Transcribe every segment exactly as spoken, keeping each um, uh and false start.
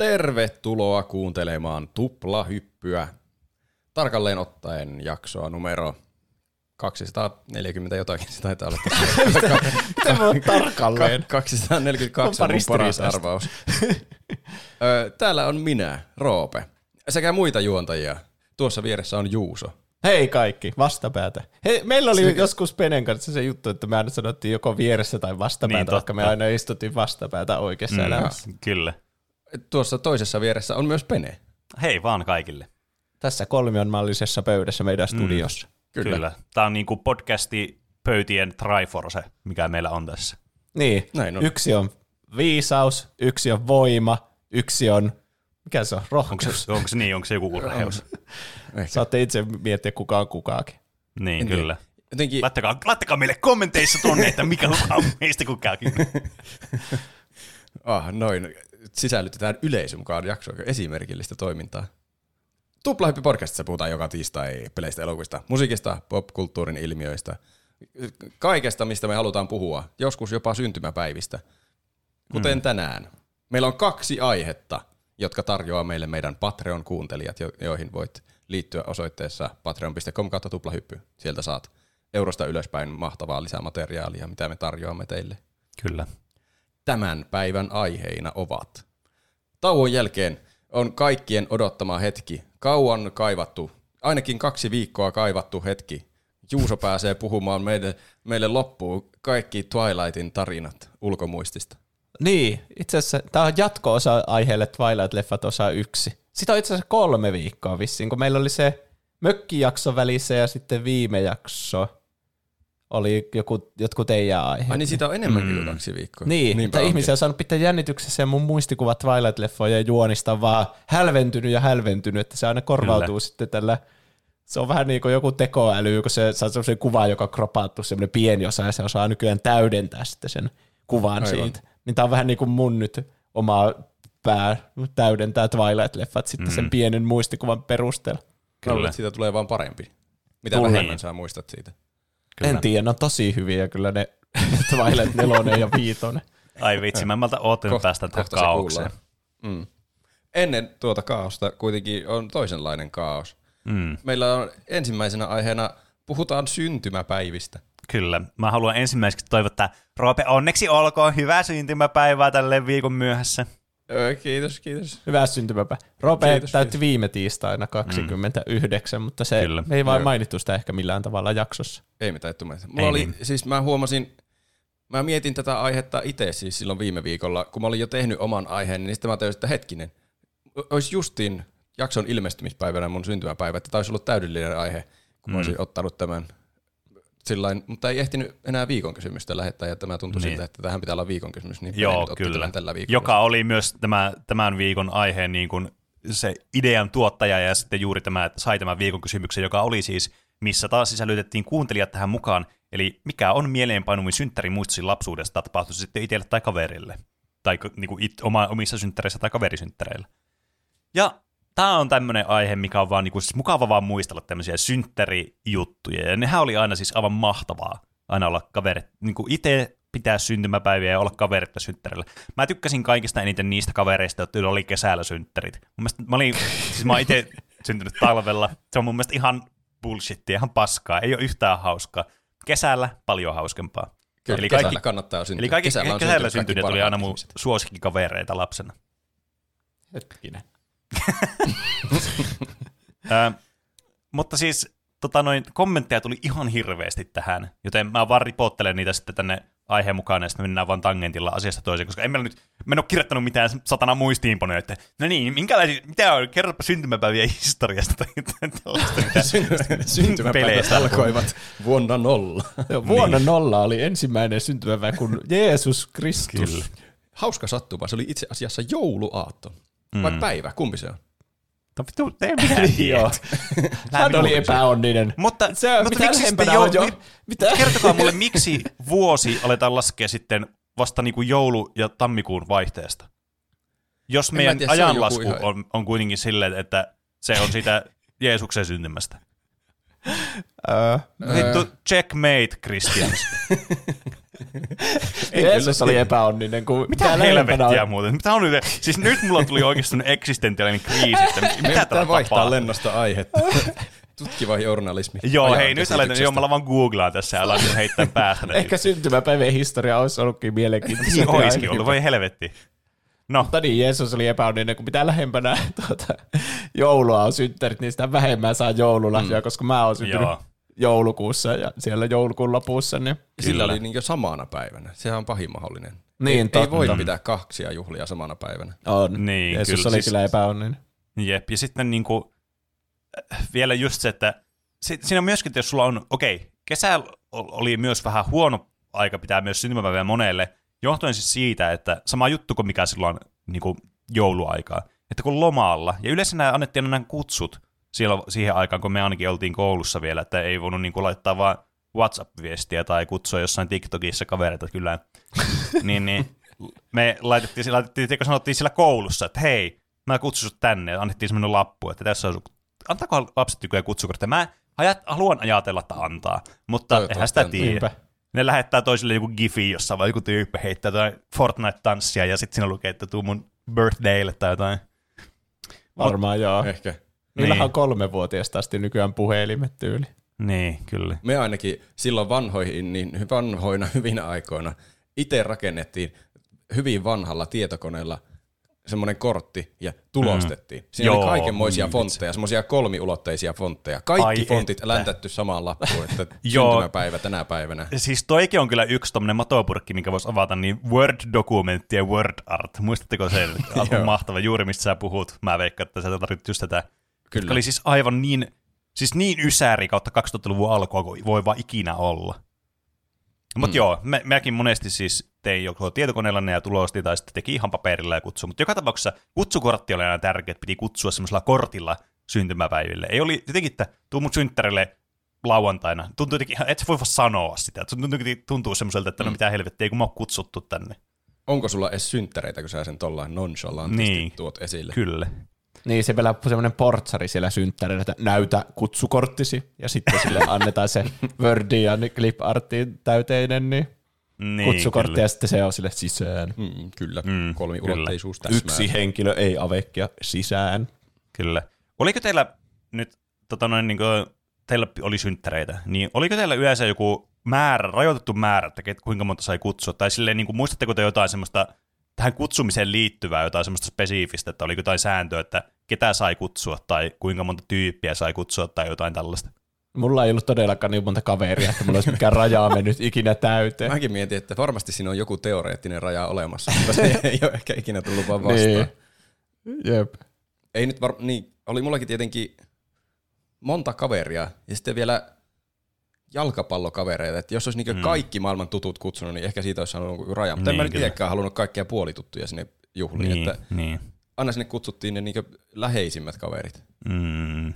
Tervetuloa kuuntelemaan Tuplahyppyä. Tarkalleen ottaen jaksoa numero kaksisataaneljäkymmentä jotakin, se taitaa olla. Miten mä oon tarkalleen? kaksisataaneljäkymmentäkaksi on mun paras arvaus. Täällä on minä, Roope, sekä muita juontajia. Tuossa vieressä on Juuso. Hei kaikki, vastapäätä. Hei, meillä oli se, joskus Penen kanssa se juttu, että me aina sanottiin joko vieressä tai vastapäätä, koska niin, me aina istuttiin vastapäätä oikeassa mm, elämässä. Kyllä. Tuossa toisessa vieressä on myös Pene. Hei vaan kaikille. Tässä kolmionmallisessa pöydässä meidän mm, studiossa. Kyllä. Kyllä. Tämä on niin kuin podcasti pöytien Triforce, mikä meillä on tässä. Niin. Näin on. Yksi on viisaus, yksi on voima, yksi on... Mikä se on? Rohkeus. Onko se niin? Onko se joku urheus? Saatte itse miettiä kukaan kukaakin. Niin, en kyllä. Jotenkin... Laittakaa, laittakaa meille kommenteissa tuonne, että mikä on meistä kukaakin. Ah, noin. Sisällytetään yleisö mukaan jaksoa esimerkillistä toimintaa. Tuplahyppi-podcastissa puhutaan joka tiistai peleistä, elokuvista, musiikista, popkulttuurin ilmiöistä. Kaikesta, mistä me halutaan puhua. Joskus jopa syntymäpäivistä. Kuten mm. tänään. Meillä on kaksi aihetta, jotka tarjoaa meille meidän Patreon-kuuntelijat, joihin voit liittyä osoitteessa patreon piste com kautta tuplahyppy. Sieltä saat eurosta ylöspäin mahtavaa lisämateriaalia, mitä me tarjoamme teille. Kyllä. Tämän päivän aiheina ovat. Tauon jälkeen on kaikkien odottama hetki. Kauan kaivattu, ainakin kaksi viikkoa kaivattu hetki. Juuso pääsee puhumaan meille, meille loppuun kaikki Twilightin tarinat ulkomuistista. Niin, itse asiassa tämä on jatko-osa aiheelle Twilight-leffat osa yksi. Sitä on itse asiassa kolme viikkoa vissiin, kun meillä oli se mökkijakso välissä ja sitten viime jakso oli joku, jotkut teidän aiheet. Ai niin, siitä on enemmän mm. kuin kaksi viikkoa. Niin, niinpä että ihmisiä on saanut pitää jännityksessä ja mun muistikuvat Twilight-leffoja juonista on vaan hälventynyt ja hälventynyt, että se aina korvautuu Kyllä. sitten tällä... Se on vähän niin kuin joku tekoäly, kun se saa sellaisen kuvan, joka on kropattu semmoinen pieni osa ja se osaa nykyään täydentää sitten sen kuvan Aivan. siitä. Niin tää on vähän niin kuin mun nyt oma pää täydentää Twilight-leffat sitten mm. sen pienen muistikuvan perusteella. Kyllä. Siitä tulee vaan parempi. Mitä Tulleen. vähemmän sä muistat siitä? Kyllä. En tiedä, ne on tosi hyviä kyllä ne Twilight nelonen ja viitonen. Ai vitsi, mä en malta ootin päästä kaaukseen. Mm. Ennen tuota kaaosta kuitenkin on toisenlainen kaos. Mm. Meillä on ensimmäisenä aiheena, puhutaan syntymäpäivistä. Kyllä. Mä haluan ensimmäiseksi toivottaa, Roope, onneksi olkoon, hyvää syntymäpäivää tälle viikon myöhässä. Öö, kiitos, kiitos. Hyvää syntymäpäivää. Roope kiitos, täytti kiitos. viime tiistaina kaksikymmentäyhdeksän, mm. mutta se Kyllä. ei vaan Joo. mainittu sitä ehkä millään tavalla jaksossa. Ei me täytty mainita. Mulla oli, niin. siis mä huomasin, mä mietin tätä aihetta itse siis silloin viime viikolla, kun mä olin jo tehnyt oman aiheen, niin sitten mä tajusin, että hetkinen, olisi justiin jakson ilmestymispäivänä mun syntymäpäivä, että tämä olisi ollut täydellinen aihe, kun mm. mä olisin ottanut tämän. Sillain, mutta ei ehtinyt enää viikon kysymystä lähettää, ja tämä tuntui niin. siltä, että tähän pitää olla viikon kysymys. Niin Joo, kyllä. Tällä Joka oli myös tämä, tämän viikon aiheen niin kuin se idean tuottaja, ja sitten juuri tämä, että sai tämän viikon kysymyksen, joka oli siis, missä taas sisällytettiin kuuntelijat tähän mukaan, eli mikä on mieleenpainuvin synttärin muistosi lapsuudesta, tapahtui sitten itselle tai kaverille, tai niin kuin it, oma, omissa synttäreissä tai kaverisynttäreillä. Ja tämä on tämmöinen aihe, mikä on vaan niinku, siis mukava vaan muistella tämmöisiä synttärijuttuja. Ja nehän oli aina siis aivan mahtavaa, aina olla kaverit, niinku itse pitää syntymäpäiviä ja olla kavereita synttärillä. Mä tykkäsin kaikista eniten niistä kavereista, joilla oli kesällä synttärit. Mun mielestä, mä olin, siis mä oon itse syntynyt talvella, se on mun mielestä ihan bullshittia, ihan paskaa, ei ole yhtään hauskaa. Kesällä paljon hauskempaa. Kyllä, eli kesällä kaikki, kannattaa syntyä. Eli kaikki kesällä, kesällä syntyneet oli aina mun suosikkikavereita lapsena. Hetkinen. Ö, mutta siis tota noin, kommentteja tuli ihan hirveästi tähän, joten mä vaan ripottelen niitä sitten tänne aiheen mukaan, ja sitten mennään vaan tangentilla asiasta toiseen, koska en, nyt, en ole kirjoittanut mitään satana muistiinpanoja, että no niin, minkälaisia, mitä on, kerropa syntymäpäiviä historiasta tai jotain. Syntymäpäivät alkoivat vuonna nolla. Vuonna niin. nolla oli ensimmäinen syntymäpäivä, kun Jeesus Kristus. Kyllä. Hauska sattuma, se oli itse asiassa jouluaatto. Mm. Vai päivä, kumpi se on? No vittu, ei mitään tiedä. Hän oli epäonninen. Mutta, se, mutta miksi sitten jo... Mitä? Kertokaa mulle, miksi vuosi aletaan laskea sitten vasta niin kuin joulu- ja tammikuun vaihteesta? Jos meidän tiedä, ajanlasku on, on, on kuitenkin silleen, että se on siitä Jeesuksen syntymästä. Vittu, checkmate, Christians. Jeesus oli epäonninen. Kun mitä helvettiä muuten? Mitä on nyt? Siis nyt mulla tuli oikeasti eksistentiaalinen kriisi. Mitä täällä vaihtaa lennosta aihetta. Tutkiva journalismi. Joo, ajan hei, nyt aletaan, joo, mä vaan googlaan tässä ja aloin heittää päästä. Ehkä syntymäpäivän historia olisi ollutkin mielenkiintoista. Niin olisikin ollut, voi helvetti. No. Mutta niin, Jeesus oli epäonninen, kun mitä lähempänä tuota, joulua on synttärit, niin sitä vähemmän saa joululahjoja, mm. koska mä oon syntynyt joo. joulukuussa ja siellä joulukuun lopussa. Niin. Sillä oli niin jo samana päivänä, sehän on pahin mahdollinen. Niin, ei, totta. Ei voi pitää kaksia juhlia samana päivänä. On, niin, Jeesus kyllä, oli siis, kyllä epäonninen. Jep, ja sitten niin kuin, vielä just se, että siinä on myöskin, että jos sulla on, okei, okay, kesä oli myös vähän huono aika pitää myös syntymäpäivää monelle, johtuen siis siitä, että sama juttu kuin mikä silloin niin kuin jouluaikaa, että kun lomaalla, ja yleensä nämä annettiin aina nämä kutsut siellä, siihen aikaan, kun me ainakin oltiin koulussa vielä, että ei voinut niin kuin laittaa vaan WhatsApp-viestiä tai kutsua jossain TikTokissa kavereita kyllä. niin, niin, me laitettiin, laitettiin teko, sanottiin siellä koulussa, että hei, mä kutsun sut tänne, ja annettiin semmoinen lappu, että tässä on sun antaako lapset tyköjä kutsukortteja? Mä ajat, haluan ajatella, että antaa, mutta eihän sitä tiedä. Ne lähettää toisille joku gifi, jossa vaan joku tyyppi heittää jotain Fortnite-tanssia, ja sitten siinä lukee, että tuu mun birthdaylle tai jotain. Varmaan Mut, joo. Ehkä. Niillähän on kolmevuotiaasta asti nykyään puhelimet tyyli. Niin, kyllä. Me ainakin silloin vanhoihin, niin vanhoina hyvinä aikoina itse rakennettiin hyvin vanhalla tietokoneella semmoinen kortti ja tulostettiin. Mm. Siinä joo, oli kaikenmoisia mm, fontteja, semmoisia kolmiulotteisia fontteja. Kaikki ai fontit että. Läntätty samaan lappuun, että syntymäpäivä tänä päivänä. Siis toikin on kyllä yksi tommoinen matopurkki, minkä voisi avata, niin Word-dokumentti ja Word Art. Muistatteko sen? Mahtava juuri, mistä sä puhut. Mä veikkaan, että sä tarvitset just tätä. Kyllä. Joka oli siis aivan niin, siis niin ysäri kautta kaksituhattaluvun alkua, kun voi vaan ikinä olla. Mutta mm. joo, mä, mäkin monesti siis tein joko tietokoneella ne ja tulosti, tai sitten teki ihan paperilla ja kutsui. Mutta joka tapauksessa kutsukortti oli aina tärkeä, että piti kutsua semmoisella kortilla syntymäpäiville. Ei oli jotenkin, että tuu mun synttärille lauantaina. Tuntuu jotenkin, et sä voi vaan sanoa sitä. Tuntuu, tuntuu semmoiselta, että mm. no mitä helvettiä, kun mä oon kutsuttu tänne. Onko sulla edes synttäreitä, kun sä sen tollain nonchalantisti niin, tuot esille? Kyllä. Niin, se pelaa semmoinen portsari siellä synttärillä, että näytä kutsukorttisi, ja sitten sille annetaan se Wordiin ja clip-arttiin täyteinen niin niin, kutsukortti, kyllä. Ja sitten se on sille sisään. Mm, kyllä, mm, kolmiulotteisuus täsmää. Yksi henkilö, ei avekkia, sisään. Kyllä. Oliko teillä nyt, tota noin, niin kuin teillä oli synttäreitä, niin oliko teillä yleensä joku määrä, rajoitettu määrä, että kuinka monta sai kutsua, tai silleen, niin kuin, muistatteko te jotain semmoista, tähän kutsumiseen liittyvää jotain semmoista spesiifistä, että oliko jotain sääntöä, että ketä sai kutsua tai kuinka monta tyyppiä sai kutsua tai jotain tällaista? Mulla ei ollut todellakaan niin monta kaveria, että mulla olisi mikään raja mennyt ikinä täyteen. Mäkin mietin, että varmasti siinä on joku teoreettinen raja olemassa, mutta se ei ole ehkä ikinä tullut vaan vastaan. Niin. Jep. Ei nyt var- niin, oli mullakin tietenkin monta kaveria ja sitten vielä jalkapallokavereita, että jos olisi niinku mm. kaikki maailman tutut kutsunut, niin ehkä siitä olisi saanut raja. Mutta niin, en mä nyt tiedäkään halunnut kaikkia puolituttuja sinne juhliin. Niin, että niin. Aina sinne kutsuttiin ne niinku läheisimmät kaverit. Mm.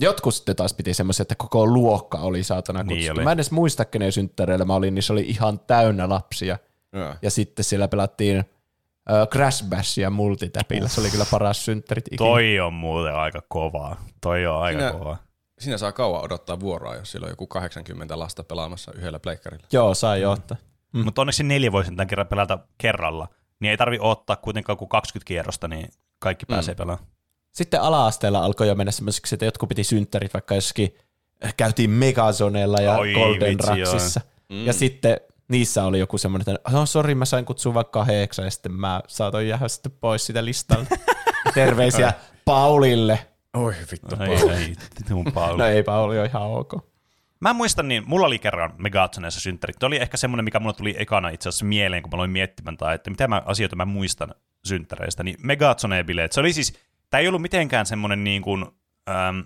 Jotkut sitten taas piti semmoisia, että koko luokka oli saatana kutsuttu. Niin oli. Mä en edes muista, kenen synttäreillä mä olin, niin se oli ihan täynnä lapsia. Ja, ja sitten siellä pelattiin uh, Crash Bash ja multitapilla. Se oli kyllä paras synttärit ikinä. Toi on muuten aika kovaa. Toi on aika Minä... kovaa. Siinä saa kauan odottaa vuoroa, jos sillä on joku kahdeksankymmentä lasta pelaamassa yhdellä pleikkarilla. Joo, saa mm. johtaa. Mm. Mutta onneksi neljä voisin tämän kerran pelata kerralla. Niin ei tarvitse odottaa kuitenkaan kuin kaksikymmentä kierrosta, niin kaikki pääsee mm. pelaamaan. Sitten ala-asteella alkoi jo mennä semmoiseksi, että jotkut piti synttärit, vaikka jossakin käytiin Megazonella ja Oi, Golden vitsi, Raksissa. Mm. Ja sitten niissä oli joku semmoinen, että no sori, mä sain kutsua vaikka kahdeksan, ja sitten mä saatoin jäädä sitten pois siitä listalta. Terveisiä Paulille. Oi vittu, no, Pauli. Ei, ei, Pauli. No ei Pauli ole ihan ok. Mä muistan niin, mulla oli kerran Megazonessa synttärit. Tämä oli ehkä semmoinen, mikä mulla tuli ekana itse asiassa mieleen, kun mä aloin miettimään, tai että mitä mä asioita mä muistan synttäreistä. Niin Megazone-bileet, se oli siis, tää ei ollut mitenkään semmoinen niin kuin, äm,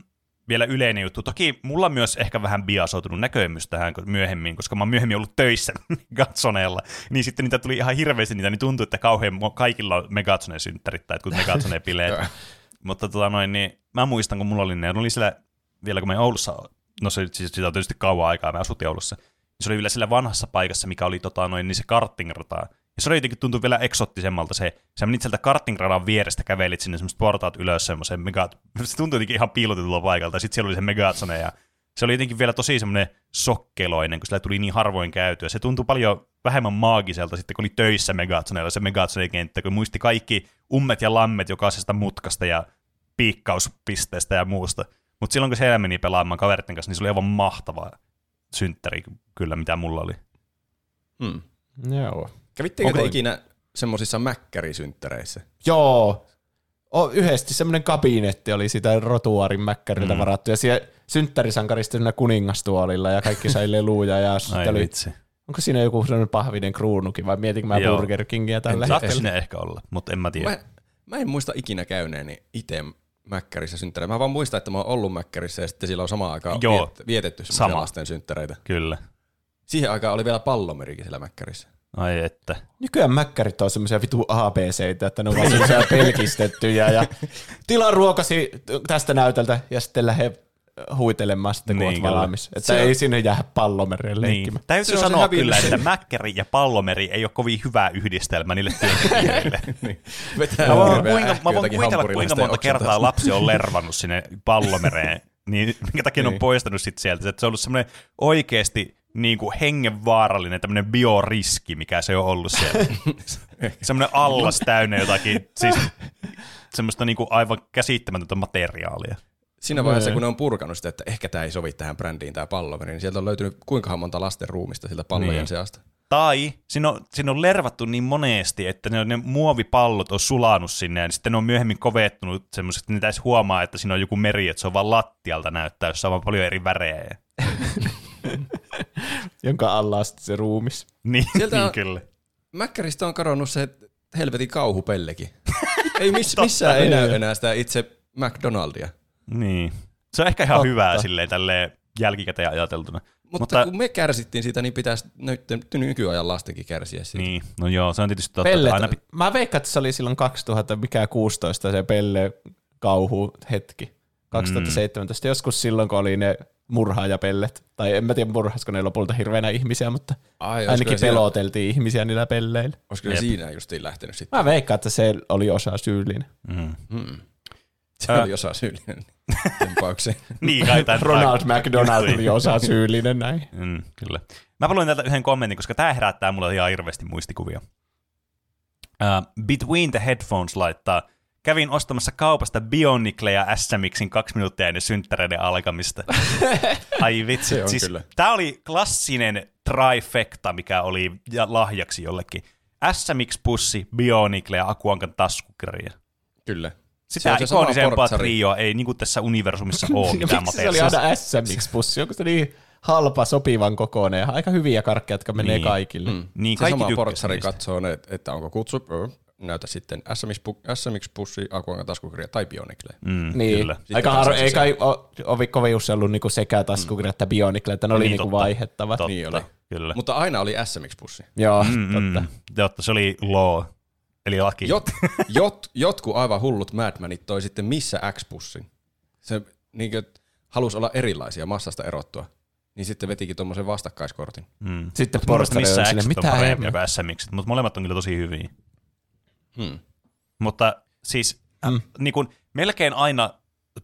vielä yleinen juttu. Toki mulla on myös ehkä vähän biasoitunut näkömys tähän myöhemmin, koska mä oon myöhemmin ollut töissä Megazonella. Niin sitten niitä tuli ihan hirveästi niitä, niin tuntui, että kauhean kaikilla on Megazone-synttärit tai jotkut Megazone-bileet. Mutta tota noin, niin mä muistan, kun mulla oli ne, ne oli siellä, vielä kun me Oulussa, no se siis, siitä on tietysti kauan aikaa, mä asutin Oulussa, niin se oli vielä siellä vanhassa paikassa, mikä oli tota noin, niin se kartingrataa. Ja se oli jotenkin tuntuu vielä eksoottisemmalta se, sä menit sieltä kartingradan vierestä, kävelit sinne semmoiset portaat ylös semmoisen, mega, se tuntui jotenkin ihan piilotetulla paikalta, ja sitten siellä oli se Megazone, ja se oli jotenkin vielä tosi semmoinen sokkeloinen, kun sillä tuli niin harvoin käytyä. Se tuntui paljon vähemmän maagiselta sitten, kun oli töissä Megazonella, se Megazone-kenttä, kun muisti kaikki ummet ja lammet jokaisesta mutkasta ja piikkauspisteestä ja muusta. Mutta silloin, kun se meni pelaamaan kaveritten kanssa, niin se oli aivan mahtava synttäri kyllä, mitä mulla oli. Mm. Joo. Kävittekö Onko te ikinä semmoisissa mäkkärisynttäreissä? Joo. O, yhdesti semmoinen kabinetti oli sitä rotuaarin mäkkäriltä mm. varattu, ja siellä synttärisankarista siinä kuningastuolilla, ja kaikki sai leluja, ja sitten oli... Vitsi. Onko siinä joku sellainen pahvinen kruunukin, vai mietinkö mä Joo. Burger Kingia tällä hetkellä? Saatko sinne ehkä olla, mutta en mä tiedä. Mä, mä en muista ikinä käyneeni itse mäkkärissä synttäreitä. Mä vaan muistan, että mä oon ollut mäkkärissä, ja sitten silloin samaan aikaan Joo. vietetty semmoisia lasten synttäreitä. Kyllä. Siihen aikaan oli vielä pallomerikin siellä mäkkärissä. Ai että. Nykyään mäkkärit on semmoisia vitu A B C:itä, että ne on vaan semmoisia pelkistettyjä ja tilaa ruokasi tästä näytöltä ja sitten lähde huitelemaan sitten, kun niin, olet valmis. Että se ei on... sinne jää pallomereen leikkimään. Niin. Täytyy sanoa kyllä, että mäkkäri ja pallomeri ei ole kovin hyvä yhdistelmä niille työntekijöille. niin. Mä voin kuvitella, kuinka monta kertaa lapsi on lervannut sinne pallomereen, niin minkä takia niin. on poistanut sit sieltä. Että se on ollut semmoinen oikeasti... niin kuin hengenvaarallinen tämmöinen bioriski, mikä se on ollut siellä. Semmoinen allas täynnä jotakin, siis semmoista niin kuin aivan käsittämätöntä materiaalia. Siinä vaiheessa, kun ne on purkanut sitä, että ehkä tämä ei sovi tähän brändiin, tämä palloveri, niin sieltä on löytynyt kuinkahan monta lasten ruumista sieltä pallojen niin. seasta. Tai siinä on, siinä on lervattu niin monesti, että ne, ne muovipallot on sulanut sinne, ja sitten ne on myöhemmin kovettunut semmoiset, että niitä edes huomaa, että siinä on joku meri, että se on vaan lattialta näyttää, jossa on vaan paljon eri värejä. Jonka alla on sitten se ruumis. Niin, sieltä on, kyllä. Mäkkäristä on kadonnut se helvetin kauhupellekin. ei miss, missään ei näy enää sitä itse McDonaldia. Niin. Se on ehkä ihan Totta. hyvää silleen tälleen jälkikäteen ajateltuna. Mutta, Mutta kun me kärsittiin siitä, niin pitäisi nykyajan lastenkin kärsiä siitä. Niin, no joo, se on tietysti totta. Pellet, aina pit- mä veikkaan, että se oli silloin kaksituhattakuusitoista se pelle kauhu hetki. kaksituhattaseitsemäntoista mm. joskus silloin, kun oli ne murhaajapellet. Tai en mä tiedä murhaisiko ne lopulta hirveänä ihmisiä, mutta Ai, ainakin peloteltiin siinä... ihmisiä niillä pelleillä. Olisiko Jep. siinä justiin lähtenyt sitten? Mä veikkaan, että se oli osa syyllinen. Mm. Mm. Se Ä... oli osa syyllinen. niin, Ronald McDonald oli osa syyllinen näin. Mm, kyllä. Mä haluan täältä yhden kommentin, koska tää herättää mulle ihan hirveästi muistikuvia. Uh, Between the Headphones laittaa... Kävin ostamassa kaupasta Bionicleja S M X:in kaksi minuuttia ennen synttäreiden alkamista. Ai vitsi. Siis, tämä oli klassinen trifecta, mikä oli lahjaksi jollekin. S M X-pussi, Bionicle ja Aku Ankan taskukirja. Kyllä. Sitä ikonisempaa trioa ei niin kuin tässä universumissa ole mitään materiaalista. Se oli aina S M X-pussi, onko se niin... halpa, sopivan kokoinen ja aika hyviä karkkeja, jotka menee niin. kaikille. Mm. Niin, se sama portsari katsoo, että onko kutsu, näytä sitten S M X-pussi, Aku Ankan taskukirja tai Bionicle. Mm, niin, kyllä. aika harvoin, ei kai ole kovin usein ollut niinku sekä taskukirja että Bionicle, että ne oli niin, niinku vaihettavat. Totta, niin oli. Kyllä. Mutta aina oli S M X-pussi. Joo, mm, totta. Totta, se oli law, eli laki. Jot, jot, jotkut aivan hullut madmanit toi sitten missä X-pussin. Se niinku, halusi olla erilaisia, massasta erottua. Niin sitten vetikin tuommoisen vastakkaiskortin. Mm. Sitten porstari on sille, mitä hemmin. Mutta molemmat on kyllä tosi hyviä. Hmm. Mutta siis hmm. äh, niin kun, melkein aina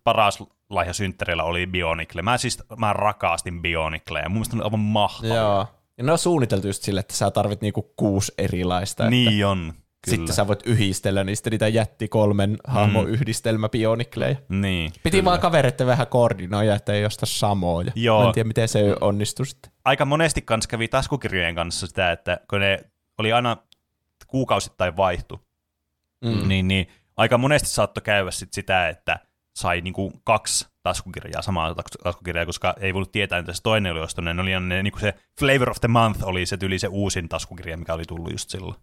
paras lahja synttäreillä oli Bionicle. Mä siis mä rakastin Bionicleja ja mun mielestä on aivan mahtavaa. Joo. Ja ne on suunniteltu just sille, että sä tarvit niinku kuusi erilaista. Niin että on. Kyllä. Sitten sä voit yhdistellä niistä niitä jätti kolmen hahmon yhdistelmä Bionicleja. Niin. Piti kyllä. vaan kavereiden vähän koordinoida, että ei osta samoja. Joo. Mä en tiedä, miten se onnistui sitten. Aika monesti kanssa kävi taskukirjojen kanssa sitä, että kun ne oli aina kuukausittain vaihtu, mm. niin, niin aika monesti saattoi käydä sit sitä, että sai niinku kaksi taskukirjaa, samaa taskukirjaa, koska ei voinut tietää, että se toinen oli ostanut. Ne oli ne, niinku se Flavor of the Month oli se tyli, se uusin taskukirja, mikä oli tullut just silloin.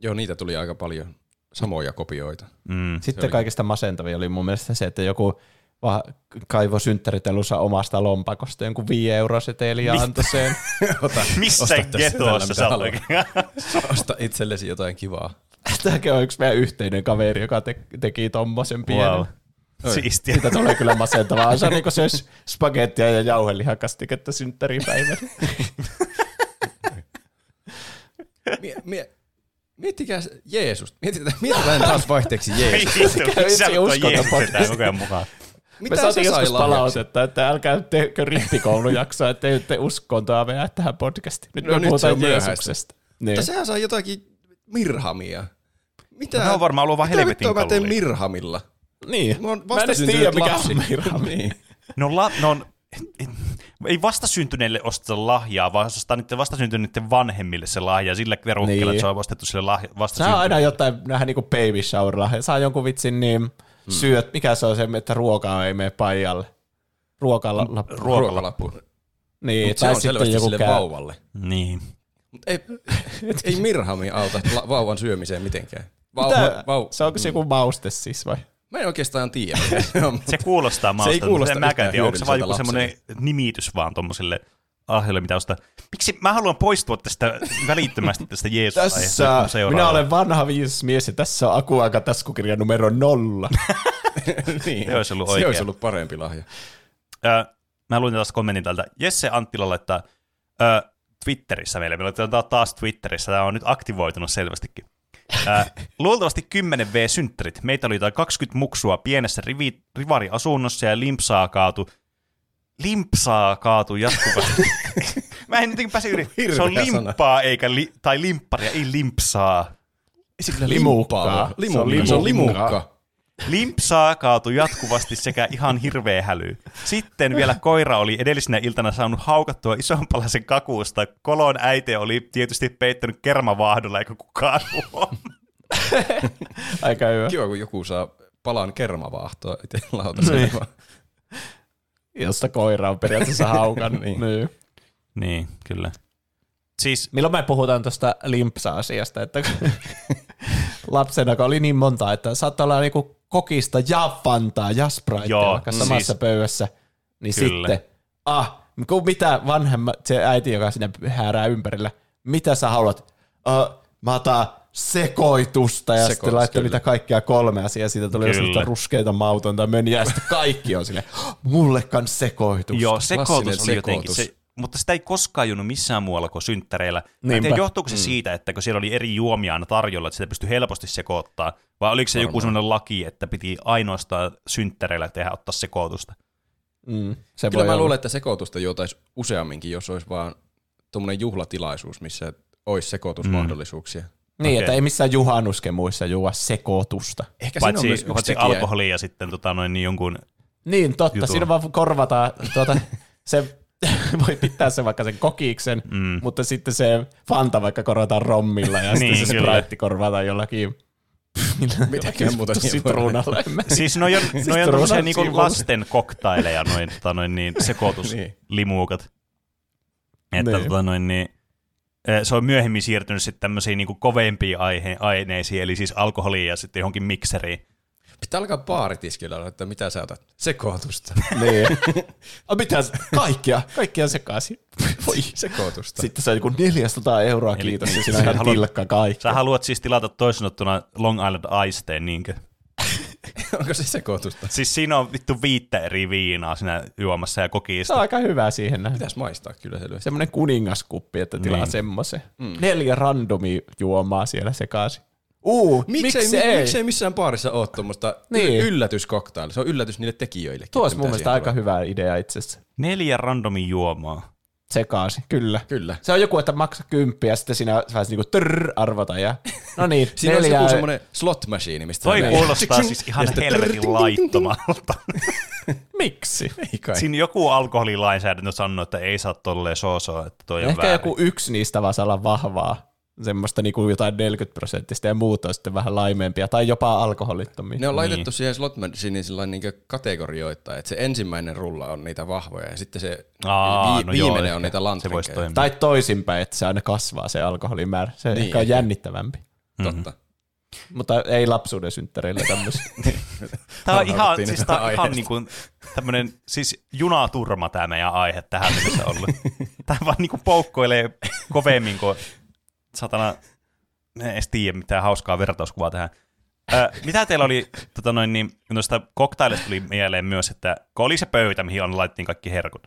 Joo, niitä tuli aika paljon samoja kopioita. Mm. Sitten oli... kaikista masentavia oli mun mielestä se, että joku vaan kaivoi synttäritelussa omasta lompakosta jonkun viisi euroseteli ja antoi sen. Missä getossa sä olet? Osta itsellesi jotain kivaa. Tämäkin on yksi meidän yhteinen kaveri, joka te- teki tommosen pienen. Wow. Siistiä. Siitä tulee kyllä masentavaa. Se on niin kuin se olisi spagettia ja jauhelihakastiketta synttäripäivänä. mie... mie- Miettikää Jeesusta. Mietitään taas vaihteeksi Jeesusta. Miettikää, että uskotaan podcastiin. Mitä me saatiin joskus palautetta, että älkää tehkö rippikoulujaksoa, että ei te uskontoa meää tähän podcastiin. Nyt no, me puhutaan Jeesuksesta. Niin. Mutta sehän saa jotakin mirhamia. Mitä? No, on varmaan ollut vain helvetin kaluja. Mitä vittua mä teen mirhamilla? Niin. Mä, mä en edes tiedä, mikä on mirhami. Niin. No, la, no on, ei vastasyntyneille osteta lahjaa, vaan ostaa niiden vastasyntyneiden vanhemmille se lahja. Sillä verukkeella, niin. Se on ostettu sille lahja, vastasyntyneille. Saa aina jotain, nähdään niin kuin baby shower lahja. Saa jonkun vitsin niin... Mm. Syöt, mikä se on se, että ruokaa ei mene paijalle. Ruokalappu. Ruokalappu. Niin, tai sitten joku käy. Vauvalle. Niin. Mut ei, ei mirhami auta vauvan syömiseen mitenkään. Vauva, vau... Se onko se joku mauste siis vai? Mä en oikeastaan tiedä. Se kuulostaa mausta. Se ei kuulosta yhtään hyödylliseltä. Onko se vaan joku semmoinen nimitys vaan tommoselle ahjolle, mitä ostaa? Miksi mä haluan poistua tästä välittömästi tästä Jeesus-aiheesta? Minä olen vanha viisas mies ja tässä on Aku Ankka taskukirja numero nolla. Niin, olisi ollut oikein. Se olisi ollut parempi lahja. Öö, mä luin taas kommentin tältä. Jesse Anttila laittaa öö, Twitterissä meille. Me laitetaan taas Twitterissä. Tämä on nyt aktivoitunut selvästikin. Öö, luultavasti kymmenen V-synttärit. Meitä oli jotain kaksikymmentä muksua pienessä rivi, rivariasunnossa ja limpsaa kaatu. Limpsaa kaatuu jatkuvasti. Mä en jotenkin pääse yli. Se on limppaa sana. Eikä, li, tai limpparia, ei limpsaa. Limukkaa. Limu, se on limukka. Limpsaa kaatuu jatkuvasti sekä ihan hirveä häly. Sitten vielä koira oli edellisenä iltana saanut haukattua ison palasen kakuusta. Kolon äiti oli tietysti peittänyt kermavaahdolla eikä kukaan huomaa. Aika hyvä. Kiva, kun joku saa palan kermavaahtoa itse lautaseen. Josta koira on periaatteessa haukan. Niin. Niin. Niin, kyllä. Siis, milloin me puhutaan tuosta limpsa-asiasta, että lapsena oli niin monta, että saattaa olla niinku kokista ja fantaa ja spriteja vaikka samassa siis, pöydässä, niin kyllä. Sitten, ah, kun mitä vanhemmat, se äiti, joka sinne häärää ympärillä, mitä sä haluat? Uh, mä otan sekoitusta ja Sekoitus, sitten laittaa niitä kaikkia kolme asiaa. Siitä tuli sellaista ruskeita mautonta mönjää ja sitten kaikki on silleen, mulle kans sekoitus. Joo, sekoitus oli jotenkin se, mutta sitä ei koskaan ajunnut missään muualla kuin synttäreillä. Niinpä. Johtuuko se mm. siitä, että kun siellä oli eri juomia aina tarjolla, että sitä pystyi helposti sekoittaa, vai oliko se Varmaan. joku sellainen laki, että piti ainoastaan synttäreillä tehdä ottaa sekoitusta? Mm, se Kyllä mä olla. luulen, että sekoitusta juotaisiin useamminkin, jos olisi vaan tuommoinen juhlatilaisuus, missä olisi sekoitusmahdollisuuksia. Mm. Niin, okay. Että ei missään juhannuskemuissa juo sekoitusta. Ehkä paitsi, siinä on myös paitsi alkoholia ja sitten tota, noin, niin jonkun Niin, totta. Jutun. Siinä vaan korvataan. Tuota, se, voi pitää sen vaikka sen kokiksen, mm. mutta sitten se Fanta vaikka korvataan rommilla ja niin, sitten se Sprite korvataan jollakin Mitäkin muuta sitruunalla. Siis noi on, noi on tosiaan niinku lasten koktaileja, noin, tota, noin niin, sekoituslimuukat. Niin. Että niin. Tota noin niin. Se on myöhemmin siirtynyt sitten tämmöisiin niinku kovempiin aihe- aineisiin, eli siis alkoholiin ja sitten johonkin mikseriin. Pitää alkaa baaritiskillä, että mitä sä otat? Sekoitusta. Niin. Mitä? Kaikkia. Kaikkia sekaisin. Voi. Sekoitusta. Sitten sä joku neljäsataa euroa, eli kiitos, ja sinä ihan tilkkaa kaikki. Sä haluat siis tilata toisinottuna Long Island Iceen, niinkö? Onko se sekoitusta? Siis siinä on vittu viittä eri viinaa siinä juomassa ja kokista. Se on aika hyvä siihen näin. Pitäisi maistaa kyllä selvästi. Semmoinen kuningaskuppi, että tilaa niin. semmoisen. Mm. Neljä randomia juomaa siellä sekaisin. Uu, miksei, miksei, ei? miksei missään baarissa ole tuommoista niin. yllätyskoktailla? Se on yllätys niille tekijöillekin. Tuo olisi mun mielestä aika hyvä idea itse asiassa. Neljä randomia juomaa. Sekaisin, kyllä. kyllä. Se on joku, että maksa kymppiä, sitten siinä vähän niin kuin trrr, arvota ja no niin. Siinä neljä... on joku semmoinen slot machine, mistä Toi kuulostaa siis ihan helvetin laittomalta. Miksi? Siinä joku alkoholilainsäädäntö sanoo, että ei saa tolleen soosoo, että toi on Ehkä väärin. Joku yksi niistä vaan saa olla vahvaa. Semmoista niin kuin jotain neljäkymmentä prosenttista ja muuta on sitten vähän laimeempia tai jopa alkoholittomia. Ne on laitettu niin. siihen slot machiniin niin kategorioittain, että se ensimmäinen rulla on niitä vahvoja ja sitten se Aa, vi- no viimeinen joo, on niitä lantrinkeja. Tai toisinpäin, että se aina kasvaa se alkoholin määrä. Se niin. ehkä on jännittävämpi. Mm-hmm. Totta. Mutta ei lapsuuden synttäreillä tämmöisiä. Tämä on ihan, siis tämä ihan niin kuin tämmöinen siis junaturma tämä meidän aihe tähän mennessä ollut. Tämä vaan niin kuin poukkoilee kovemmin kuin... Satana, en edes tiedä mitään hauskaa vertauskuvaa tähän. Ö, mitä teillä oli, tota noin, niin, noista koktailista tuli mieleen myös, että kun oli se pöytä, mihin on laitettiin kaikki herkut.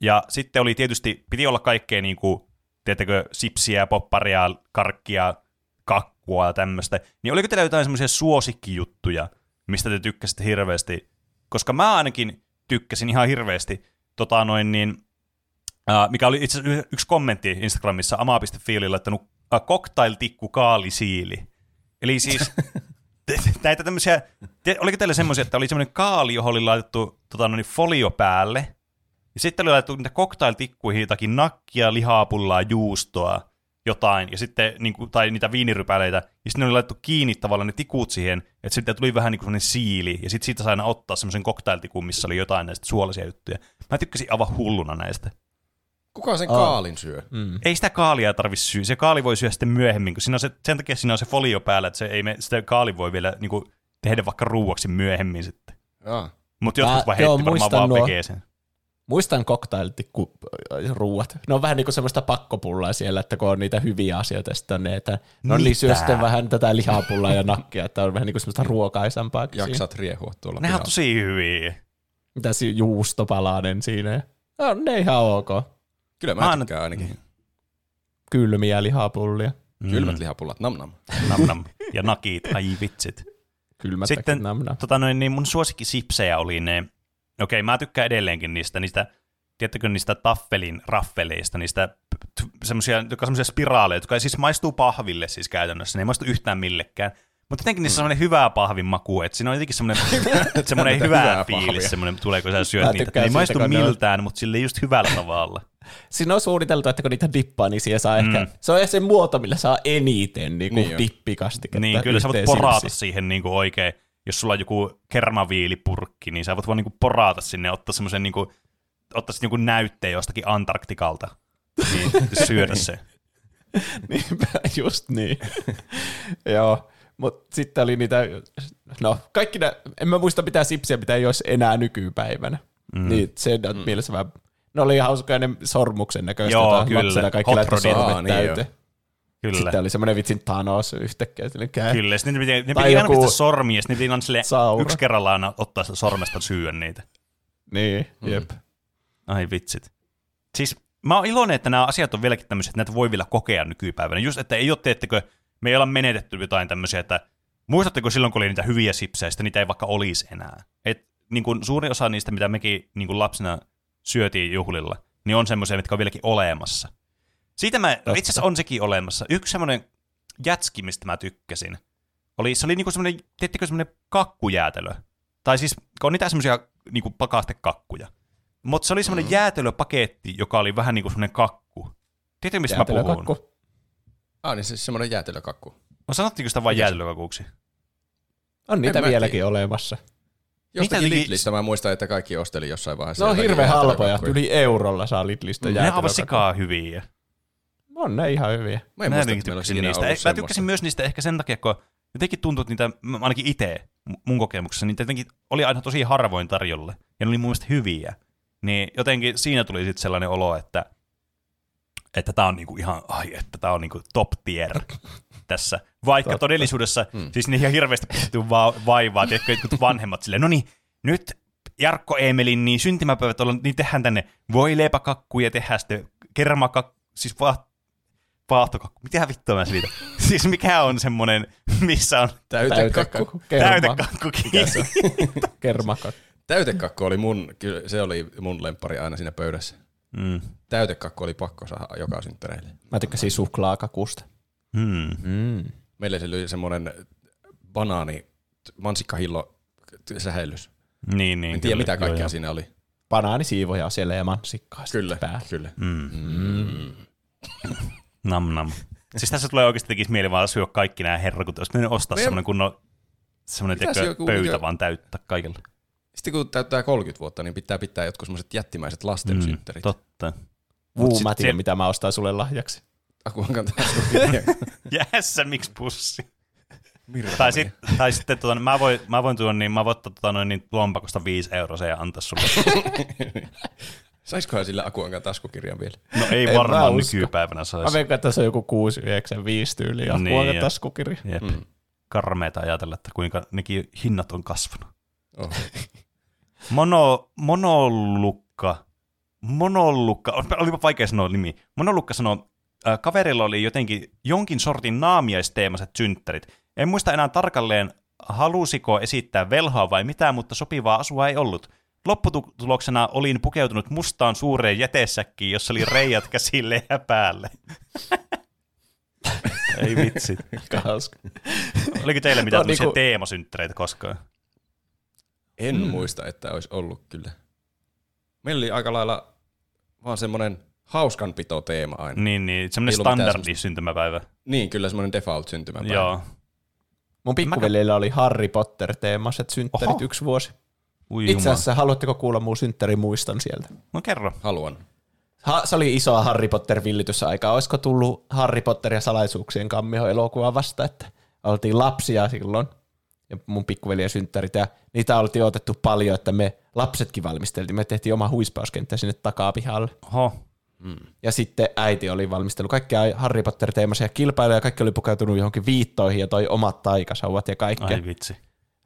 Ja sitten oli tietysti, piti olla kaikkea niin kuin, tiedättekö, sipsiä, popparia, karkkia, kakkua ja tämmöistä. Niin oliko teillä jotain semmoisia suosikkijuttuja, mistä te tykkäsitte hirveästi koska mä ainakin tykkäsin ihan hirveästi, tota noin niin, äh, mikä oli itse asiassa yksi kommentti Instagramissa, amaa piste fiilillä laittanut äh, cocktailtikku kaalisiili. Eli siis näitä tämmöisiä, te, oliko teillä semmoisia, että oli semmoinen kaali, johon oli laitettu tota noin, folio päälle, ja sitten oli laitettu niitä cocktailtikkuihin jotakin nakkia, lihaa, pullaa, juustoa, jotain, ja sitten, niin kuin, tai niitä viinirypäleitä, ja sitten ne oli laitettu kiinni tavallaan ne tikut siihen, että sitten tuli vähän niin kuin semmoinen siili, ja sitten siitä sai aina ottaa semmoisen cocktailtikun, missä oli jotain näistä suolaisia juttuja. Mä tykkäsin aivan hulluna näistä. Kuka sen kaalin syö? Mm. Ei sitä kaalia tarvitse syy. Se kaali voi syödä sitten myöhemmin, kun siinä on se, sen takia siinä on se folio päällä, että se ei me, sitä kaali voi vielä niin kuin, tehdä vaikka ruuaksi myöhemmin sitten. Mutta jotkut vaan heitti varmaan vaan vegeeseen. Muistan cocktailtikkuruuat. Ne on vähän niin kuin semmoista pakkopullaa siellä, että kun on niitä hyviä asioita, ja sitten on ne, että no niin syö sitten vähän tätä lihapullaa ja nakkia, että on vähän niin kuin semmoista ruokaisampaa. Jaksat riehua tuolla. Nehän on tosi hyviä. Mitä juustopalainen siinä. No, ne ihan ok. Kyllä mä, mä tykkään ainakin. Kylmiä lihapullia. Mm. Kylmät lihapullat, nam nam. Nam nam. Ja nakit, ai vitsit. Kylmät sitten, nam nam. Tota noin, niin mun suosikkisipsejä oli ne. Okei, mä tykkään edelleenkin niistä, niistä tiedättekö niistä taffelin raffeleista, niistä t- semmoisia, jotka on semmoisia spiraaleja, jotka siis maistuu pahville siis käytännössä, ne ei maistu yhtään millekään, mutta jotenkin niissä on semmoinen hyvä pahvin maku, että siinä on jotenkin semmoinen, semmoinen hyvä fiilis, semmoinen tulee, kun sä syöt niitä, ne ei maistu miltään, on... mutta sille just hyvällä tavalla. Siinä on suunniteltu, että kun niitä dippaa, niin siihen saa mm. ehkä, se on se muoto, millä saa eniten niin kuin niin dippikastiketta. Niin, kyllä sä voit porata siihen niin kuin oikein. Jos sulla on joku kermaviilipurkki, niin sä voit vaan niinku porata sinne, ottaa semmoisen niinku, ottaa sitten joku näytteen jostakin Antarktikalta, niin syödä se. Niinpä, just niin. Joo, mutta sitten oli niitä, no kaikki nää, en mä muista mitään sipsiä, mitä ei olisi enää nykypäivänä. Mm. Niin se on mm. mielessä vähän, ne oli hauskaa ne sormuksen näköistä, jota lapsena kaikki laittoi sormet täyteen. Kyllä. Sitten oli semmoinen vitsin Thanos yhtäkkiä. Kyllä, sitten ne piti, ne piti aina pistää sormia, ja sitten ne piti yksi kerrallaan ottaa sitä sormesta syödä niitä. Niin, jep. Mm. Ai vitsit. Siis mä oon iloinen, että nämä asiat on vieläkin tämmöisiä, että näitä voi vielä kokea nykypäivänä. Just, että ei ole, teettekö, me ei olla menetetty jotain tämmöisiä, että muistatteko silloin, kun oli niitä hyviä sipsejä, sitten niitä ei vaikka olisi enää. Et niin kun suuri osa niistä, mitä mekin niin kun lapsena syötiin juhlilla, niin on semmoisia, mitkä on vieläkin olemassa. Siitä mä, itse asiassa on sekin olemassa. Yksi semmoinen jätski, mistä mä tykkäsin, oli, se oli niinku semmoinen, teettekö semmoinen kakkujäätelö? Tai siis, on niitä semmoisia niinku pakastekakkuja. Mutta se oli semmoinen mm. jäätelöpaketti, joka oli vähän niinku semmoinen kakku. Tiedätkö, mistä mä puhun? Ah, niin se semmoinen jäätelökakku. No sanottiinko sitä vain jäätelökakuksi? On niitä en vieläkin mäkin olemassa. Jostakin Lidlistä mä muistan, että kaikki osteli jossain vaiheessa. No on hirveän halpoja. Yli eurolla saa Lidlistä jäätelökakkuja. Ne ovat sikaa hyviä. On ne ihan hyviä. Mä, mä, tykkäsin niistä. mä tykkäsin myös niistä ehkä sen takia, kun jotenkin tuntui, että niitä, ainakin itse mun kokemuksessa, niitä jotenkin oli aina tosi harvoin tarjolla, ja ne oli mun mielestä hyviä. Niin jotenkin siinä tuli sitten sellainen olo, että että tää on niinku ihan, ai, että tää on niinku top tier tässä. Vaikka Totta. todellisuudessa, hmm. siis ne ihan hirveästi pystyy va- vaivaa, tiedätkö, jotkut vanhemmat silleen, no niin, nyt Jarkko Eemelin niin syntymäpäivät ollaan, niin tehdään tänne voileipäkakkuja, tehdään sitten kermakakkuja, siis vaan paahtokakku. Mitä vittua mä siitä? Siis mikä on semmoinen, missä on... Täytekakku. Täytekakku. Kermakakku. Täytekakku oli mun, kyllä se oli mun lemppari aina siinä pöydässä. Mm. Täytekakku oli pakko saada joka synttäreille. Mä tykkäsin suklaakakusta. Mm. Mm. Meillä se oli semmoinen banaani, mansikkahillo sähellys. Niin, niin. En tiedä mitä kaikkea joo, siinä oli. Banaanisiivoja siellä ja mansikkaa kyllä, sitten päälle. Kyllä, kyllä. Mm. Mm. Nam nam. Siis tässä tulee oikeasti tekisi mieli vaan syö kaikki nämä herkut, jos menee ostaa meidän... semmoinen kunnon semmoinen tekö pöytä mikä... vaan täyttää kaikilla. Sitten kun täyttää kolmekymmentä vuotta, niin pitää pitää jotkut semmoiset jättimäiset lastensynttärit. Mm, totta. Vuu, mä tiedän, se... mitä mä ostaa sulle lahjaksi. Aku Ankan taas. Jässä, miksi pussi? Tai, sit, tai sitten tota, mä voin, mä voin tuon niin, mä voin ottaa tota, noin niin lompakosta viisi euroa ja antaa sulle. Saisikohan sillä Aku Ankan taskukirjan vielä? No ei en varmaan nykypäivänä saisi. Mä veikkaan, että se on joku kuusi yhdeksän viisi tyyli Aku niin, Ankan taskukirja. Mm. Karmeeta ajatella, että kuinka nekin hinnat on kasvanut. Oh. Mono, monolukka. Monolukka. Olipa vaikea sanoa nimi. Monolukka sanoo, äh, kaverilla oli jotenkin jonkin sortin naamiaisteemaiset synttärit. En muista enää tarkalleen halusiko esittää velhaa vai mitä, mutta sopivaa asua ei ollut. Lopputuloksena olin pukeutunut mustaan suureen jätesäkkiin, jossa oli reijät käsille ja päälle. Ei vitsi. Oliko teillä mitään niinku teemasynttäreitä koskaan? En mm. muista, että olisi ollut kyllä. Meillä oli aika lailla vaan semmoinen hauskanpito-teema aina. Niin, niin semmoinen standardisyntymäpäivä. Niin, kyllä semmoinen default-syntymäpäivä. Joo. Mun pikkuvelillä oli Harry Potter-teemaiset synttärit Oho. yksi vuosi. Ui, itse asiassa, haluatteko kuulla mun synttärimuistan sieltä? No kerro. Haluan. Ha, se oli isoa Harry Potter-villitysaika. Olisiko tullut Harry Potter ja salaisuuksien kammio elokuvaa vasta, että oltiin lapsia silloin ja mun pikkuveljen synttärit ja niitä oltiin otettu paljon, että me lapsetkin valmisteltiin. Me tehtiin oma huispauskenttä sinne takapihalle. Oho. Mm. Ja sitten äiti oli valmistellut kaikkia Harry Potter-teemaisia kilpailuja, kaikki oli pukeutunut johonkin viittoihin ja toi omat taikasauvat ja kaikkea. Ai vitsi.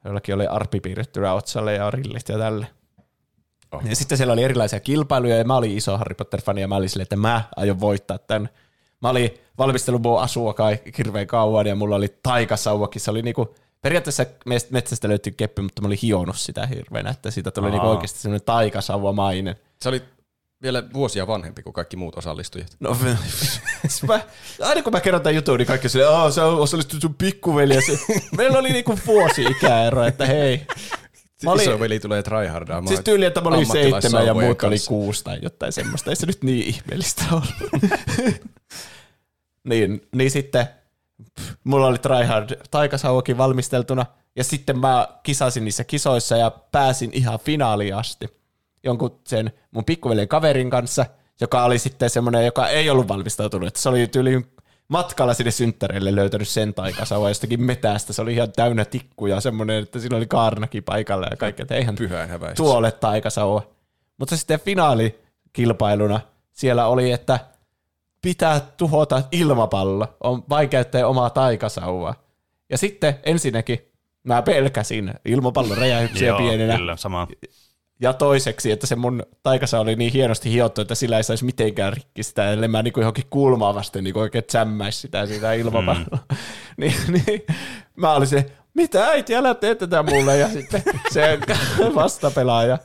Jollakin oli arppi piirrettynä otsalle ja rillit ja tälle. Oh. Ja sitten siellä oli erilaisia kilpailuja ja mä olin iso Harry Potter-fani ja mä olin silleen, että mä aion voittaa tämän. Mä olin valmistellut mun asua hirveän kauan ja mulla oli taikasauvakin. Se oli niinku, periaatteessa metsästä löytyi keppi, mutta mä olin hionnut sitä hirveänä, että siitä tuli niinku oikeasti semmoinen taikasauvamainen. Se oli vielä vuosia vanhempi kuin kaikki muut osallistujat. No, mä, aina kun mä kerron tämän jutun, niin kaikki silleen, aah, sä osallistut sun pikkuveliäsi. Meillä oli niinku vuosi-ikäero, että hei. Olin, isoveli tulee tryhardaamaan. Siis tyyli, että mä olin seitsemän ja muut oli kuusi tai jotain semmoista. Ei se nyt niin ihmeellistä ollut. niin, niin sitten pff, mulla oli tryhard taikasauvakin valmisteltuna. Ja sitten mä kisasin niissä kisoissa ja pääsin ihan finaaliin asti. Jonkun sen mun pikkuveljen kaverin kanssa, joka oli sitten semmoinen, joka ei ollut valmistautunut. Se oli tyyli matkalla sinne synttäreille löytänyt sen taikasaua jostakin metästä. Se oli ihan täynnä tikkuja semmoinen, että siinä oli kaarnakin paikalla ja kaikkea. Eihän tuo ole taikasaua. Mutta sitten finaalikilpailuna siellä oli, että pitää tuhota ilmapallo. On vaikea käyttää omaa taikasaua. Ja sitten ensinnäkin mä pelkäsin ilmapallon räjähyksiä pienenä. Joo, kyllä, sama. Ja toiseksi, että se mun taikasa oli niin hienosti hiottu, että sillä ei saisi mitenkään rikki sitä, ellei mä niinku johonkin kulmaa vasten niinku oikein tsämmäisi sitä siitä ilmapalloa. Mm. niin, niin mä olin se, mitä äiti, älä tee tätä mulle. Ja sitten se vastapelaaja,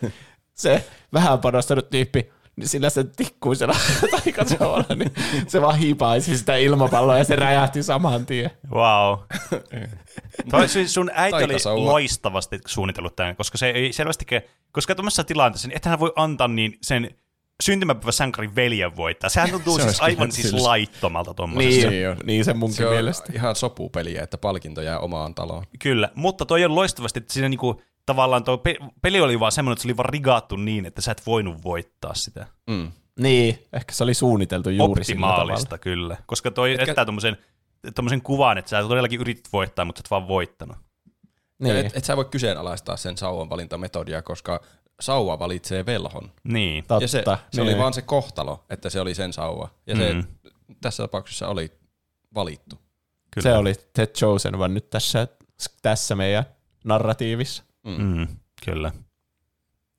se vähän panostanut tyyppi, niin sillä se tikkuisella taikasaualla, niin se vaan hiipaisi sitä ilmapalloa ja se räjähti saman tien. Vau. Wow. Sun äiti taikasaua oli loistavasti suunnitellut tämän, koska se ei selvästikään, koska tuollaisessa tilanteessa, niin ethän voi antaa niin sen syntymäpäivä sankarin veljen voittaa. Sehän tuntuu se siis aivan siis laittomalta tuommoisessa. Niin, niin se munkin mielestä. Ihan sopupeliä, että palkinto jää omaan taloon. Kyllä, mutta toi on loistavasti, että siinä niinku tavallaan tuo pe- peli oli vaan semmoinen, että se oli vaan rigattu niin, että sä et voinut voittaa sitä. Mm. Niin, ehkä se oli suunniteltu juuri sillä tavalla. Optimaalista, kyllä. Koska toi Etkä... jättää tuommoisen kuvan, että sä todellakin yritit voittaa, mutta sä et vaan voittanut. Niin. Et, et sä voi kyseenalaistaa sen sauvan valintametodia, koska sauva valitsee velhon. Niin. Totta. Ja se, se niin. oli vaan se kohtalo, että se oli sen sauva. Ja se mm. tässä tapauksessa oli valittu. Kyllä. Se oli The Chosen One nyt tässä, tässä meidän narratiivissa. Mm. Mm, kyllä.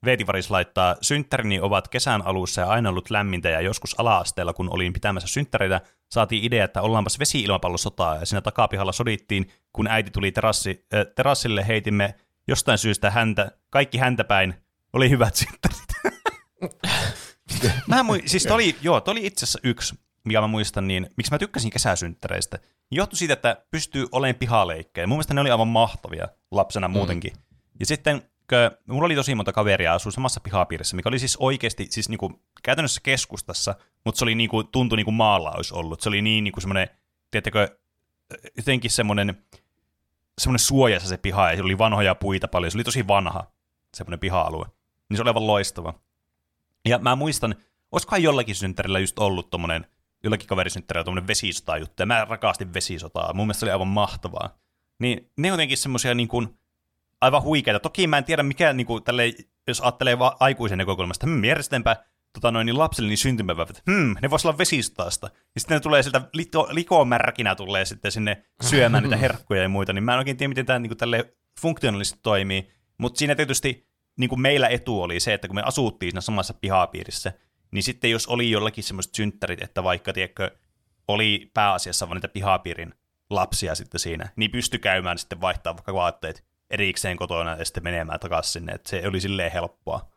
Veetivaris laittaa, synttärini ovat kesän alussa ja aina ollut lämmintä ja joskus ala-asteella, kun olin pitämässä synttäreitä, saatiin idea, että ollaanpas vesi-ilmapallosotaa ja siinä takapihalla sodittiin, kun äiti tuli terassi, äh, terassille, heitimme jostain syystä häntä, kaikki häntä päin, oli hyvät synttärit. Mä muistin, siis toi oli, joo, toi oli itse asiassa yksi, mikä mä muistan, niin miksi mä tykkäsin kesäsynttäreistä, johtui siitä, että pystyy olemaan pihaleikkejä. Mun mielestä ne oli aivan mahtavia lapsena muutenkin. Mm. Ja sitten mulla oli tosi monta kaveria asui samassa pihapiirissä, mikä oli siis oikeasti siis niinku, käytännössä keskustassa, mutta se oli niinku, tuntui niin kuin maalla olisi ollut. Se oli niin niinku semmoinen, tiedättekö, jotenkin semmoinen suojassa se piha, ja se oli vanhoja puita paljon, se oli tosi vanha semmoinen piha-alue. Niin se oli aivan loistava. Ja mä muistan, olisikohan jollakin synttärillä just ollut tommonen, jollakin kaverisynttärillä tommonen vesisota-juttu, ja mä rakastin vesisotaa, mun mielestä se oli aivan mahtavaa. Niin ne jotenkin semmoisia niin kuin aivan huikeita. Toki mä en tiedä, mikä, niin kuin, tälle, jos ajattelee vaan aikuisen näkökulmasta, hmm, järjestetänpä tota noin, niin lapsille niin syntymäpäivät, hmm, ne vois olla vesistaasta. Ja sitten ne tulee sieltä, lito, likomärkinä tulee sitten sinne syömään niitä herkkuja ja muita, niin mä en oikein tiedä, miten tämä niin kuin, tälle funktionaalisesti toimii. Mutta siinä tietysti niin kuin meillä etu oli se, että kun me asuttiin siinä samassa pihapiirissä, niin sitten jos oli jollakin semmoiset synttärit, että vaikka tiedätkö, oli pääasiassa vaan niitä pihapiirin lapsia sitten siinä, niin pysty käymään sitten vaihtaa vaikka vaatteet erikseen kotona ja sitten menemään takaisin sinne, että se oli silleen helppoa.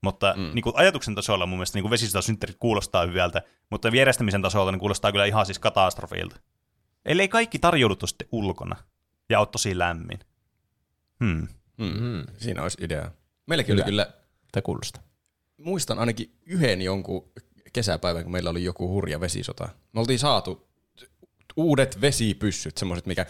Mutta mm. niin kuin ajatuksen tasolla mun mielestä niin kuin vesistösynttärit kuulostaa hyvältä, mutta vierestämisen tasolla niin kuulostaa kyllä ihan siis katastrofilta. Eli ei kaikki tarjoudutu sitten ulkona ja ole tosi lämmin. Hmm. Mm-hmm. Siinä olisi idea. Meilläkin oli kyllä, tai kuulostaa. Muistan ainakin yhden jonkun kesäpäivän, kun meillä oli joku hurja vesisota. Me oltiin saatu uudet vesipyssyt, semmoiset, mikä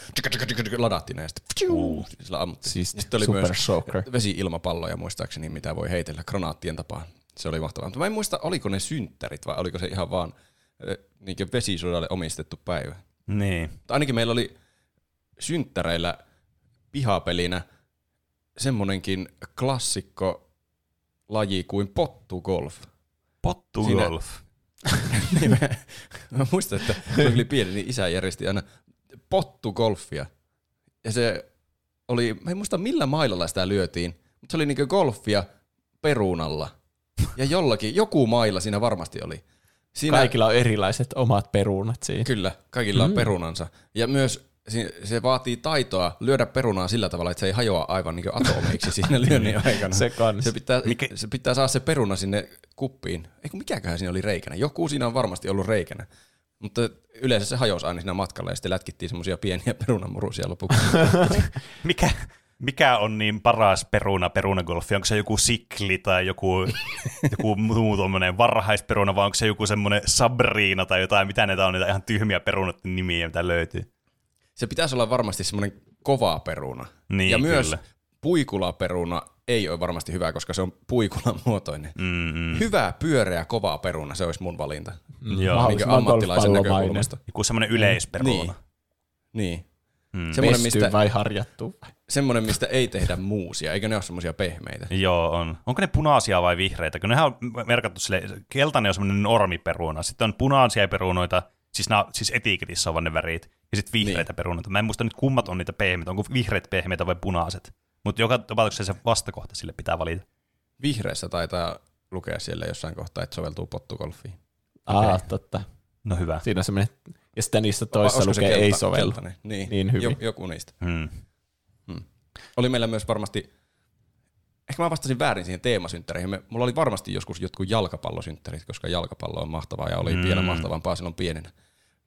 ladattiin näistä. Uh, sillä ammuttiin. Siis sitten oli myös vesi-ilmapalloja muistaakseni, mitä voi heitellä granaattien tapaan. Se oli mahtavaa. Mutta mä en muista, oliko ne synttärit vai oliko se ihan vaan niin kuin vesisodalle omistettu päivä. Niin. Mutta ainakin meillä oli synttäreillä pihapelinä semmoinenkin klassikko laji kuin pottugolf. Pottugolf. Niin mä, mä muistan, että kun oli pieni, niin isä järjesti aina pottugolfia. Ja se oli, mä en muista millä mailalla sitä lyötiin, mutta se oli niinku golfia perunalla. Ja jollakin, joku mailla siinä varmasti oli. Siinä, kaikilla on erilaiset omat perunat siinä. Kyllä, kaikilla on mm. perunansa. Ja myös se vaatii taitoa lyödä perunaa sillä tavalla, että se ei hajoa aivan niin kuin atomeiksi siinä lyönnin aikana. Se, se, pitää, se pitää saada se peruna sinne kuppiin. Eiku, mikäköhän siinä oli reikänä? Joku siinä on varmasti ollut reikänä. Mutta yleensä se hajosi aina siinä matkalla ja sitten lätkittiin semmoisia pieniä perunamurusia lopuksi. Mikä, mikä on niin paras peruna perunagolfi? Onko se joku sikli tai joku, joku muu tuommoinen varhaisperuna vai onko se joku semmoinen sabriina tai jotain? Mitä näitä on, niitä ihan tyhmiä perunoiden nimiä, mitä löytyy? Se pitäisi olla varmasti semmoinen kova peruna. Niin, ja myös kyllä. Puikulaperuna ei ole varmasti hyvä, koska se on puikulan muotoinen. Mm-hmm. Hyvä, pyöreä, kova peruna, se olisi mun valinta. Mm, joo. Niin ammattilaisen näkökulmasta. Joku semmoinen yleisperuna. Niin. niin. Mm. Mistä vai harjattu? Semmoinen, mistä ei tehdä muusia. Eikö ne ole semmoisia pehmeitä? Joo, on. Onko ne punaisia vai vihreitä? Kun nehän on merkattu silleen, keltainen on semmoinen normiperuna. Sitten on punaisia perunoita. Siis, nämä, siis etiketissä on vaan ne värit, ja sitten vihreitä niin. perunoita. Mä en muista nyt, kummat on niitä pehmeitä, onko vihreät pehmeitä vai punaiset. Mutta joka tapauksessa se vastakohta sille pitää valita. Vihreässä taitaa lukea siellä jossain kohtaa, että soveltuu pottugolfiin. Okay. Aa, totta. No hyvä. Siinä on semmoinen, ja sitten niistä toissa lukee kelta, ei sovellu. Niin, niin hyvin. Joku niistä. Hmm. Hmm. Oli meillä myös varmasti, ehkä mä vastasin väärin siihen teemasynttäriin. Me, mulla oli varmasti joskus jotkut jalkapallosynttärit, koska jalkapallo on mahtavaa ja oli mm. vielä mahtavampaa silloin pienenä.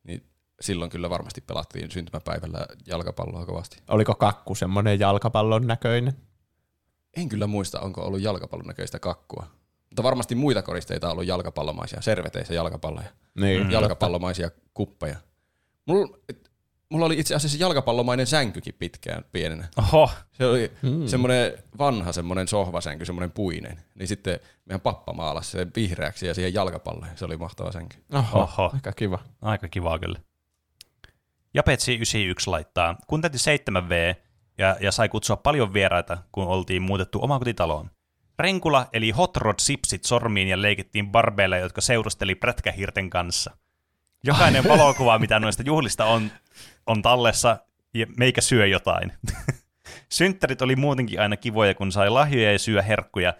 Niin silloin kyllä varmasti pelattiin syntymäpäivällä jalkapalloa kovasti. Oliko kakku semmoinen jalkapallon näköinen? En kyllä muista, onko ollut jalkapallon näköistä kakkua. Mutta varmasti muita koristeita on ollut jalkapallomaisia, serveteissä jalkapalloja, niin, jalkapallomaisia totta. Kuppeja. Mulla, et, mulla oli itse asiassa jalkapallomainen sänkykin pitkään pienenä. Oho. Se oli hmm. semmoinen vanha semmoinen sohvasänky, semmoinen puinen. Niin sitten meidän pappa maalasi sen vihreäksi ja siihen jalkapalloon. Se oli mahtava sänky. Oho. Oho. Aika kiva. Aika kiva kyllä. Japetsi yhdeksänkymmentäyksi laittaa. Kun täytin seitsemän vuotta ja, ja sai kutsua paljon vieraita, kun oltiin muutettu omakotitaloon. Renkula eli hot rod sipsit sormiin ja leikittiin barbeilla, jotka seurusteli prätkähirten kanssa. Jokainen valokuva, mitä noista juhlista on, on tallessa, ja meikä syö jotain. Synttärit oli muutenkin aina kivoja, kun sai lahjoja ja syö herkkuja.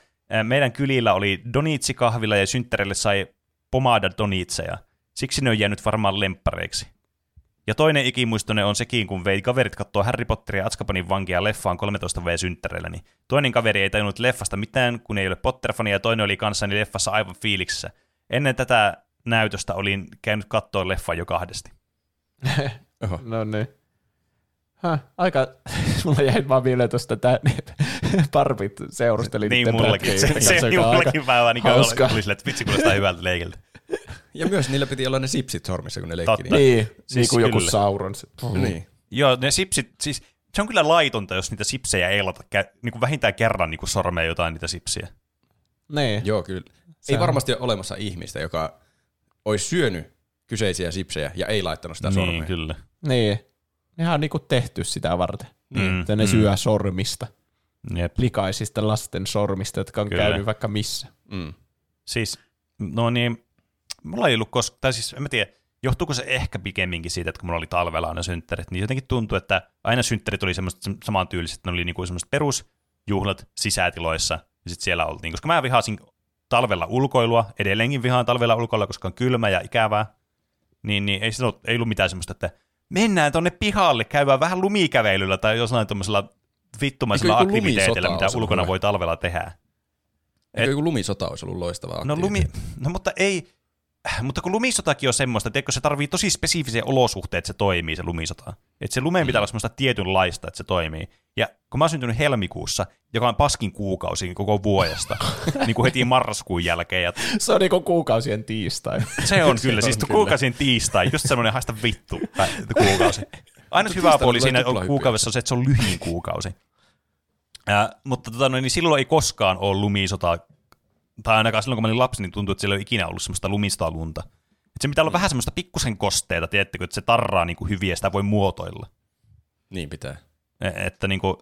Meidän kylillä oli donitsikahvila ja synttärille sai pomada donitseja. Siksi ne on jäänyt varmaan lemppareiksi. Ja toinen ikimuistoinen on sekin, kun vei kaverit kattoo Harry Potteria ja Azkabanin vankia leffaan kolmetoista vuotta synttärelläni. Toinen kaveri ei tajunnut leffasta mitään, kun ei ole Potterfania, ja toinen oli kanssani leffassa aivan fiiliksessä. Ennen tätä näytöstä olin käynyt kattoon leffan jo kahdesti. No niin. Häh, aika, mulla jäi vaan vielä tuosta, että parvit seurusteli. Niin mullakin, se, se, se mullakin vähän niin kuin oli sille, että vitsi kuulostaa hyvältä leikeltä. Ja myös niillä piti olla ne sipsit sormissa, kun ne leikki. Totta. Niin, siis niin kuin joku sauron. Mm. Niin. Joo, ne sipsit, siis se on kyllä laitonta, jos niitä sipsejä ei laita, niin kuin vähintään kerran niin kuin sormea jotain niitä sipsiä. Niin. Joo, kyllä. Ei varmasti ole olemassa ihmistä, joka olisi syönyt kyseisiä sipsejä ja ei laittanut sitä sormea. Niin, kyllä. Niin. Nehän on niinku tehty sitä varten. Mm, että ne mm. syö sormista. Jep. Likaisista lasten sormista, jotka on kyllä. käynyt vaikka missä. Mm. Siis, no niin, mulla ei ollut koskaan, tai siis en mä tiedä, johtuuko se ehkä pikemminkin siitä, että kun mulla oli talvella aina synttärit, niin jotenkin tuntui, että aina synttärit oli semmoista samantyyliset, että ne oli niinku semmoiset perusjuhlat sisätiloissa, ja sitten siellä oltiin, koska mä vihasin talvella ulkoilua, edelleenkin vihaan talvella ulkoilua, koska on kylmä ja ikävää, niin, niin ei, ollut, ei ollut mitään semmoista, että mennään tonne pihalle, käydään vähän lumikävelyllä tai jossain tuollaisella vittumaisella aktiviteetillä, mitä ulkona hyvä. Voi talvella tehdä. Eikö joku lumisota olisi ollut loistava aktiviteetti? No, lumi... no mutta ei, mutta kun lumisotakin on semmoista, että se tarvii tosi spesifisiä olosuhteita, että se toimii se lumisota. Että se lumeen pitää olla semmoista tietynlaista, että se toimii. Ja kun mä oon syntynyt helmikuussa, joka on paskin kuukausi koko vuodesta, niin kuin heti marraskuun jälkeen. Ja... se on niin kuin kuukausien tiistai. Se on kyllä, se on siis kyllä. Kuukausien tiistai, just semmoinen haista vittu kuukausi. Ainoa hyvä puoli siinä kuukaudessa on se, että se on lyhin kuukausi. Äh, mutta tota, no, niin silloin ei koskaan ole lumisota, tai ainakaan silloin kun mä olin lapsi, niin tuntui, että siellä ei ole ikinä ollut semmoista lumista lunta. Että se pitää olla mm. vähän semmoista pikkusen kosteita, tiedättekö, että se tarraa niin kuin hyviä ja sitä voi muotoilla. Niin pitää. Että niinku,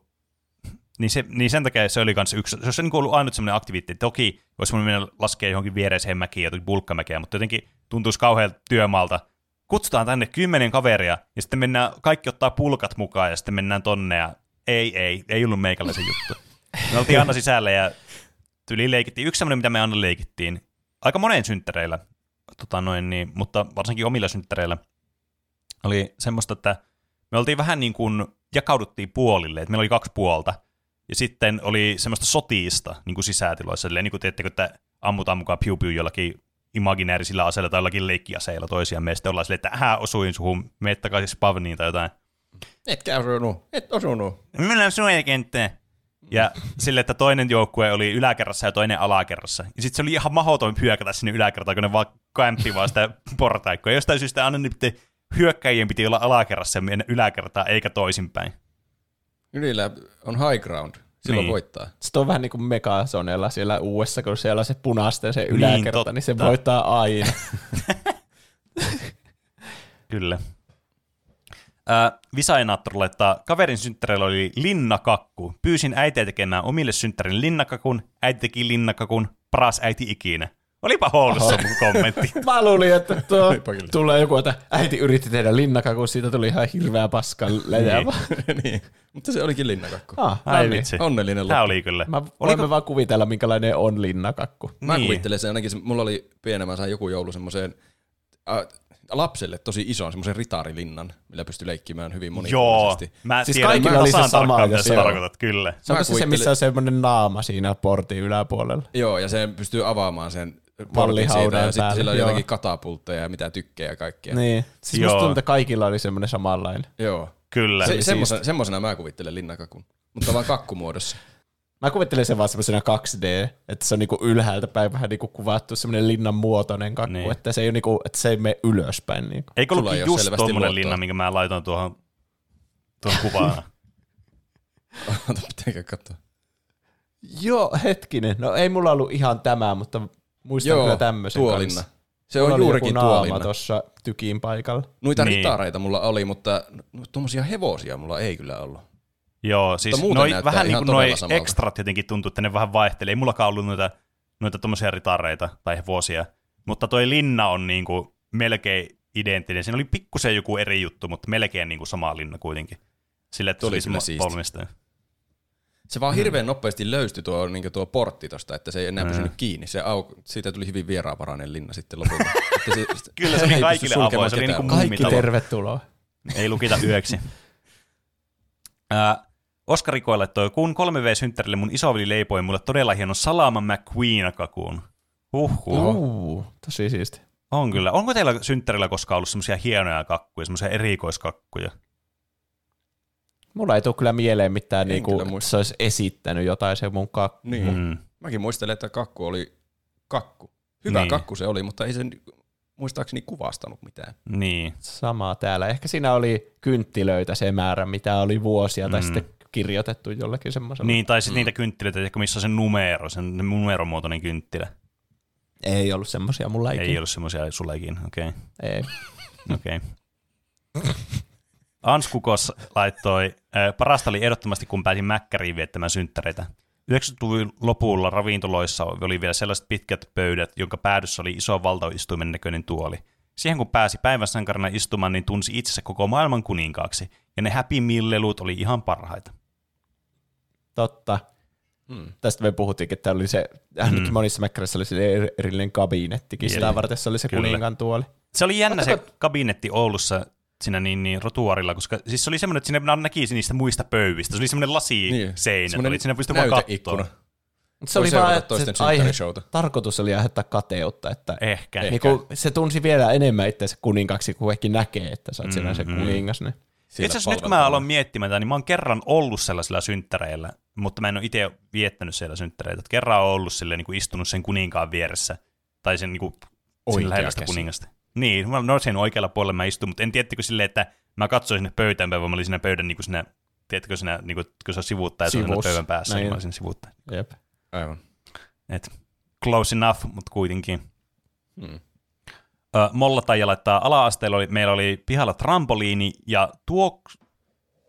niin, se, niin sen takia se oli kanssa yksi, se olisi niinku ollut ainut semmoinen aktiviteetti, toki olisi voinut mennä laskea johonkin viereiseen mäkiin ja pulkkamäkeä, mutta jotenkin tuntuisi kauhealta työmaalta. Kutsutaan tänne kymmenen kaveria ja sitten mennään, kaikki ottaa pulkat mukaan ja sitten mennään tonne ja ei, ei, ei ollut meikäläisen juttu. Me oltiin Anna sisällä ja tyliin leikittiin. Yksi semmoinen, mitä me Anna leikittiin, aika monen synttäreillä, tota noin, niin, mutta varsinkin omilla synttäreillä, oli semmoista, että me oltiin vähän niin kuin jakauduttiin puolille, että meillä oli kaksi puolta, ja sitten oli semmoista sotiista niin kuin sisätiloissa, niin kuin teettekö, että ammutaan mukaan piu piu jollakin imaginäärisillä aseilla tai jollakin leikkiaseilla toisiaan, me sitten ollaan silleen, että hää osuin suhun, meet takaisin spavniin tai jotain. Etkä osunut, et osunut. Mennään suojakenttään. Ja silleen, että toinen joukkue oli yläkerrassa ja toinen alakerrassa. Ja sitten se oli ihan mahdoton hyökätä sinne yläkertaan, kun ne vaan kämpi vaan sitä portaikkoa. Ja jostain syystä aina niitä hyökkäjien piti olla alakerrassa ja mennä yläkertaan, eikä toisinpäin. Ylillä on high ground. Silloin niin. Voittaa. Sitten on vähän niin kuin Megazonella siellä uudessa, kun siellä on se punaista ja se yläkerta, niin, niin se voittaa aina. Kyllä. Uh, Visainattor laittaa, kaverin synttäreillä oli linnakakku. Pyysin äitiä tekemään omille synttärin linnakakun, äiti teki linnakakun, paras äiti ikinä. Olipa houlussa mun kommentti. Mä luulin, että tuo tulee joku, että äiti yritti tehdä linnakakun, siitä tuli ihan hirveä paskan läjää. Niin. Mutta se olikin linnakakku. Ah, ai vitsi. Onnellinen loppu. Tää oli kyllä. Mä voimme Oliko... vaan kuvitella, minkälainen on linnakakku. Mä niin. kuvittelen sen ainakin, mulla oli pienä, mä sain joku joulu semmoiseen... Äh, lapselle tosi ison semmoisen ritarilinnan, millä pystyy leikkimään hyvin monipuolisesti. Joo, mä siis tiedän, mä osaan tarkkaan, mitä sä tarkoitat, kyllä. Se on se, missä on semmoinen naama siinä portin yläpuolella. Joo, ja se pystyy avaamaan sen portin siitä, ja sitten sillä on jotakin katapultteja ja mitä tykkejä ja kaikkea. Niin, siis joo. Musta tuntuu, että kaikilla oli semmoinen samanlainen. Joo, kyllä. Se, semmoisena, semmoisena mä kuvittelen linnakakun, mutta vaan kakkumuodossa. Mä kuvittelen sen vaan semmoisena kaksi D, että se on niinku ylhäältä päin vähän niinku kuvattu semmoinen linnan muotoinen kakku, niin. Että se ei ole niinku, että se ei mene ylöspäin niinku. Eikö ollutkin just tommonen linna, minkä mä laitoin tuohon, tuohon kuvaan? Pitääkö katsoa? Joo, hetkinen. No ei mulla ollut ihan tämä, mutta muistan Joo, kyllä tämmöisen tuo kanssa. Linna. Se on mulla juurikin tuo linna. Tuossa tykiin paikalla. Noita niin. ritareita mulla oli, mutta no, tuommoisia hevosia mulla ei kyllä ollut. Joo, siis noi, vähän niin kuin noi samalta. Ekstrat jotenkin tuntuu, että ne vähän vaihtelee. Ei mullakaan ollut noita, noita tommosia ritareita tai hevosia, mutta toi linna on niin kuin melkein identtinen. Siinä oli pikkusen joku eri juttu, mutta melkein niin kuin sama linna kuitenkin. Sillä, että tuli se oli polmistaja. Se vaan hirveän nopeasti löystyi tuo, niin tuo portti tosta, että se ei enää pysynyt kiinni. Se au, siitä tuli hyvin vieraanvarainen linna sitten lopulta. se, Kyllä se oli kaikille avoin. Se oli niin kuin kaikki tervetuloa. Ei lukita yöksi. Äh, Oskari Koille toi, kun kolme V-synttärille mun isoveli leipoi mulle todella hienon Salama McQueen-kakun. Huhhuh. Uh, tosi siisti. On kyllä. Onko teillä synttärillä koskaan ollut semmoisia hienoja kakkuja, semmoisia erikoiskakkuja? Mulla ei tule kyllä mieleen mitään, niin kuin se olisi esittänyt jotain se mun kakku. Niin. Mm. Mäkin muistelen, että kakku oli kakku. Hyvä niin. kakku se oli, mutta ei sen muistaakseni kuvastanut mitään. Niin. Samaa täällä. Ehkä siinä oli kynttilöitä se määrä, mitä oli vuosia, tai mm. sitten kirjoitettu jollakin semmoisella. Niin, tai sitten mm. niitä kynttilöitä, ehkä missä on se numero, sen numeromuotoinen kynttilä. Ei ollut semmoisia mulla ikinä. Ei ollut semmoisia sullekin, okei. Okay. Ei. Okei. Okay. Anskukos laittoi, äh, parasta oli ehdottomasti, kun pääsin Mäkkäriin viettämään synttäreitä. yhdeksänkymmentäluvun lopulla ravintoloissa oli vielä sellaiset pitkät pöydät, jonka päädyssä oli iso valtaistuimen näköinen tuoli. Siihen kun pääsi päivän sankarina istumaan, niin tunsi itsensä koko maailman kuninkaaksi, ja ne Happy Meal-lelut oli ihan parhaita. Totta. Hmm. Tästä me puhuttiinkin, että oli se, ainakin hmm. monissa Mäkkärissä oli se erillinen kabinettikin, Jele. Sitä varten se oli se Kyllä. kuninkaan tuoli. Se oli jännä Ottako... se kabinetti Oulussa. siinä niin, niin rotuarilla, koska siis se oli semmoinen, että siinä näkisi niistä muista pöydistä. Se oli semmoinen lasiseinä, niin, että siinä pystyi vaan katsoa. Se oli vaan, että se aihe, tarkoitus oli aiheuttaa kateutta, että ehkä, niin ehkä. Se tunsi vielä enemmän itseänsä kuninkaksi, kun kaikki näkee, että sä oot mm-hmm. se kuningas. Niin itse asiassa nyt kun mä aloin miettimään tätä, niin mä oon kerran ollut sellaisilla synttäreillä, mutta mä en ole itse viettänyt siellä synttäreitä. Että kerran oon ollut silleen, niin kuin istunut sen kuninkaan vieressä, tai sen, niin kuin, sen lähellä sitä kuningasta. Niin, mä nousin oikealla puolella, mä istun, mutta en tiettikö silleen, että mä katsoin sinne pöytään, vaan mä olin siinä pöydän, niin kuin siinä, tiedätkö sinä, niin kuin, kun se on sivuuttaja, se on siinä pöydän päässä, niin mä olin siinä sivuuttaja. Jep. Aivan. Et close enough, mutta kuitenkin. Hmm. Ö, Mollataija laittaa ala-asteella, oli, meillä oli pihalla trampoliini ja tuoks,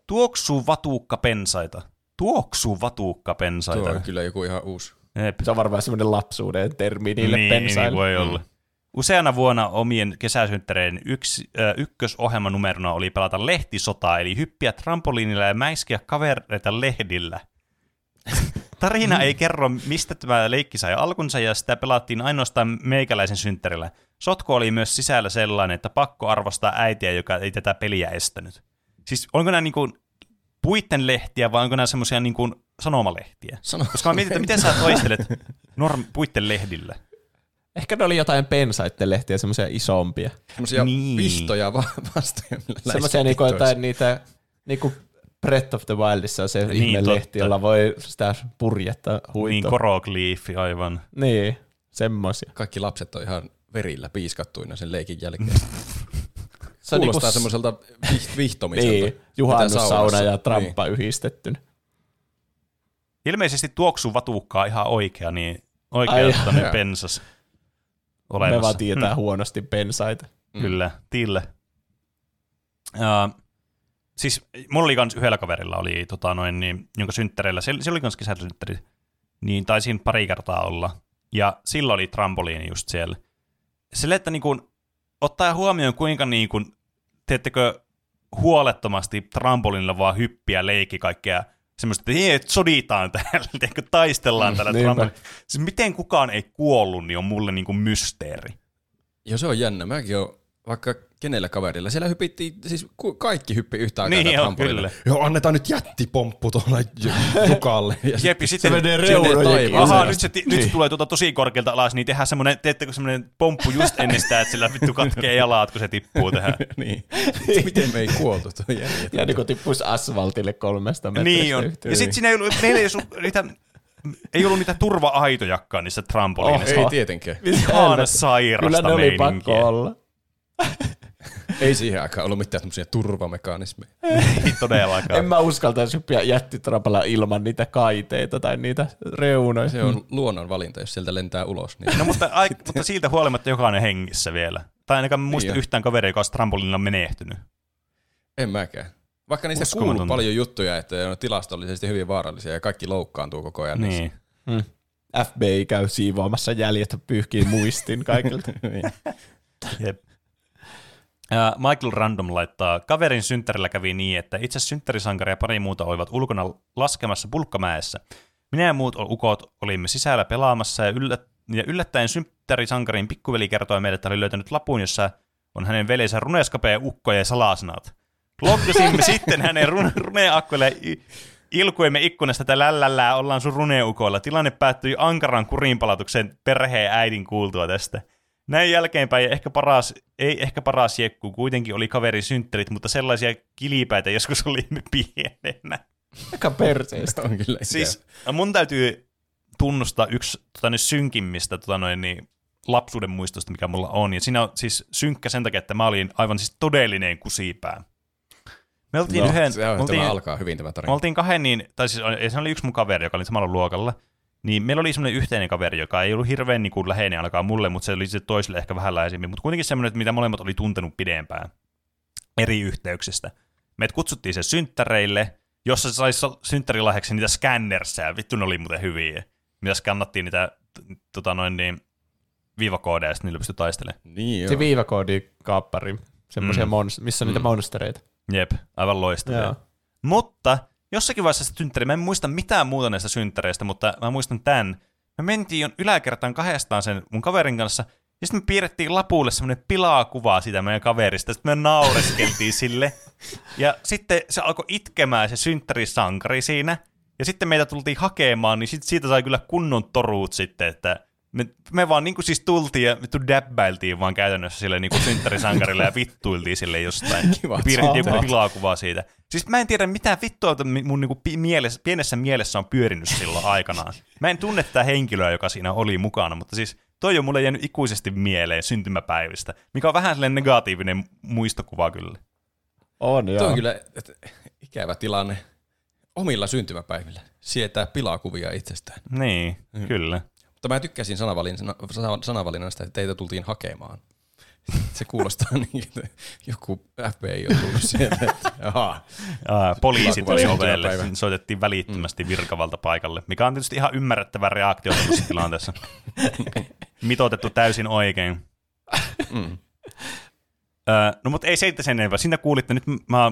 tuoksuu vatuukkapensaita. Tuoksuu vatuukkapensaita. Tuo on kyllä joku ihan uusi. Eep. Se on varmaan semmoinen lapsuuden termi niille niin, pensaille. Niin voi olla. Hmm. Useana vuonna omien kesäsynttäreiden yksi, ö, ykkösohjelmanumerona oli pelata lehtisotaa, eli hyppiä trampoliinilla ja mäiskiä kavereita lehdillä. Tarina ei kerro, mistä tämä leikki sai alkunsa, ja sitä pelattiin ainoastaan meikäläisen synttärillä. Sotku oli myös sisällä sellainen, että pakko arvostaa äitiä, joka ei tätä peliä estänyt. Siis onko nämä niin kuin puitten lehtiä, vai onko nämä semmoisia niin kuin sanomalehtiä? Sanomalehtiä. Koska mä mietin, että miten sä toistelet norm- puitten lehdillä? Ehkä ne oli jotain pensaitten lehtiä, semmoisia isompia. Semmoisia niin. Pistoja va- vastaan. Semmoisia niin kuin jotain niitä... Niin kuin Breath of the Wildissa on se niin, ihme lehti, jolla voi sitä purjetta huitoa. Niin, Koroglyphi aivan. Niin, semmoisia. Kaikki lapset on ihan verillä piiskattuina sen leikin jälkeen. Se kuulostaa niinku... semmoiselta vihtomiselta. Niin, juhannussauna ja tramppa niin. Yhdistettynä. Ilmeisesti tuoksuu vatuukkaa ihan oikea, niin oikeuttainen pensas olemassa. Me vaan tietää hmm. huonosti pensaita. Hmm. Kyllä, tille. Uh, Siis mulla oli kans yhdellä kaverilla, oli, tota, noin, niin, jonka synttäreillä, se, se oli kans kesäsynttäri, niin taisin pari kertaa olla. Ja sillä oli trampoliini just siellä. Silleen, että niin kun, ottaa huomioon, kuinka niin kun, teettekö huolettomasti trampoliinilla vaan hyppiä, leikki kaikkea. Semmoista, että soditaan täällä, teekö taistellaan täällä trampoliinilla. Siis miten kukaan ei kuollut, niin on mulle niin kun mysteeri. Joo, se on jännä. Mäkin oon vaikka... Kenellä kaverilla? Siellä hypittiin, siis kaikki hyppi yhtä aikaa niin, trampolille. Joo, annetaan nyt jättipomppu tuolla Jukalle. Ja Jepi, sitten se menee reunoihin. Ahaa, nyt se, ti- niin. nyt se tulee tuota tosi korkealta alas, niin tehdään semmoinen, teettekö semmoinen pomppu just ennestään, että sillä vittu katkee jalaat, kun se tippuu tähän. niin. Miten me ei kuoltu tuo jäljet? Ja niin kuin tippuisi asfaltille kolmesta metristä. Niin on. Yhteen. Ja sitten siinä ei ollut, meillä ei ollut niitä... Ei ollut niitä turva-aitojakkaan niissä trampoliineissa. Ei tietenkään. Aina sairasta kyllä ne oli pakko olla. Ei siihen aikaan ollut mitään tämmöisiä turvamekanismeja. Ei todellakaan. En mä uskaltaisi hyppiä jättitrampalla ilman niitä kaiteita tai niitä reunoja. Se on luonnon valinta, jos sieltä lentää ulos. Niin no mutta, ai, mutta siltä huolimatta jokainen hengissä vielä. Tai ainakaan mä muista niin yhtään kaveria, joka olisi trampoliinilla menehtynyt. En mäkään. Vaikka niistä kuuluu paljon juttuja, että ne on tilastollisesti hyvin vaarallisia ja kaikki loukkaantuu koko ajan. Niin. Hmm. F B I käy siivoamassa jäljet, pyyhkii muistin kaikilta. Jep. Michael Random laittaa, kaverin synttärillä kävi niin, että itse synttärisankari ja pari muuta olivat ulkona laskemassa Pulkkamäessä. Minä ja muut ukot olimme sisällä pelaamassa ja, yllät, ja yllättäen synttärisankarin pikkuveli kertoi meille, että oli löytänyt lapun, jossa on hänen veljensä runeskapea, ukkoja ja salasanat. Lokkasimme sitten hänen rune- runeakkoille ja ilkuimme ikkunasta, että lällällää ollaan sun runeukoilla. Tilanne päättyi ankaran kurinpalautukseen perheen äidin kuultua tästä. Näin jälkeenpäin ehkä paras, ei ehkä paras jekku, kuitenkin oli kaverin synttärit, mutta sellaisia kilipäitä joskus olimme pienenä. Aika perseistä on kyllä. Siis mun täytyy tunnustaa yksi tota, ne synkimmistä tota, noin, niin, lapsuuden muistosta, mikä mulla on. Ja siinä on siis synkkä sen takia, että mä olin aivan siis todellinen kusipää. Me oltiin no, yhden... Se on, me oltiin, tämä alkaa hyvin tämä tarina. Me oltiin kahden, niin, tai siis se oli yksi mun kaveri, joka oli samalla luokalla. Niin meillä oli semmoinen yhteinen kaveri, joka ei ollut hirveän niin kuin läheinen alkaan mulle, mutta se oli se toiselle ehkä vähän läheisemmin. Mutta kuitenkin semmoinen, mitä molemmat oli tuntenut pidempään eri yhteyksistä. Meitä kutsuttiin se synttäreille, jossa se saisi synttärilahjaksi niitä scannersää. Vittu ne oli muuten hyviä. Mitä skannattiin niitä tota noin niin, viivakoodeja, ja sitten niillä pystyi taistelemaan. Niin se viivakoodikaappari, semmoisia mm. monst- missä on mm. niitä monstereita. Jep, aivan loistavia. Joo. Mutta... Jossakin vaiheessa synttäri, mä en muista mitään muuta näistä synttäreistä, mutta mä muistan tämän. Mä mentiin jo yläkertaan kahdestaan sen mun kaverin kanssa, Ja sitten me piirrettiin lapulle semmoinen pilakuva siitä meidän kaverista. Sitten me naureskeltiin sille. Ja sitten se alkoi itkemään se synttärisankari siinä. Ja sitten meitä tultiin hakemaan, niin siitä sai kyllä kunnon toruut sitten, että me, me vaan niinku siis tultiin ja vittu däbäiltiin vaan käytännössä sille niinku synttärisankarille ja vittuiltiin sille jostain. Kiva, piirrettiin joku pilakuvaa siitä. Siis mä en tiedä mitä vittua mun niinku mielessä, pienessä mielessä on pyörinyt silloin aikanaan. Mä en tunne tätä henkilöä, joka siinä oli mukana, mutta siis toi on mulle jäänyt ikuisesti mieleen syntymäpäivistä, mikä on vähän silleen negatiivinen muistokuva kyllä. On joo. Tuo on kyllä ikävä tilanne. Omilla syntymäpäivillä sietää pilakuvia itsestään. Niin, mm. kyllä. Mutta mä tykkäsin sanavalinnasta, että teitä tultiin hakemaan. Se kuulostaa niin, että joku F B I on tullut sieltä. Ahaa. Poliisit oli ovelle. Soitettiin välittömästi virkavalta paikalle, mikä on tietysti ihan ymmärrettävä reaktio tässä tilanteessa. Mitoitettu täysin oikein. Mm. No mutta ei seitä sen enempää. Siinä kuulitte nyt, mä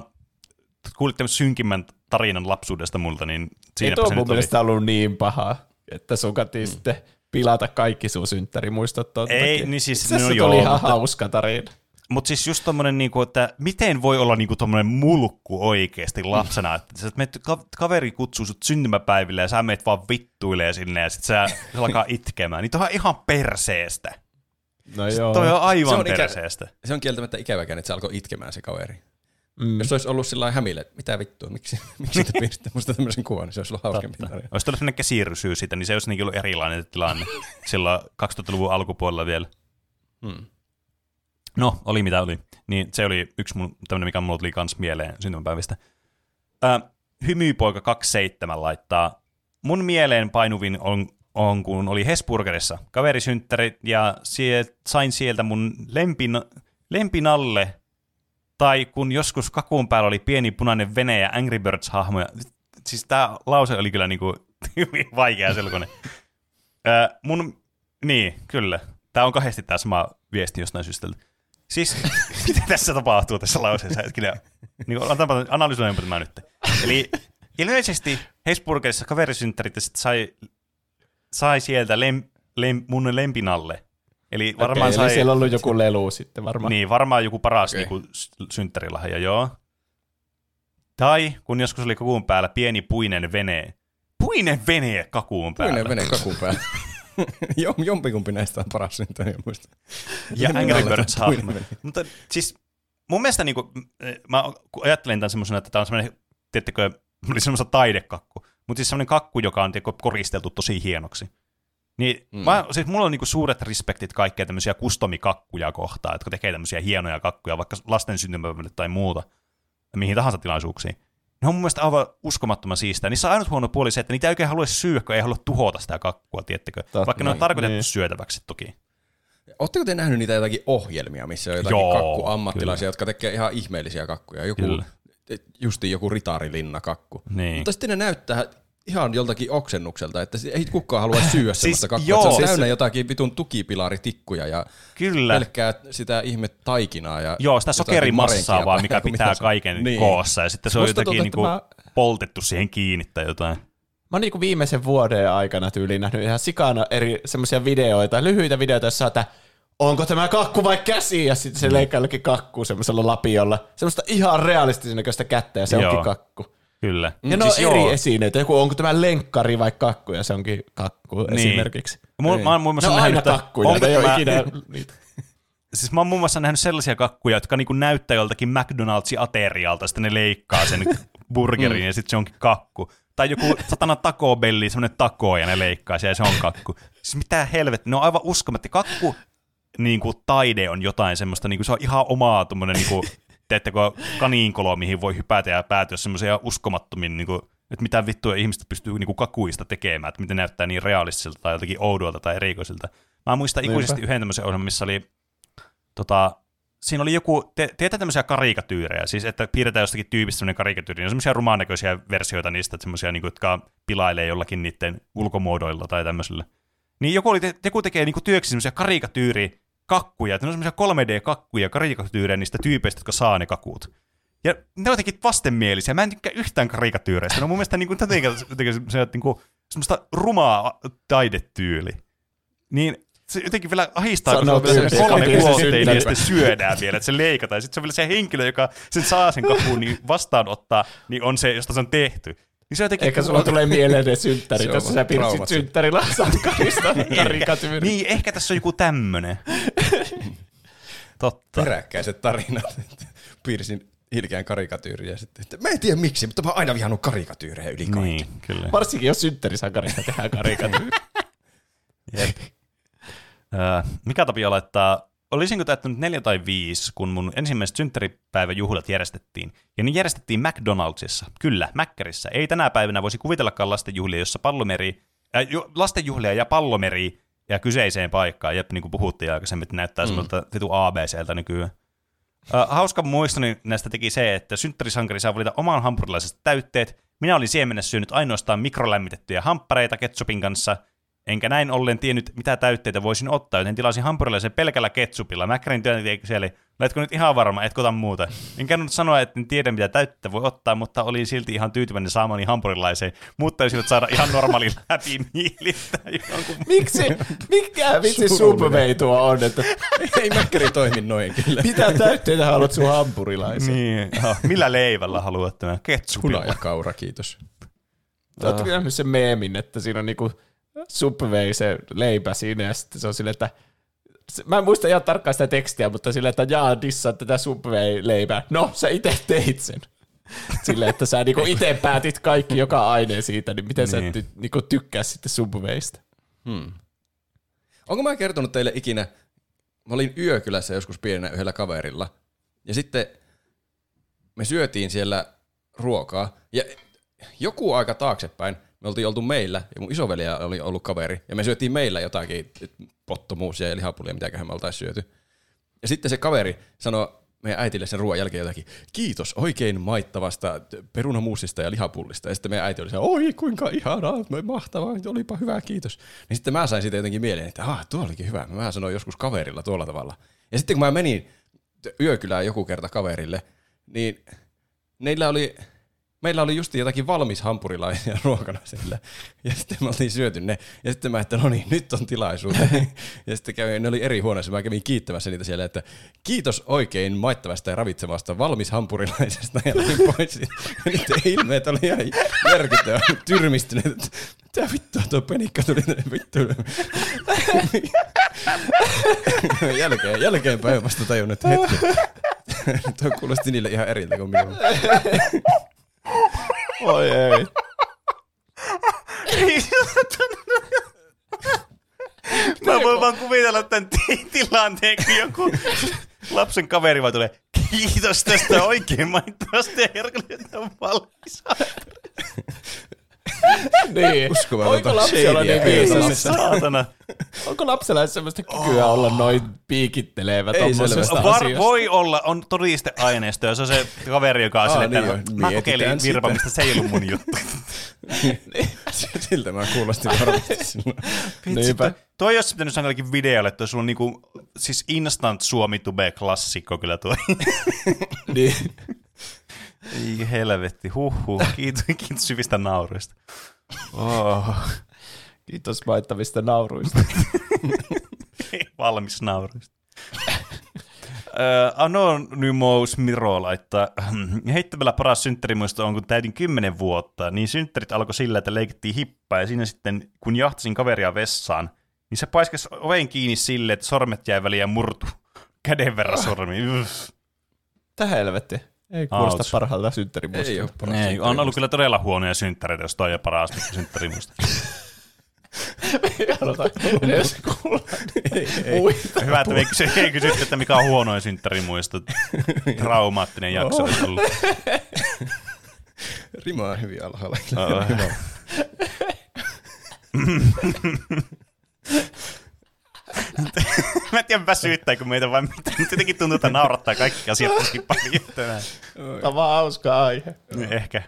kuulitte synkimmän tarinan lapsuudesta multa, niin siinäpä ei se nyt oli. Ei tuo mun mielestä ollut niin paha, että sukatiin mm. sitten pilata kaikki sun synttärimuistot ton ei, takia. Niin siis, no se joo, oli ihan mutta, hauska tarina. Mutta siis just tommonen, niinku, että miten voi olla niinku tommonen mulkku oikeasti lapsena, mm. että et menet, kaveri kutsuu sut syntymäpäivillä ja sä meet vaan vittuilee sinne ja sit sä alkaa itkemään. Niin tohan ihan perseestä. No joo. Toi on aivan se on perseestä. Ikä, se on kieltämättä ikäväkään, että se alkoi itkemään se kaveri. Mm. Jos olisi ollut sillä hämillä, että mitä vittua, miksi, miksi te piirsitte musta tämmöisen kuvan, niin se olisi ollut hauskempi tarina. Olisi tullut sellainen käsirysyys siitä, niin se olisi ollut erilainen tilanne silloin kaksituhattaluvun alkupuolella vielä. Mm. No, oli mitä oli. Niin se oli yksi mun, tämmöinen, mikä mulla tuli kans mieleen syntymäpäivistä. Äh, Hymypoika kaksikymmentäseitsemän laittaa. Mun mieleen painuvin on, on kun oli Hesburgerissa kaverisynttärit, ja sielt, sain sieltä mun lempin, lempinalle. Tai kun joskus kakun päällä oli pieni punainen vene ja Angry Birds-hahmoja. Siis tää lause oli kyllä niinku hyvin vaikea selkoinen. Öö, mun, niin, kyllä. Tää on kahdesti tää sama viesti jostain syystä. Siis, mitä tässä tapahtuu tässä lauseessa? Hetkinen, niin analysoinpa tämä nyt. Eli ilmeisesti Hesburgerissa kaverisynttärit sai, sai sieltä lem, lem, mun lempinalle. Eli varmaan okei, sai, eli siellä on ollut joku lelu sitten varmaan. Niin, varmaan joku paras niinku, synttärilahja, joo. Tai kun joskus oli kakuun päällä pieni puinen vene. Puinen vene kakuun päällä. Puinen vene kakuun päällä. Jompikumpi näistä on paras synttäriä muista. Ja Angry Birds hahmo. Mutta siis mun mielestä, niinku, mä ajattelen tämän semmoisena, että tämä on semmoinen, tiettekö, oli semmoista taidekakku. Mutta siis semmoinen kakku, joka on tiedätkö, koristeltu tosi hienoksi. Niin, mm. mä, siis mulla on niinku suuret respektit kaikkea tämmöisiä customikakkuja kohtaan, jotka tekee tämmöisiä hienoja kakkuja, vaikka lasten syntymäpäiville tai muuta, mihin tahansa tilaisuuksiin. Ne on mun mielestä aivan uskomattoman siistää. Niissä on ainut huono puoli se, että niitä ei oikein halua syödä, kun ei halua tuhota sitä kakkua, tiettekö? Totta, vaikka ne on tarkoitettu niin. syötäväksi toki. Oletteko te nähnyt niitä jotakin ohjelmia, missä on jotakin Joo, kakkuammattilaisia, kyllä. jotka tekee ihan ihmeellisiä kakkuja? Joku, justiin joku ritarilinna-kakku. Niin. Mutta sitten ne näyttää... Ihan joltakin oksennukselta, että ei kukaan halua syödä siis, sellaista kakkua. Joo, se on siis täynnä jotakin vitun tukipilaritikkuja ja kyllä. pelkkää sitä ihme taikinaa. Ja joo, sitä sokerimassaa vaan, mikä pitää kaiken niin. koossa. Ja sitten se on musta jotakin tuntuu, niinku mä... poltettu siihen kiinni tai jotain. Mä oon niinku viimeisen vuoden aikana tyyliin nähnyt ihan sikana eri semmoisia videoita, lyhyitä videoita, joissa on, että onko tämä kakku vai käsi? Ja sitten se mm. leikkaa jollekin kakkuun semmoisella lapiolla. Semmoista ihan realistisen näköistä kättä ja se joo. onkin kakku. Kyllä. Ja no siis eri joo. esineitä. Joku, onko tämä lenkkari vai kakku, ja se onkin kakku niin. esimerkiksi. Mul, mä oon muun muassa nähnyt, että kakkuja, onko tämä... ikinä... siis mä oon muun muassa nähnyt sellaisia kakkuja, jotka niinku näyttää joltakin McDonald'sin aterialta, sitten ne leikkaa sen burgerin mm. ja sitten se onkin kakku. Tai joku satana Taco Belli, semmoinen tako, ja ne leikkaa sen, ja se on kakku. Siis mitä helvettiä, ne on aivan uskomatta. Kakku, niinku taide on jotain semmoista, niinku, se on ihan omaa tommoinen... Niinku, teettekö kaniinkoloa, mihin voi hypätä ja päätyä semmoisia uskomattomin, niin kuin, että mitä vittua ihmiset pystyy niin kuin kakuista tekemään, että miten näyttää niin realistiselta tai jotenkin oudolta tai erikoisilta. Mä muistan ikuisesti yhden tämmöisen ohjelman, missä oli, tota, siinä oli joku, te, teetään tämmöisiä karikatyyrejä, siis että piirretään jostakin tyypistä semmoinen karikatyyri, niin on semmoisia rumaannäköisiä versioita niistä, että semmoisia, niin kuin, jotka pilailee jollakin niiden ulkomuodoilla tai tämmöisellä. Niin joku, oli, te, joku tekee niin kuin työksi semmoisia karikatyyriä, kakkuja, että ne on semmoisia kolme D-kakkuja, karikatyyrejä niistä tyypeistä, jotka saa ne kakut. Ja ne on jotenkin vastenmielisiä. Mä en tykkää yhtään karikatyyreistä. No mun mielestä niin kuin, jotenkin, jotenkin, se, niin kuin, semmoista rumaa taidetyyli. Niin Se jotenkin vielä ahistaa, kun se on kolme proteiinia ja sitten syödään vielä, että se leikataan. Sitten se on vielä se henkilö, joka sen saa sen kapuun, niin vastaanottaa, niin on se, josta se on tehty. Niin ehkä sulla on... tulee mieleen ne synttärit, jos sä piirsit synttärillä sankarista karikatyyri. Niin, ehkä tässä on joku tämmönen. Totta. Peräkkäiset tarinat. Piirsin ilkeän karikatyyriä sitten. Mä en tiedä miksi, mutta mä oon aina vihannut karikatyyrejä yli kaiken. Niin, kyllä. Varsinkin jos synttärisankarista tehdään karikatyyriä. Jep. Uh, Mika Tapio laittaa, olisinko täyttänyt neljä tai viisi, kun mun ensimmäiset synttäripäiväjuhlat järjestettiin. Ja niin järjestettiin McDonald'sissa. Kyllä, Mäkkärissä. Ei tänä päivänä voisi kuvitellakaan lastenjuhlia, jossa pallomeri, äh, lastenjuhlia ja pallomeri ja kyseiseen paikkaan. Jep, niin kuin puhuttiin aikaisemmin, että näyttää mm. semmoilta vitu A B C:ltä nykyään. Uh, hauska muistoni näistä teki se, että synttärisankari saa valita oman hampurilaisesta täytteet. Minä olin siemenessä syönyt ainoastaan mikrolämmitettyjä hamppareita ketsupin kanssa. Enkä näin ollen tiennyt, mitä täytteitä voisin ottaa, joten tilasin hampurilaisen pelkällä ketsupilla. Mäkkärin työntekijä siellä, oletko nyt ihan varma, etkö ota muuta? En käynyt sanoa, että en tiedä, mitä täytteitä voi ottaa, mutta olin silti ihan tyytyväinen saamani hampurilaiseen. Mutta olisivat saada ihan normaalin läpi miilistä. Miksi? Mikä vitsi Subway tuo on, että ei Mäkkäri toimi noin kyllä. Mitä täytteitä haluat sun hampurilaisen? Niin. Oh, millä leivällä haluat tämän? Ketsupilla. Huna ja kaura, kiitos. Oletko nähnyt oh. sen meemin, että siinä on niinku... Subway se leipä siinä ja sitten se on silleen, että mä en muista ihan tarkkaan sitä tekstiä, mutta silleen, että jaa, dissaa tätä Subway-leipää. No, sä itse teit sen. Silleen, että sä niinku itse päätit kaikki joka aineen siitä, niin miten niin. sä ty- niinku tykkää sitten Subwaysta. Hmm. Onko mä kertonut teille ikinä, mä olin yökylässä joskus pienenä yhdellä kaverilla ja sitten me syötiin siellä ruokaa ja joku aika taaksepäin me oltiin oltu meillä, ja mun isoveli oli ollut kaveri, ja me syötiin meillä jotakin pottomuusia ja lihapulia, mitäköhän me oltaisiin syöty. Ja sitten se kaveri sanoi meidän äitille sen ruoan jälkeen jotakin, kiitos oikein maittavasta perunamuusista ja lihapullista. Ja sitten meidän äiti oli se, oi kuinka ihanaa, mahtavaa, olipa hyvä, kiitos. Niin sitten mä sain siitä jotenkin mieleen, että ah, tuo olikin hyvä, mä sanoin joskus kaverilla tuolla tavalla. Ja sitten kun mä menin yökylään joku kerta kaverille, niin neillä oli... Meillä oli just jotakin valmis hampurilaisia ruokana siellä, ja sitten me oltiin syöty ne, ja sitten mä että no niin, nyt on tilaisuus. Ja sitten kävin, ne oli eri huoneessa, mä kävin kiittämässä niitä siellä, että kiitos oikein maittavasta ja ravitsevasta valmis hampurilaisesta, ja lähdin pois. Ja niiden ilmeet oli ihan järkyttävän tyrmistyneet, että mitä vittua tuo penikka tuli tänne vittuille. Jälkeen, jälkeenpäin vasta tajunnut, että hetki, tuo kuulosti niille ihan eriltä kuin minua. Oi ei. Mä voin vaan kuvitella tämän tilanteen, kun joku lapsen kaveri vaan tulee, kiitos tästä oikein maittavasta ja herkullisesta valmistaa. Niin. Onko lapsella niin viisas? Saatana. Onko lapsella semmoista kykyä oh. olla noin piikittelevä tuommoisesta asiasta? Voi olla, on todisteaineisto, ja se on se kaveri, joka on ah, silleen, niin, että mä kokeilin virpamista, se ei ollut mun juttu. Siltä mä kuulostin varmasti silloin. Niinpä. Tuo ei ole sitten nyt sankallekin videolle, että sulla on niinku, siis instant Suomi-tube-klassikko kyllä tuo. Niin. Ei helvetti, huhhuh, kiitos, kiitos syvistä nauruista. Oh. Kiitos maittavista nauruista. Valmis nauruista. Anonymous Miro laittaa, heittämällä paras synttärimuisto on, kun täytin kymmenen vuotta, niin synttärit alkoi sillä, että leikittiin hippaa, ja siinä sitten, kun jahtasin kaveria vessaan, niin se paiskasi oven kiinni sille, että sormet jäi väliin ja murtu käden verran sormiin. Mitä helvetti? Ei kuulosta parhaalta synttärimuista. Ei ole paras ei, on ollut kyllä todella huonoja synttäreitä, jos toi ei ole paras synttärimuista. Me halutaan edes kuulla. Ei, ei. Hyvä, että me kysy, ei kysytty, että mikä on huonoja synttärimuista. Traumaattinen jakso on ollut. Rima on hyvin alhaalla. Oh. Mä en tiedä, väsyyttääkö meitä vai mitä. Tietenkin tuntuu, että naurattaa kaikki asiat tosi paljon tänään. Tämä on vaan hauska aihe. Ehkä.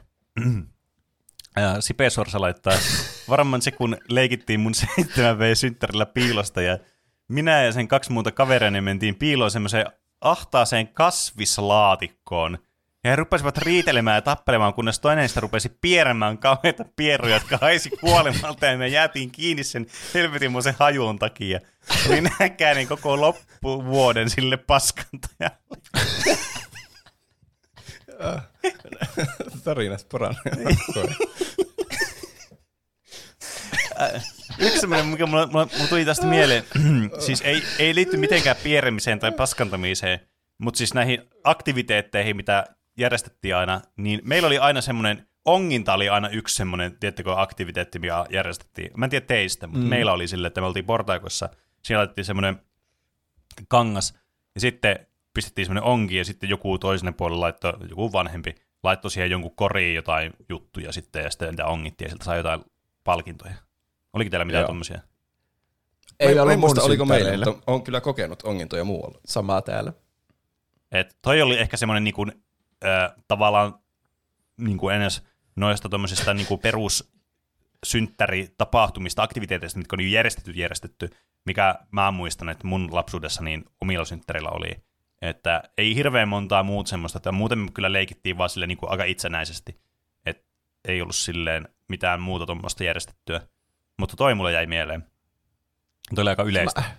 Sipe Sorsa laittaa. Varmaan se, kun leikittiin mun seitsemän V-synttärillä piilosta ja minä ja sen kaksi muuta kavereani mentiin piiloon semmoiseen ahtaaseen kasvislaatikkoon. he rupesivat riitelemään ja tappelemaan, kunnes toinen sitä rupesi pierämään kauheita pieruja, jotka haisi kuolemalta, ja me jäätiin kiinni sen helvetinmoisen hajuun takia. Niin näkäänin koko loppuvuoden sille paskantajalle. Tarinat parannevat. Yksi semmoinen, mikä mulla, mulla, mulla tuli tästä mieleen, siis ei, ei liitty mitenkään pieremiseen tai paskantamiseen, mutta siis näihin aktiviteetteihin, mitä järjestettiin aina, niin meillä oli aina semmoinen, onginta oli aina yksi semmoinen, tiettäkö, aktiviteetti, mikä järjestettiin. Mä en tiedä teistä, mutta mm. meillä oli silleen, että me oltiin portaikossa, siellä laitettiin semmoinen kangas, ja sitten pistettiin semmoinen onki, ja sitten joku toisen puolella laittoi, joku vanhempi, laittoi siihen jonkun koriin jotain juttuja sitten, ja sitten niitä ongittiin, ja sieltä sai jotain palkintoja. Oliko teillä mitään tuommoisia? Ei ole muista, oliko meillä, mutta on kyllä kokenut ongintoja muualla. Samaa täällä. Et toi oli ehkä semmoinen niinku, äh, tavallaan niinku ennäs noista tommosista niinku perussynttäritapahtumista, aktiviteeteista, mitkä on järjestetty järjestetty, mikä mä muistan, että mun lapsuudessa niin omilla synttärillä oli. Että ei hirveän montaa muuta semmoista, että muuten me kyllä leikittiin vaan silleen niinku aika itsenäisesti. Et ei ollut silleen mitään muuta tommoista järjestettyä. Mutta toi mulle jäi mieleen. Toi oli aika yleistä. Mä...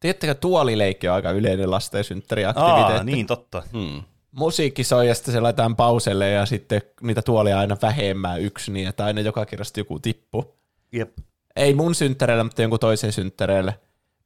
Tiedättekö, tuolileikki on aika yleinen lasten synttäriaktiviteetti. Aa, niin totta. Hmm. Musiikki soi ja sitten se laitetaan pauselle ja sitten niitä tuolia aina vähemmän yksi, niin että aina joka kerrasta joku tippu. Jep. Ei mun synttäreillä, mutta jonkun toisen synttäreillä.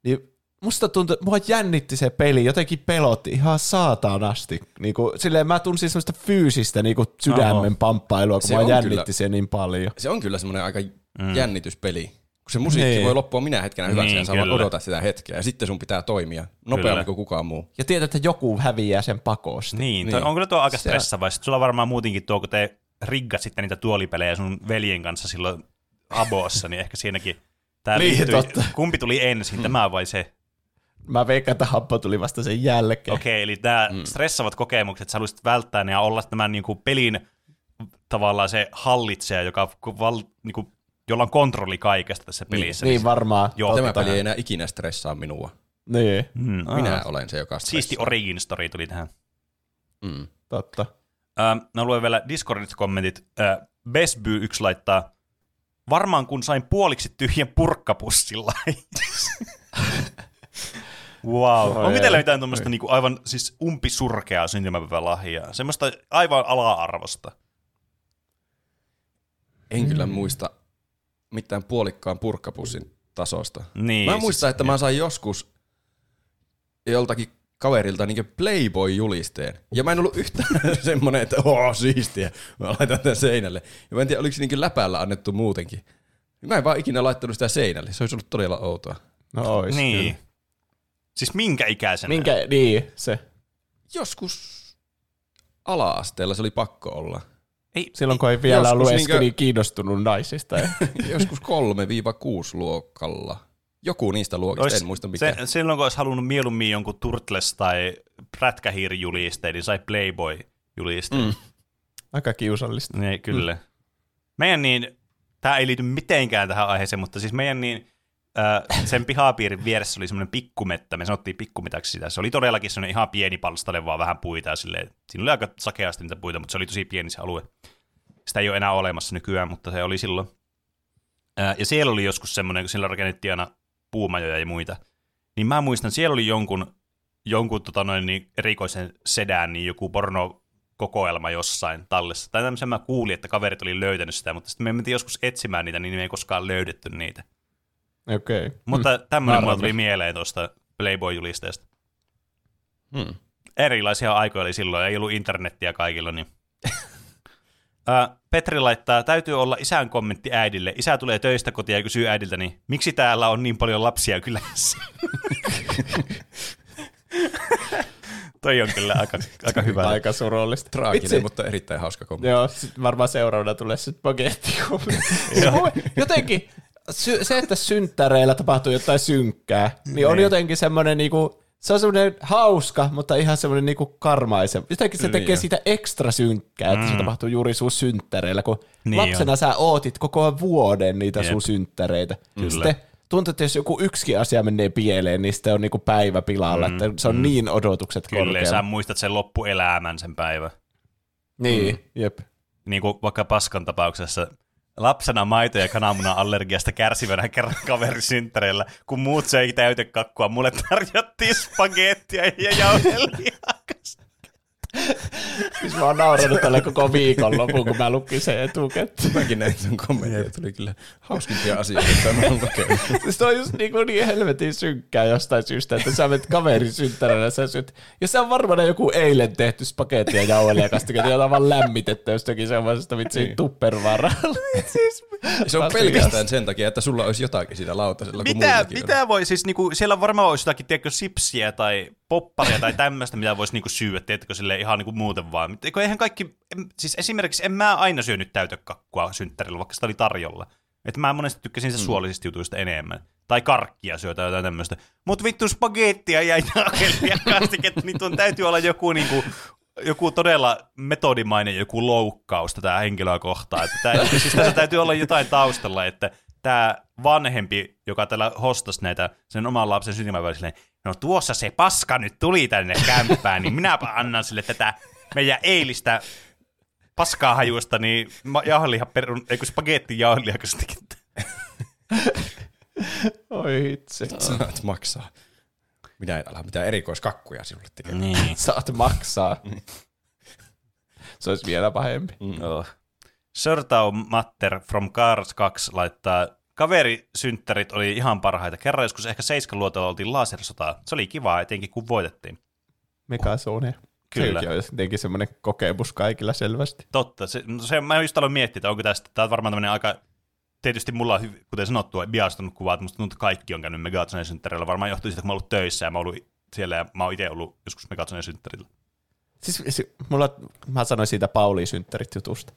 Niin musta tuntui, mua jännitti se peli, jotenkin pelotti ihan saatanasti. Niin kuin, silleen mä tunsin semmoista fyysistä niin kuin sydämen pamppailua, kun se mua jännitti kyllä, se niin paljon. Se on kyllä semmoinen aika... Mm. jännityspeli. Kun se musiikki niin. voi loppua minä hetkenä hyväksi, niin, sä vaan odotat sitä hetkeä, ja sitten sun pitää toimia nopeammin kuin kukaan muu. Ja tietää, että joku häviää sen pakosti. Niin, niin. on kyllä tuo aika stressava. Sitten sulla on varmaan muutenkin tuo, kun te riggasit niitä tuolipelejä sun veljen kanssa silloin aboossa, niin ehkä siinäkin tää liittyy. Kumpi tuli ensin, mm. tämä vai se? Mä veikkaan, että happo tuli vasta sen jälkeen. Okei, okay, eli nämä mm. stressavat kokemukset, sä haluaisit välttää ne ja olla tämän niin kuin pelin tavallaan se hallitseja, joka val, niin kuin jolla on kontrolli kaikesta tässä pelissä. Niin, niin varmaan. Joo, tämä peli ei enää ikinä stressaa minua. Niin. Mm, Minä aha. olen se, joka stressaa. Siisti origin story tuli tähän. Mm. Totta. Ähm, mä luen vielä Discordissa kommentit. Äh, Besby yksi laittaa, varmaan kun sain puoliksi tyhjän purkkapussilla. Wow. Onko teillä mitään tuommoista niinku aivan siis umpisurkeaa syntymäpäivä lahjaa? Semmoista aivan ala-arvosta. En mm. kyllä muista mitään puolikkaan purkkapussin tasosta. Niin, mä muistan, siis, että niin. mä sain joskus joltakin kaverilta niin Playboy-julisteen. Ja mä en ollut yhtään semmoinen, että ooo, siistiä, mä laitan tämän seinälle. Ja mä en tiedä, oliko se niin läpällä annettu muutenkin. Mä en vaan ikinä laittanut sitä seinälle, se olisi ollut todella outoa. No ois. Niin. Kyllä. Siis minkä ikäisenä? Minkä, niin, se. Joskus ala-asteella se oli pakko olla. Ei, silloin kun ei vielä ollut edes niinkö... kiinnostunut naisista. Joskus kolme kuusi luokalla. Joku niistä luokista, olis, en muista mikä. Se, silloin kun olisi halunnut mieluummin jonkun Turtles- tai Prätkähiiri-julisteen, niin sai Playboy-julisteen. Mm. Aika kiusallista. Ne, kyllä. Mm. Meidän niin, tämä ei liity mitenkään tähän aiheeseen, mutta siis meidän niin, äh, sen pihapiirin vieressä oli semmoinen pikkumettä, me sanottiin pikkumetäksi sitä. Se oli todellakin semmoinen ihan pieni palstalle, vaan vähän puita ja silleen. Siinä oli aika sakeasti niitä puita, mutta se oli tosi pieni se alue. Sitä ei ole enää olemassa nykyään, mutta se oli silloin. Ää, ja siellä oli joskus semmoinen, kun siellä rakennettiin aina puumajoja ja muita. Niin mä muistan, siellä oli jonkun, jonkun tota noin, niin erikoisen sedän, niin joku pornokokoelma jossain tallessa. Tai tämmöisen mä kuulin, että kaverit oli löytänyt sitä, mutta sitten me mentiin joskus etsimään niitä, niin me ei koskaan löydetty niitä. Okei. Okay. Mutta hmm. tämmöinen mulla tuli mieleen tuosta Playboy-julisteesta. Hmm. Erilaisia aikoja oli silloin, ei ollut internettiä kaikilla, niin... Petri laittaa, täytyy olla isän kommentti äidille. Isä tulee töistä kotiin ja kysyy äidiltäni, niin miksi täällä on niin paljon lapsia kylässä? Toi on kyllä aika, aika hyvä. Aika surullista. Traaginen, mutta erittäin hauska kommentti. Joo, varmaan seuraavana tulee sitten paketti-kommentti. Jotenkin se, että synttäreillä tapahtuu jotain synkkää, niin on jotenkin semmoinen... Niinku se on semmoinen hauska, mutta ihan semmoinen niinku karmaisen. Jotenkin se tekee siitä ekstra synkkää, että mm. se tapahtuu juuri sun synttäreillä, kun niin lapsena on. Sä ootit koko vuoden niitä Jep. sun synttäreitä. Kyllä. Sitten tuntuu, että jos joku yksikin asia menee pieleen, niin sitten on niinku päivä pilalla, mm. että se on mm. niin odotukset korkealla. Kyllä, sä muistat sen loppuelämän sen päivän. Niin, mm. jep. Niin kuin vaikka paskan tapauksessa. Lapsena maito- ja kananmunan allergiasta kärsivänä kerran kaverisynttäreillä, kun muut söi täytekakkua, mulle tarjottiin spagettia ja jauhelia. Siis mä oon nauranut tälle koko viikonlopun, kun mä lukin sen etukäteen. Mäkin näin sun kommentia, tuli kyllä hauskimpia asioita, mitä mä oon lukenut. Se on just niin, niin helvetin synkkää jostain syystä, että sä menet kaverisynttäränä, sä syöt. Ja se on varmaan joku eilen tehty spagetti ja jauhelia kastiketta, jota on vaan lämmitetty jostakin semmoisesta vitsiin tuppervaralla. Siis, se on pelkästään sen takia, että sulla olisi jotakin siinä lautasella. Mitä, mitä voi siis, niinku, siellä varmaan olisi jotakin, tiedätkö, sipsiä tai popparia tai tämmöistä, mitä voisi niinku syödä, tiedätkö, silleen ihan niinku muuten vaan. Eihän kaikki, siis esimerkiksi en mä aina syönyt täytekakkua synttärillä, vaikka sitä oli tarjolla. Että mä monesti tykkäsin se suolisista jutuista enemmän. Tai karkkia syö tai jotain tämmöistä. Mut vittu spagettia ja jauhelia kastiketta, niin tuon täytyy olla joku niinku, joku todella metodimainen joku loukkaus tätä henkilöä kohtaan. Että tää, siis tässä täytyy olla jotain taustalla, että tämä vanhempi, joka täällä hostasi näitä sen oman lapsen syntymäpäivälleen, no tuossa se paska nyt tuli tänne kämppään, niin minäpä annan sille tätä meidän eilistä paskaa hajuista, niin jauheliha perun, eikö spagetti jauheliha kastiketta. Oi itse. Saat maksaa. Minä en ala mitään erikoiskakkuja sinulle tekemään. Niin. Saat maksaa. Se olisi vielä pahempi. Mm. Oh. Sörtau Matter from Cars kaksi laittaa, kaverisynttärit oli ihan parhaita. Kerran joskus ehkä seitsemän luotolla oltiin lasersotaa. Se oli kivaa, etenkin kun voitettiin. Megazone. Kyllä. Se on jotenkin semmoinen kokemus kaikilla selvästi. Totta. Se, se, mä just aloin miettiä, että onko tästä, tämä on varmaan tämmöinen aika, tietysti mulla on, kuten sanottua, biastunut kuva, että musta tuntuu, että kaikki on käynyt Megazone-synttärillä. Varmaan johtuu siitä, kun mä oon ollut töissä ja mä oon ollut siellä ja mä oon itse ollut joskus Megazone-synttärillä. Siis mulla, mä sanoin siitä Pauli-synttärit jutusta.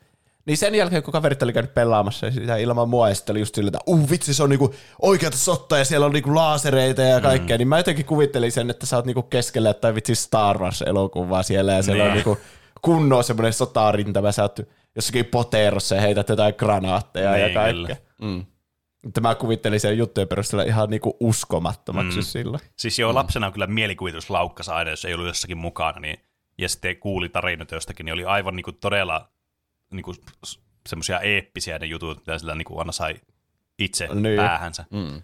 Niin sen jälkeen, kun kaverit oli käynyt pelaamassa sitä ilman mua, ja sitten oli just silleen, että uh, vitsi, se on niinku oikeata sotta, ja siellä on niinku laasereita ja kaikkea, mm. niin mä jotenkin kuvittelin sen, että sä oot niinku keskellä tai vitsi Star Wars-elokuvaa siellä, ja siellä nee. on niinku kunnon semmoinen sotarintama, sä oot jossakin poterossa ja heität jotain granaatteja nee, ja kaikkea. Mm. Mä kuvittelin sen juttujen perusteella ihan niinku uskomattomaksi mm. sillä. Siis joo, lapsena on kyllä mielikuvituslaukkasi aina, jos ei ollut jossakin mukana, niin, ja sitten kuuli tarinoita jostakin, niin oli aivan niinku todella niinku semmoisia eeppisiä ne jutut, mitä sillä niinku aina sai itse niin. päähänsä. Mm.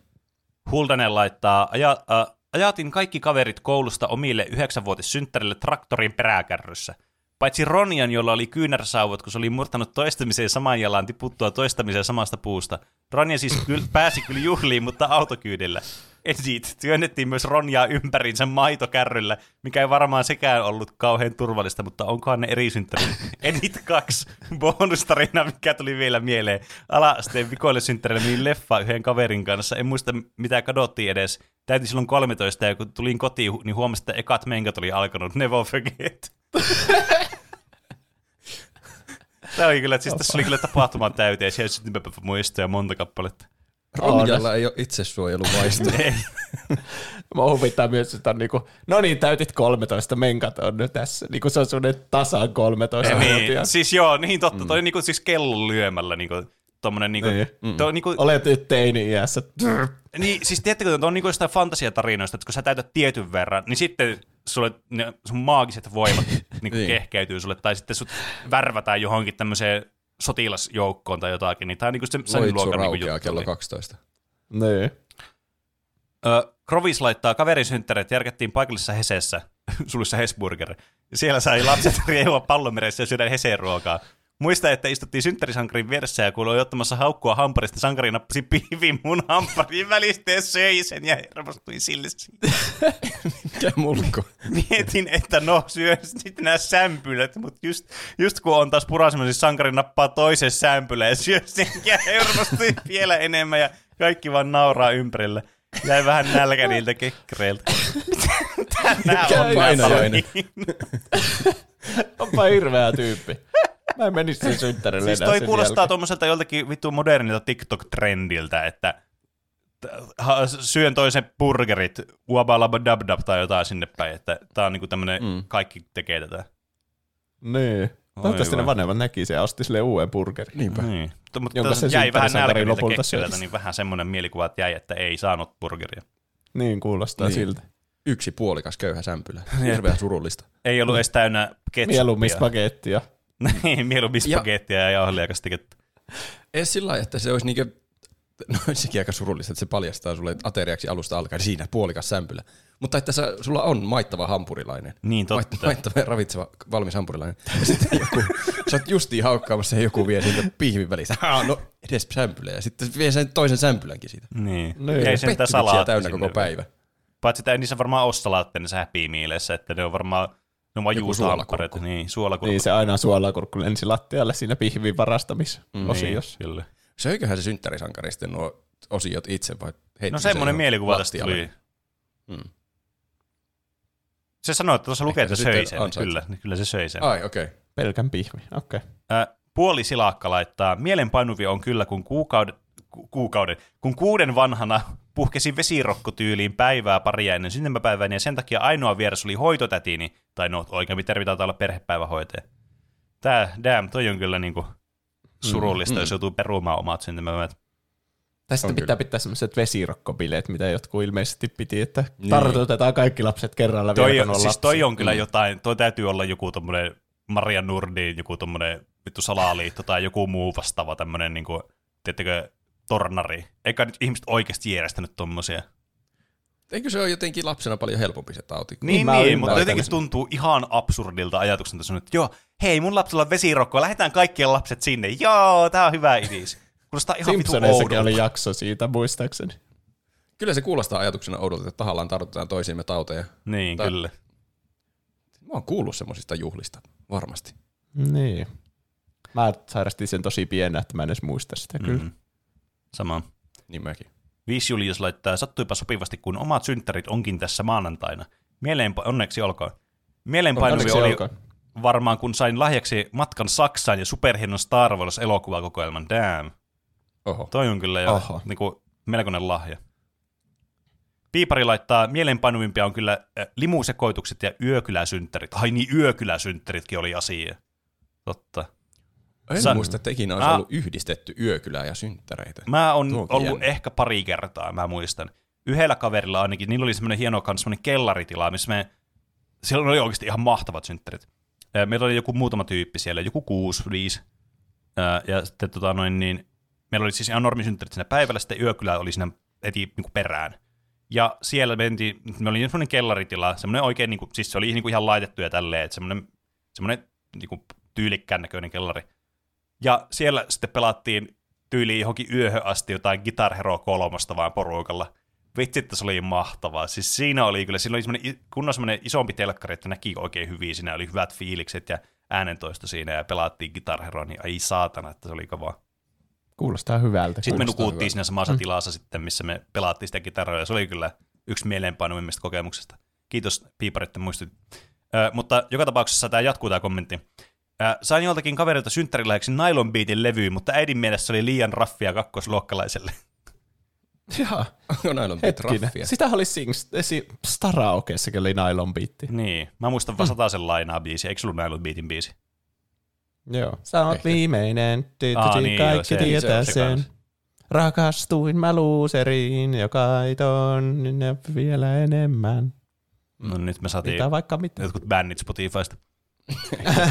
Huldanen laittaa, Aja, äh, ajatin kaikki kaverit koulusta omille yhdeksänvuotissynttärille traktorin peräkärryssä. Paitsi Ronian, jolla oli kyynärsauvat, kun se oli murtanut toistamiseen saman jalan tiputtua toistamiseen samasta puusta. Ronja siis kyl, pääsi kyllä juhliin, mutta autokyydillä. Edit, työnnettiin myös Ronjaa ympäriinsä maitokärryllä, mikä ei varmaan sekään ollut kauhean turvallista, mutta onkohan ne eri synttärit. Edit kaksi, bonustarina, mikä tuli vielä mieleen. Ala-asteen vikoille synttärille menin leffaan yhden kaverin kanssa. En muista, mitä kadottiin edes. Täytin silloin kolmetoista, ja kun tulin kotiin, niin huomasin, että ekat menkät oli alkanut. Never forget. Tämä oli kyllä, siis tässä oli kyllä tapahtuman täyteisiä, jos nyt muistoja monta kappaletta. Ronjalla ei ole itsesuojeluvaistoa. Mä huvittaa myös, että on niin kuin, no niin, täytit kolmetoista, menkat on nyt tässä. Niin kuin se on sellainen tasan kolmetoista-vuotiaan. Siis joo, niin totta. Mm. Toi niin kuin siis kellon lyömällä niin kuin tommonen niin kuin, niin. Toi, niin kuin, olet nyt teini-iässä. Niin, siis tiedättekö, tuo on niin kuin jostain fantasiatarinoista, että kun sä täytät tietyn verran, niin sitten sulle, ne, sun maagiset voimat niin kuin kehkeytyy sulle, tai sitten sut värvätään johonkin tämmöiseen sotilasjoukkoon tai jotakin, niin tämä on niinku se sen luokan niinku juttu. Voit kello kaksitoista. Niin. Öö, Krovis laittaa kaverisynttäreet, järkättiin paikallisessa Hesessä, sulussa Hesburger. Siellä sai lapset riehua pallomeressä ja syödään Heseen ruokaa. Muista, että istuttiin synttärisankarin vieressä ja kun oli ottamassa haukkua hamparista, sankari nappasi piivin mun hamparin välistä ja söi sen ja hermostui sille. Mikä mulko? Mietin, että no syö sitten nämä sämpylät, mutta just, just kun on taas purasemassa, niin sankari nappaa toisen sämpylän ja syö sen ja hermostui vielä enemmän ja kaikki vaan nauraa ympärillä. Jäi vähän nälkä niiltä kekkereiltä. Mitä nämä on painalainen? Onpa hirveä tyyppi. Mä en menisi sen synttärille siis enää. Siis toi kuulostaa tuommoiselta joltakin vittu modernilta TikTok-trendiltä, että syön toisen burgerit, uabalabadabdab tai jotain sinne päin, että tää on niinku tämmönen, mm. kaikki tekee tätä. Niin. Toivottavasti ne vanhemmat näki sen ja osti silleen uuden burgerin. Niinpä. Niin. Mutta tässä jäi vähän nälkä niitä kekkeleiltä, niin vähän semmonen mielikuva, että jäi, että ei saanut burgeria. Niin, kuulostaa niin. siltä. Yksi puolikas köyhä sämpylä. Hirveän surullista. Ei ollut edes täynnä ketsuppia. Mieluummin spagettia. Niin, mieluummin spagettia ja jauheliakastiketta. Ei sillä lailla, että se olisi niinku, no sekin aika surullista, että se paljastaa sulle ateriaksi alusta alkaen siinä puolikas sämpylä. Mutta että sä, sulla on maittava hampurilainen. Niin totta. Maittava ja ravitseva valmis hampurilainen. Ja sitten joku, sä oot justiin haukkaamassa ja joku vie siitä piihmin välissä. Haa, no edes sämpylä. Ja sitten vie sen toisen sämpylänkin siitä. Niin. No, ei sen täynnä sinne koko päivä. Paitsi että niissä varmaan ole salaatteja niissä Happy Mealissä, että ne on varmaan... No vaan juustohamppareita, niin suolakurkku. Niin se aina suolakurkku lensi lattialle siinä pihvin varastamisosiossa. Mm, niin, söiköhän se synttärisankari sitten nuo osiot itse vai heitti? No semmoinen se mielikuva tästä tuli. Mm. Se sanoi, että tuossa lukee, että se söi sen. Kyllä, kyllä se söi sen. Ai okei. Okay. Pelkän pihvi, okei. Okay. Äh, puoli silakka laittaa. Mielenpainuvi on kyllä, kun kuukauden, ku, kuukauden, kun kuuden vanhana puhkesin vesirokkotyyliin päivää paria ennen syntymäpäivääni ja sen takia ainoa vieras oli hoitotätini, tai no oikeampi tervitaan olla perhepäivähoitaja. Tää, damn, toi on kyllä niinku surullista, mm, jos mm. joutuu perumaan omat syntymäpäivät. Tai sitten pitää pitää sellaiset vesirokkobileet, mitä jotkut ilmeisesti piti, että niin. Tartutetaan kaikki lapset kerralla toi vielä, on, siis lapsi. Toi on kyllä mm. jotain, toi täytyy olla joku tommonen Maria Nurdin, joku tommonen vittu salaliitto tai joku muu vastaava tämmönen niinku, tiedättekö, tornari. Eikä nyt ihmiset oikeasti järjestänyt tommosia. Eikö se ole jotenkin lapsena paljon helpompi se tauti? Niin, niin mutta jotenkin tuntuu ihan absurdilta ajatuksena, että joo, hei, mun lapsella on vesirokkoa, lähdetään kaikkien lapset sinne. Joo, tää on hyvä idis. Kuulostaa ihan vitu oudolta. Simpsoneissakin oli jakso siitä, muistaakseni. Kyllä se kuulostaa ajatuksena oudolta, että tahallaan tartutaan toisiimme tauteja. Niin, tai... kyllä. Mä oon kuullut semmosista juhlista, varmasti. Niin. Mä sairastin sen tosi pienä, että mä en edes muista sitä, mm-hmm. kyllä. Samaan. Niin mäkin. Viisi Julius laittaa, sattuipa sopivasti, kun omat synttärit onkin tässä maanantaina. Mieleenpa- onneksi olkoon. Mielenpainuvi oli olkoon. Varmaan, kun sain lahjaksi matkan Saksaan ja superhienon Star Wars-elokuvakokoelman. Damn. Oho. Toi on kyllä jo niinku, melkoinen lahja. Piipari laittaa, mielenpainuvimpia on kyllä äh, limusekoitukset ja yökyläsynttärit. Ai niin, yökyläsynttäritkin oli asia. Totta. En San... muista, että ikinä olisi mä... ollut yhdistetty yökylää ja synttäreitä. Mä oon Tuokin ollut jännä. Ehkä pari kertaa, mä muistan. Yhdellä kaverilla ainakin, niillä oli semmoinen hieno kans, semmoinen kellaritila, missä me, siellä oli oikeasti ihan mahtavat synttärit. Meillä oli joku muutama tyyppi siellä, joku kuusi, viisi. Ja sitten tota noin niin, meillä oli siis ihan normisynttärit siinä päivällä, sitten yökylä oli siinä heti niin perään. Ja siellä mentiin, me oli semmoinen kellaritila, semmoinen oikein, niin kuin, siis se oli niin kuin ihan laitettu ja tälleen, että semmoinen, semmoinen niin tyylikkään näköinen kellari. Ja siellä sitten pelattiin tyyliin johonkin yöhön asti jotain Guitar Hero kolmosta vaan porukalla. Vitsittä se oli mahtavaa. Siis siinä oli kyllä, siinä oli semmoinen, kunnon semmoinen isompi telkkari, että näki oikein hyvin. Siinä oli hyvät fiilikset ja äänentoisto siinä ja pelattiin Guitar Hero, niin ai saatana, että se oli kovaa. Kuulostaa hyvältä. Sitten kuulostaa me nukuttiin hyvältä. Siinä samassa tilassa sitten, missä me pelattiin sitä kitaraa. Se oli kyllä yksi mieleenpainuvimmista kokemuksesta. Kiitos Piipari, että muistit. Ö, mutta joka tapauksessa tämä jatkuu tämä kommentti. Sain joltakin kaverilta synttärilahjaksi Nylon Beatin levyä, mutta äidin mielessä se oli liian raffia kakkosluokkalaiselle. Jaa, no Nylon Beat raffia. Sitähän oli Staraokeessakin oli Nylon Beat. Niin, mä muistan vaan Satasen lainaa biisiä, eikö sulla Nylon Beatin biisi? Joo. Sä oot viimeinen, kaikki tietää sen. Rakastuin mä luuseriin, joka ei ton vielä enemmän. No nyt me saatiin jotkut bännit Spotifysta.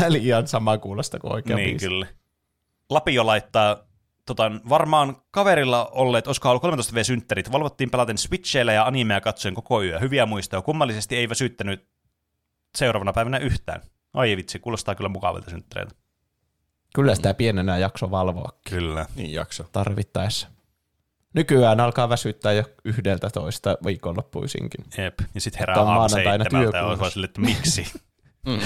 Liian samaa kuulosta kuin oikea niin, biisi. Kyllä. Lapio laittaa, tota, varmaan kaverilla olleet, olisikohan ollut kolmetoista vuotias synttärit, valvottiin pelaten Switcheillä ja animea katsoen koko yö. Hyviä muistoja, kummallisesti ei väsyttänyt seuraavana päivänä yhtään. Ai vitsi, kuulostaa kyllä mukavilta synttäreiltä. Kyllä sitä pienenä jakso valvoakin. Kyllä. Niin jakso. Tarvittaessa. Nykyään alkaa väsyttää jo yhdeltä toista viikonloppuisinkin. Jep, ja sitten herää aamu seitsemältä ja olisi sille, että miksi? Mm.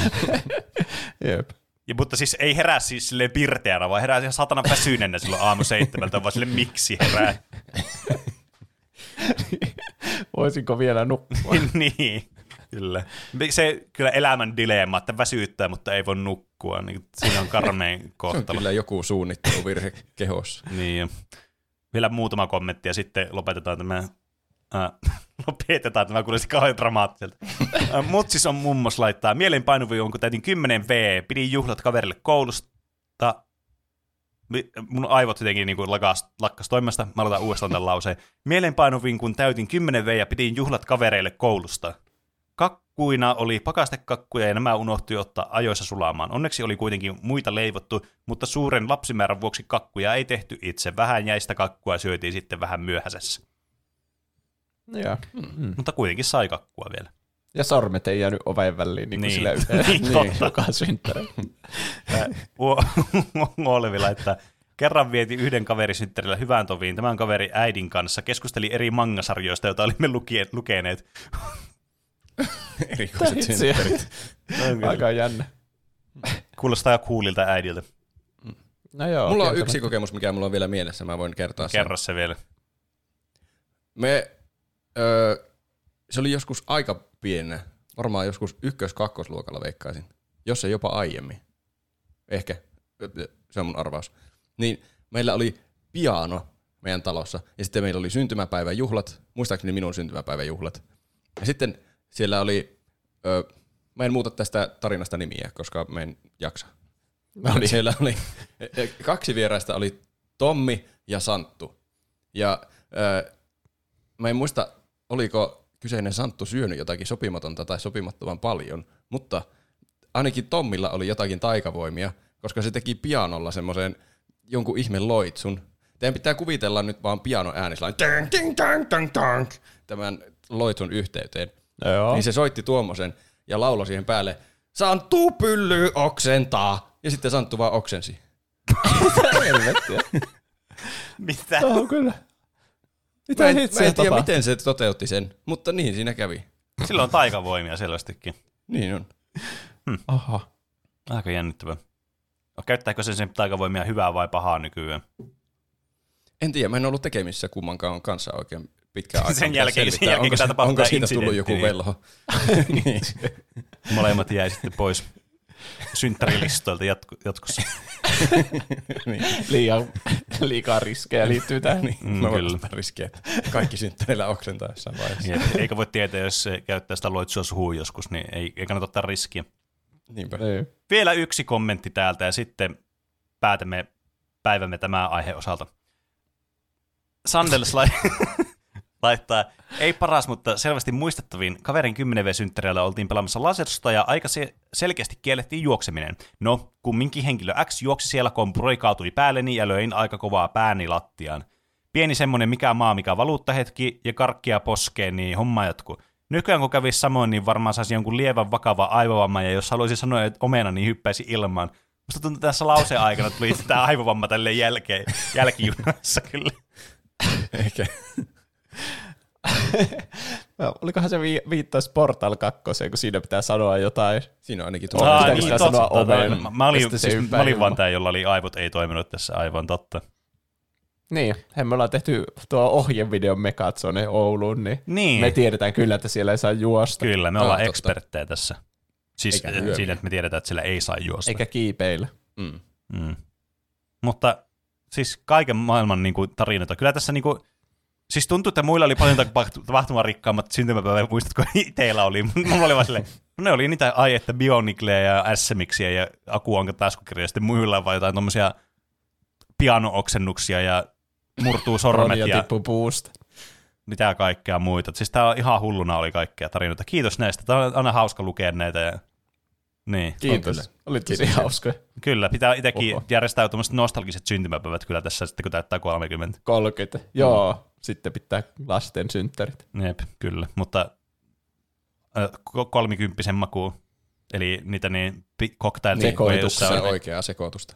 Jep. Ja, mutta siis ei herää siis silleen pirteänä, vaan herää ihan satana väsynenä silloin aamu seitsemältä, vaan silleen miksi herää. Voisinko vielä nukkua? Niin, kyllä. Se kyllä elämän dilemma, että väsyyttää, mutta ei voi nukkua. Niin siinä on karmein kohtalo. Se on kyllä joku suunnitteluvirhe kehossa. Niin. Vielä muutama kommentti ja sitten lopetetaan tämä... Äh, lopetetaan, tämä kuulosti kauhean dramaattiselta. äh, Mutsis on mummos laittaa. Mielenpainuvi on, kun täytin kymmenen vuotta, pidin juhlat kaverille koulusta. Mun aivot jotenkin niin lakas, lakkas toimesta. Mä aloitan uudestaan tämän lauseen. Mielenpainuviin, kun täytin kymmenen vuotta ja pidin juhlat kavereille koulusta. Kak- Kuina oli pakastekakkuja ja nämä unohtui ottaa ajoissa sulamaan. Onneksi oli kuitenkin muita leivottu, mutta suuren lapsimäärän vuoksi kakkuja ei tehty itse. Vähän jäistä kakkua syötiin sitten vähän myöhäisessä. No joo. Mm. Mutta kuitenkin sai kakkua vielä. Ja sormet ei jäänyt oven väliin, niin kuin niin. sillä yhdessä. niin, totta. Joka synttärä. Olvi laittaa. Kerran vieti yhden kaverisynttärillä hyvään toviin tämän kaverin äidin kanssa. Keskusteli eri mangasarjoista, joita olimme lukie- lukeneet. Erikoiset synttärit. Aika jännä. Kuulostaa jo coolilta äidiltä. No joo, mulla on yksi kokemus, mikä mulla on vielä mielessä. Mä voin kertoa sen. Kerro se vielä. Me, öö, se oli joskus aika pienenä. Varmaan joskus ykkös-kakkosluokalla veikkaisin. Jos ei jopa aiemmin. Ehkä. Se on mun arvaus. Niin meillä oli piano meidän talossa. Ja sitten meillä oli syntymäpäiväjuhlat. Muistaakseni minun syntymäpäiväjuhlat. Ja sitten siellä oli, ö, mä en muuta tästä tarinasta nimiä, koska mä en jaksa. Oli, siellä oli, kaksi vieraista oli Tommi ja Santtu. Ja ö, mä en muista, oliko kyseinen Santtu syönyt jotakin sopimatonta tai sopimattoman paljon, mutta ainakin Tommilla oli jotakin taikavoimia, koska se teki pianolla semmoisen jonkun ihme loitsun. Teidän pitää kuvitella nyt vaan pianon äänislain tämän loitsun yhteyteen. Joo. Niin se soitti tuommoisen ja lauloi siihen päälle, Santtu pylly oksentaa. Ja sitten Santtu vaan oksensi. Mitä? Tämä on kyllä. Mitä mä en, mä en tiedä, miten se toteutti sen, mutta niin siinä kävi. Sillä on taikavoimia selvästikin. Niin on. Hmm. Aha. Aika jännittävää. Käyttääkö se sen taikavoimia hyvää vai pahaa nykyään? En tiedä, mä en ollut tekemissä kummankaan kanssa oikein. Sen, sen jälkeen, sen jälkeen onko, tämä onko siitä tullut joku velho? niin. Molemmat jäi sitten pois synttärilistoilta jatko, jatkossa. niin. Liian, liikaa riskejä liittyy tähän. Niin. Mm, kyllä. Riskejä. Kaikki synttärillä oksentaa jossain vaiheessa. Ja, eikä voi tietää, jos käyttää sitä loitsua suhun joskus, niin ei, ei kannata ottaa riskiä. Niinpä. Ei. Vielä yksi kommentti täältä ja sitten päätämme päivämme tämän aiheen osalta. Sandels laittaa, ei paras, mutta selvästi muistettavin. Kaverin kymmenen vuoden synttärillä oltiin pelaamassa lasersusta ja aika se selkeästi kiellettiin juokseminen. No, kumminkin henkilö X juoksi siellä, kompuroi kaatui päälleni ja löin aika kovaa pääni lattiaan. Pieni semmonen mikä maa, mikä valuutta hetki ja karkkia poskee, niin homma jatkuu. Nykyään kun kävisi samoin, niin varmaan saisi jonkun lievän vakava aivovamma ja jos haluaisi sanoa, että omena, niin hyppäisi ilmaan. Musta tuntuu tässä lauseen aikana tuli tämä aivovamma tälle jälkeen, jälkijunassa kyllä. Eikä. No, olikohan se vi- viittaus Portal kakkoseen, kun siinä pitää sanoa jotain. Siinä on ainakin tuolla. Aa, niin, sanoa omen. Mä, mä olin, siis, mä olin vaan tää, jolla oli aivot ei toiminut tässä aivan totta. Niin, he me ollaan tehty tuo ohjevideon Megazone Ouluun, niin, niin me tiedetään kyllä, että siellä ei saa juosta. Kyllä, me ollaan eksperttejä tässä. Siis siinä, että me tiedetään, että siellä ei saa juosta. Eikä kiipeillä. Mm. Mm. Mutta siis kaiken maailman niin kuin, tarinoita. Kyllä tässä niin kuin, siis tuntuu, että muilla oli paljon tapahtumarikkaammat syntymäpäivät, muistatko itsellä oli, mutta mulla oli vaan silleen, ne oli niitä aiheita Bionicleja ja S M X:iä ja Aku Ankka taskukirjoja, ja sitten muilla vaan jotain tommosia piano-oksennuksia ja murtuu sormet ja, ja tippu puusta. Mitä kaikkea muita. Siis tää on ihan hulluna oli kaikkea tarinoita. Kiitos näistä, tää on aina hauska lukea näitä. Ja niin. Kiitos. Oli tosi hauskoja. Kyllä, pitää itsekin järjestää tuommoiset nostalgiset syntymäpäivät kyllä tässä, sitten kun täyttää kolmekymmentä. kolmekymmentä, joo. Mm. Sitten pitää lasten synttärit. Jep, kyllä, mutta kolmikymppisen makuun, eli niitä niin cocktail-sekoituksia. Se on oikeaa sekoitusta.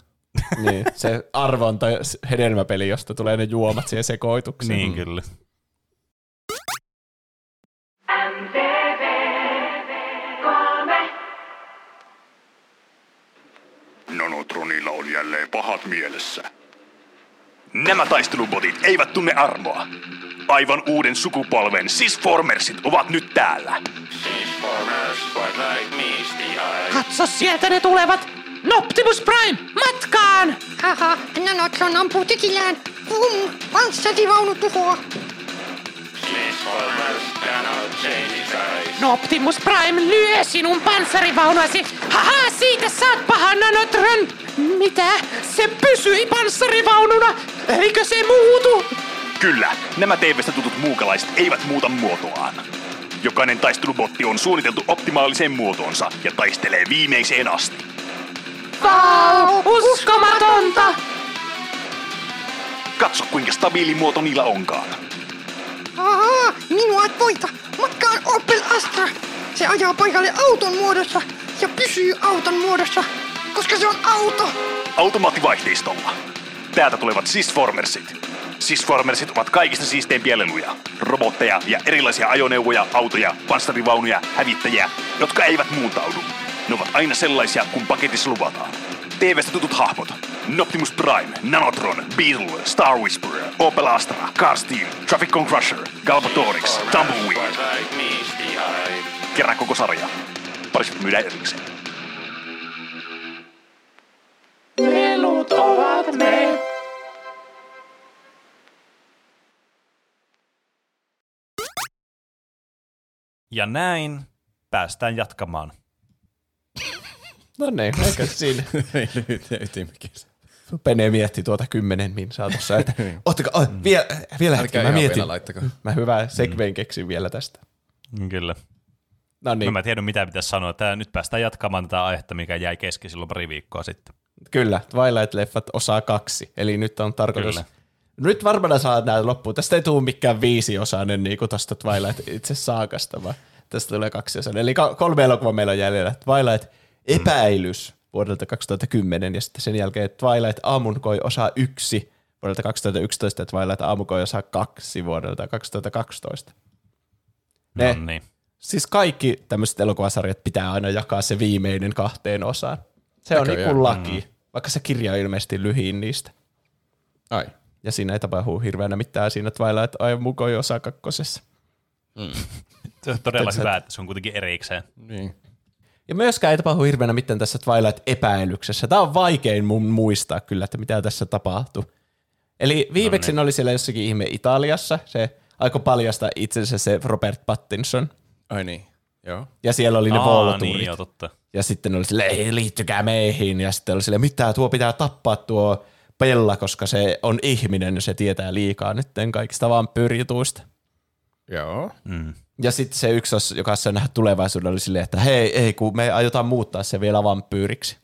niin, se arvonta hedelmäpeli, josta tulee ne juomat siihen sekoitukseen. niin, kyllä. Nanotronilla on jälleen pahat mielessä. Nämä taistelubotit eivät tunne armoa. Aivan uuden sukupolven Sisformersit ovat nyt täällä. Sisformers fight like Misty Eyes. Katso, sieltä ne tulevat! Optimus Prime, matkaan! Haha, Nanotron ampuu tykillään. Pum, panssarivaunu tuhoaa. Sisformers cannot change his eyes. Optimus Prime lyö sinun panssarivaunuasi. Haha, siitä saat pahan Nanotron. Mitä? Se pysyi panssarivaununa. Eikö se muutu? Kyllä, nämä T V:stä tutut muukalaiset eivät muuta muotoaan. Jokainen taistelubotti on suunniteltu optimaaliseen muotoonsa ja taistelee viimeiseen asti. Vau! Uskomatonta! Katso, kuinka stabiili muoto niillä onkaan. Ahaa, minua et voita. Matka on Opel Astra. Se ajaa paikalle auton muodossa ja pysyy auton muodossa, koska se on auto. Automaattivaihteistolla. Täältä tulevat Sisformersit. Sisformersit ovat kaikista siisteimpiä leluja. Robotteja ja erilaisia ajoneuvoja, autoja, panssarivaunuja, hävittäjiä, jotka eivät muuntaudu. Ne ovat aina sellaisia, kun paketissa luvataan. T V:stä tutut hahmot. Noptimus Prime, Nanotron, Beetle, Star Whisperer, Opel Astra, Car Steel, Trafficon Crusher, Galvatorix, Tumbleweed. Kerää koko sarja. Pariset myydään erikseen. Lelut ovat me. Ja näin päästään jatkamaan. No niin, eikä siinä. Ei nyt ytimekin. Pene mietti tuota kymmenen minsaa tuossa, että ottakaa, oh, vielä, vielä hetki, mä mietin. Mä hyvää segveen keksin vielä tästä. Kyllä. No niin. No mä tiedän mitä pitäisi sanoa, että nyt päästään jatkamaan tätä aihetta, mikä jäi kesken silloin pari viikkoa sitten. Kyllä, Twilight-leffat osaa kaksi, eli nyt on tarkoitus. Kyllä. Nyt varmaan saadaan loppuun. Tästä ei tule mikään viisiosainen niin kuin tuosta Twilight itse saakasta, vaan tästä tulee kaksiosainen. Eli kolme elokuvaa meillä on jäljellä. Twilight Epäilys vuodelta kaksituhattakymmenen ja sitten sen jälkeen Twilight Aamunkoi osa yksi vuodelta kaksituhattayksitoista ja Twilight Aamunkoi osa kaksi vuodelta kaksituhattakaksitoista. Ne, no niin. Siis kaikki tämmöiset elokuvasarjat pitää aina jakaa se viimeinen kahteen osaan. Se näköjään on niin kuin laki, mm. vaikka se kirja on ilmeisesti lyhin niistä. Ai. Ja siinä ei tapahdu hirveänä mitään siinä Twilight Aamunkoi osa kakkosessa. Mm. Se on todella hyvä, että se on kuitenkin erikseen. Niin. Ja myöskään ei tapahdu hirveänä mitään tässä Twilight-epäilyksessä. Tämä on vaikein mun muistaa kyllä, että mitä tässä tapahtui. Eli viimeksi no niin. ne oli siellä jossakin ihme Italiassa. Se aiko paljasta itsensä se Robert Pattinson. Ai niin, joo. Ja siellä oli ne Volturit. Niin, joo, totta. Ja sitten oli silleen, ei liittykää meihin. Ja sitten oli silleen, mitä tuo pitää tappaa tuo Bella, koska se on ihminen ja se tietää liikaa nyt kaikista vampyyrituista. Joo. Mm. Ja sitten se yksi, joka on nähnyt tulevaisuudella, oli silleen, että hei, ei, kun me aiotaan muuttaa se vielä vampyyriksi.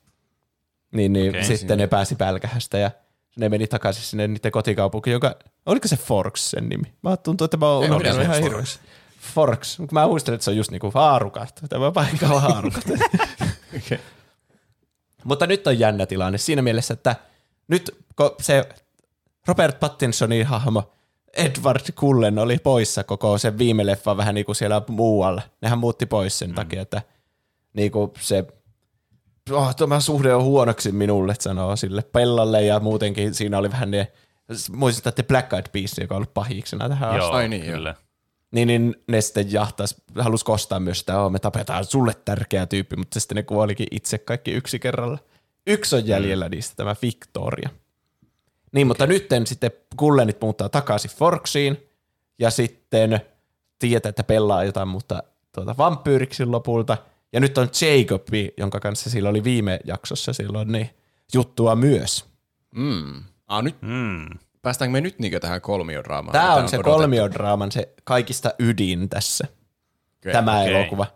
Niin, niin okay, sitten siinä ne pääsi pälkähästä ja ne meni takaisin sinne niiden kotikaupunkiin, joka, oliko se Forks sen nimi? Mä tuntuu, että mä oon unohdannut ihan hirveästi. Forks. Mä muistan, että se on just niinku haarukat. Tämä paikka on haarukat. Okay. Mutta nyt on jännä tilanne siinä mielessä, että nyt se Robert Pattinsonin hahmo Edward Cullen oli poissa koko sen viime leffa vähän niin kuin siellä muualla. Nehän muutti pois sen mm. takia, että niin kuin se oh, tämä suhde on huonoksi minulle, sanoo sille Pellalle ja muutenkin siinä oli vähän ne, muistatte Black Eyed Peas, joka on ollut pahiksena tähän asti. Ai niin, kyllä. Niin, niin ne sitten jahtaisi, halusi kostaa myös sitä, oh, me tapetaan sulle tärkeä tyyppi, mutta sitten ne kuolikin itse kaikki yksi kerralla. Yksi on jäljellä mm. niistä, tämä Victoria. Niin, mutta okay. nytten sitten Cullenit muuttaa takaisin Forksiin ja sitten tietää, että pelaa jotain, mutta tuota vampyyriksi lopulta. Ja nyt on Jacobi, jonka kanssa sillä oli viime jaksossa silloin niin juttua myös. Mm. Ah, nyt mm. päästäänkö me nyt niinkö tähän kolmiodraamaan? Tämä on, on se odotettu kolmiodraaman se kaikista ydin tässä, okay, tämä okay. elokuva.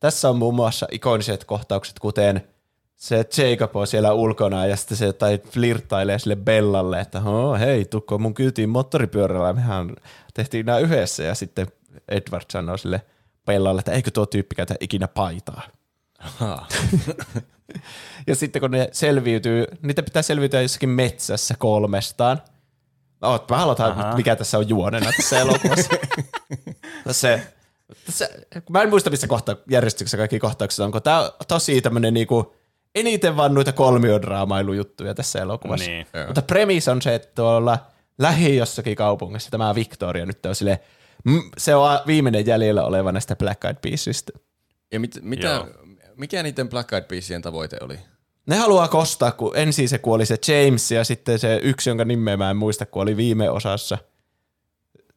Tässä on muun muassa ikoniset kohtaukset, kuten se Jacob on siellä ulkona ja sitten se jotain flirttailee sille Bellalle, että hei, tukko mun kyytiin moottoripyörällä, mehän tehtiin nämä yhdessä. Ja sitten Edward sanoo sille Bellalle, että eikö tuo tyyppi käytä ikinä paitaa. Ja sitten kun ne selviytyy, niitä pitää selviytyä jossakin metsässä kolmestaan. Oot, mä halutaan, mikä tässä on juonena tässä elokuvassa. se, tässä, mä en muista, missä kohta, järjestyksessä kaikki kohtaukset on, kun tää on tosi tämmönen niinku eniten vaan noita kolmiodraamailujuttuja tässä elokuvassa. Niin. Mutta premis on se, että tuolla lähi-jossakin kaupungissa tämä Victoria nyt on silleen, mm, se on viimeinen jäljellä oleva näistä Black Eyed Peasista. Ja mit, mitä, mikä niiden Black Eyed Peasien tavoite oli? Ne haluaa kostaa, kun ensin se kuoli se James ja sitten se yksi, jonka nimeä mä en muista, kuoli viime osassa.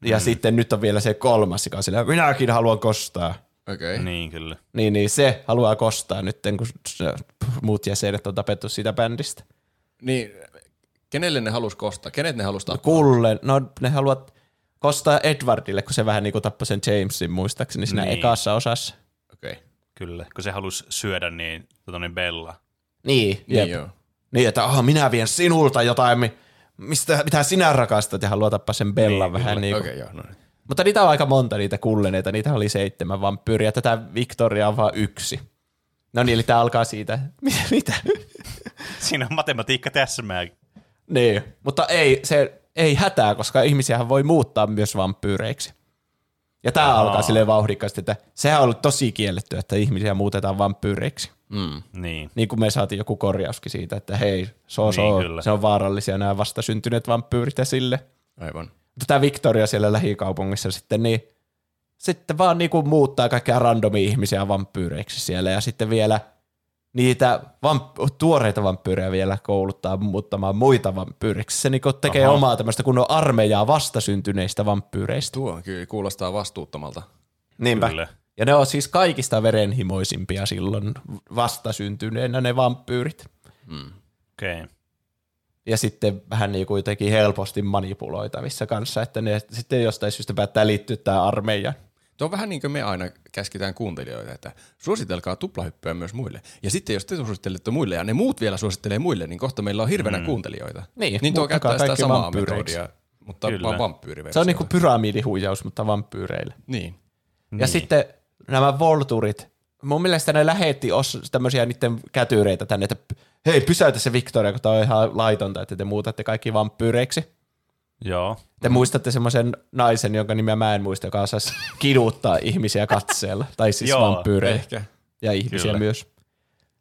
Ja mm. sitten nyt on vielä se kolmas, joka on silleen, minäkin haluan kostaa. Okay. Niin, kyllä. Niin, niin se haluaa kostaa nyt, kun muut jäsenet on tapettu siitä bändistä. Niin, kenelle ne halus kostaa? Kenet ne halus tappaa? No, Cullen, no ne haluat kostaa Edwardille, kun se vähän niin kuin tappoi sen Jamesin muistaakseni siinä niin. ekassa osassa. Okei. Okay. Kyllä, kun se halusi syödä niin, tota niin Bella. Niin, niin joo. Niin, että aha, minä vien sinulta jotain, mistä, mitä sinä rakastat ja haluaa tappaa sen Bellan niin, vähän. Niin okay, joo, no niin. Mutta niitä on aika monta niitä kulleneita, niitä oli seitsemän vampyyriä, tätä Victoria on vaan yksi. No niin, eli tää alkaa siitä. Mitä? Siinä on matematiikka täsmää. Niin, mutta ei, se, ei hätää, koska ihmisiähän voi muuttaa myös vampyyreiksi. Ja tää Aha. alkaa silleen vauhdikkaasti, että sehän on ollut tosi kielletty, että ihmisiä muutetaan vampyyreiksi. Mm, niin. Niin kuin me saatiin joku korjauskin siitä, että hei, so, so, niin, se on vaarallisia nämä vastasyntyneet vampyyrit ja sille. Aivan. Mutta tää Victoria siellä lähikaupungissa sitten, niin sitten vaan niinku muuttaa kaikkia randomia ihmisiä vampyyreiksi siellä ja sitten vielä niitä vamp- tuoreita vampyyrejä vielä kouluttaa muuttamaan muita vampyyriksi. Se niinku tekee Aha. omaa tämmöistä kunnon armeijaa vastasyntyneistä vampyyreistä. Tuo kyllä kuulostaa vastuuttomalta. Niinpä. Kyllä. Ja ne on siis kaikista verenhimoisimpia silloin vastasyntyneenä ne vampyyrit. Mm. Okei. Okay. Ja sitten vähän niin kuitenkin helposti manipuloitavissa kanssa, että ne sitten jostain syystä päättää liittyä tähän armeijaan. Tuo on vähän niin kuin me aina käskitään kuuntelijoita, että suositelkaa Tuplahyppyä myös muille. Ja sitten jos te suosittelette muille ja ne muut vielä suosittelee muille, niin kohta meillä on hirveänä mm. kuuntelijoita. Niin, niin tuo käyttää sitä samaa metodia, mutta Kyllä. vaan vampyyriversio. Se on niin kuin pyramidihuijaus, mutta vampyyreille. Niin. Ja niin. sitten nämä volturit, mun mielestä ne lähetti os- tämmöisiä niiden kätyreitä tänne, että hei, pysäytä se Victoria, kun tää on ihan laitonta, että te muutatte kaikki vampyyreiksi. Joo. Te mm. muistatte semmoisen naisen, jonka nimeä mä en muista, joka osaisi kiduttaa ihmisiä katseella. Tai siis Joo, vampyyreja ehkä. Ja ihmisiä Kyllä. myös.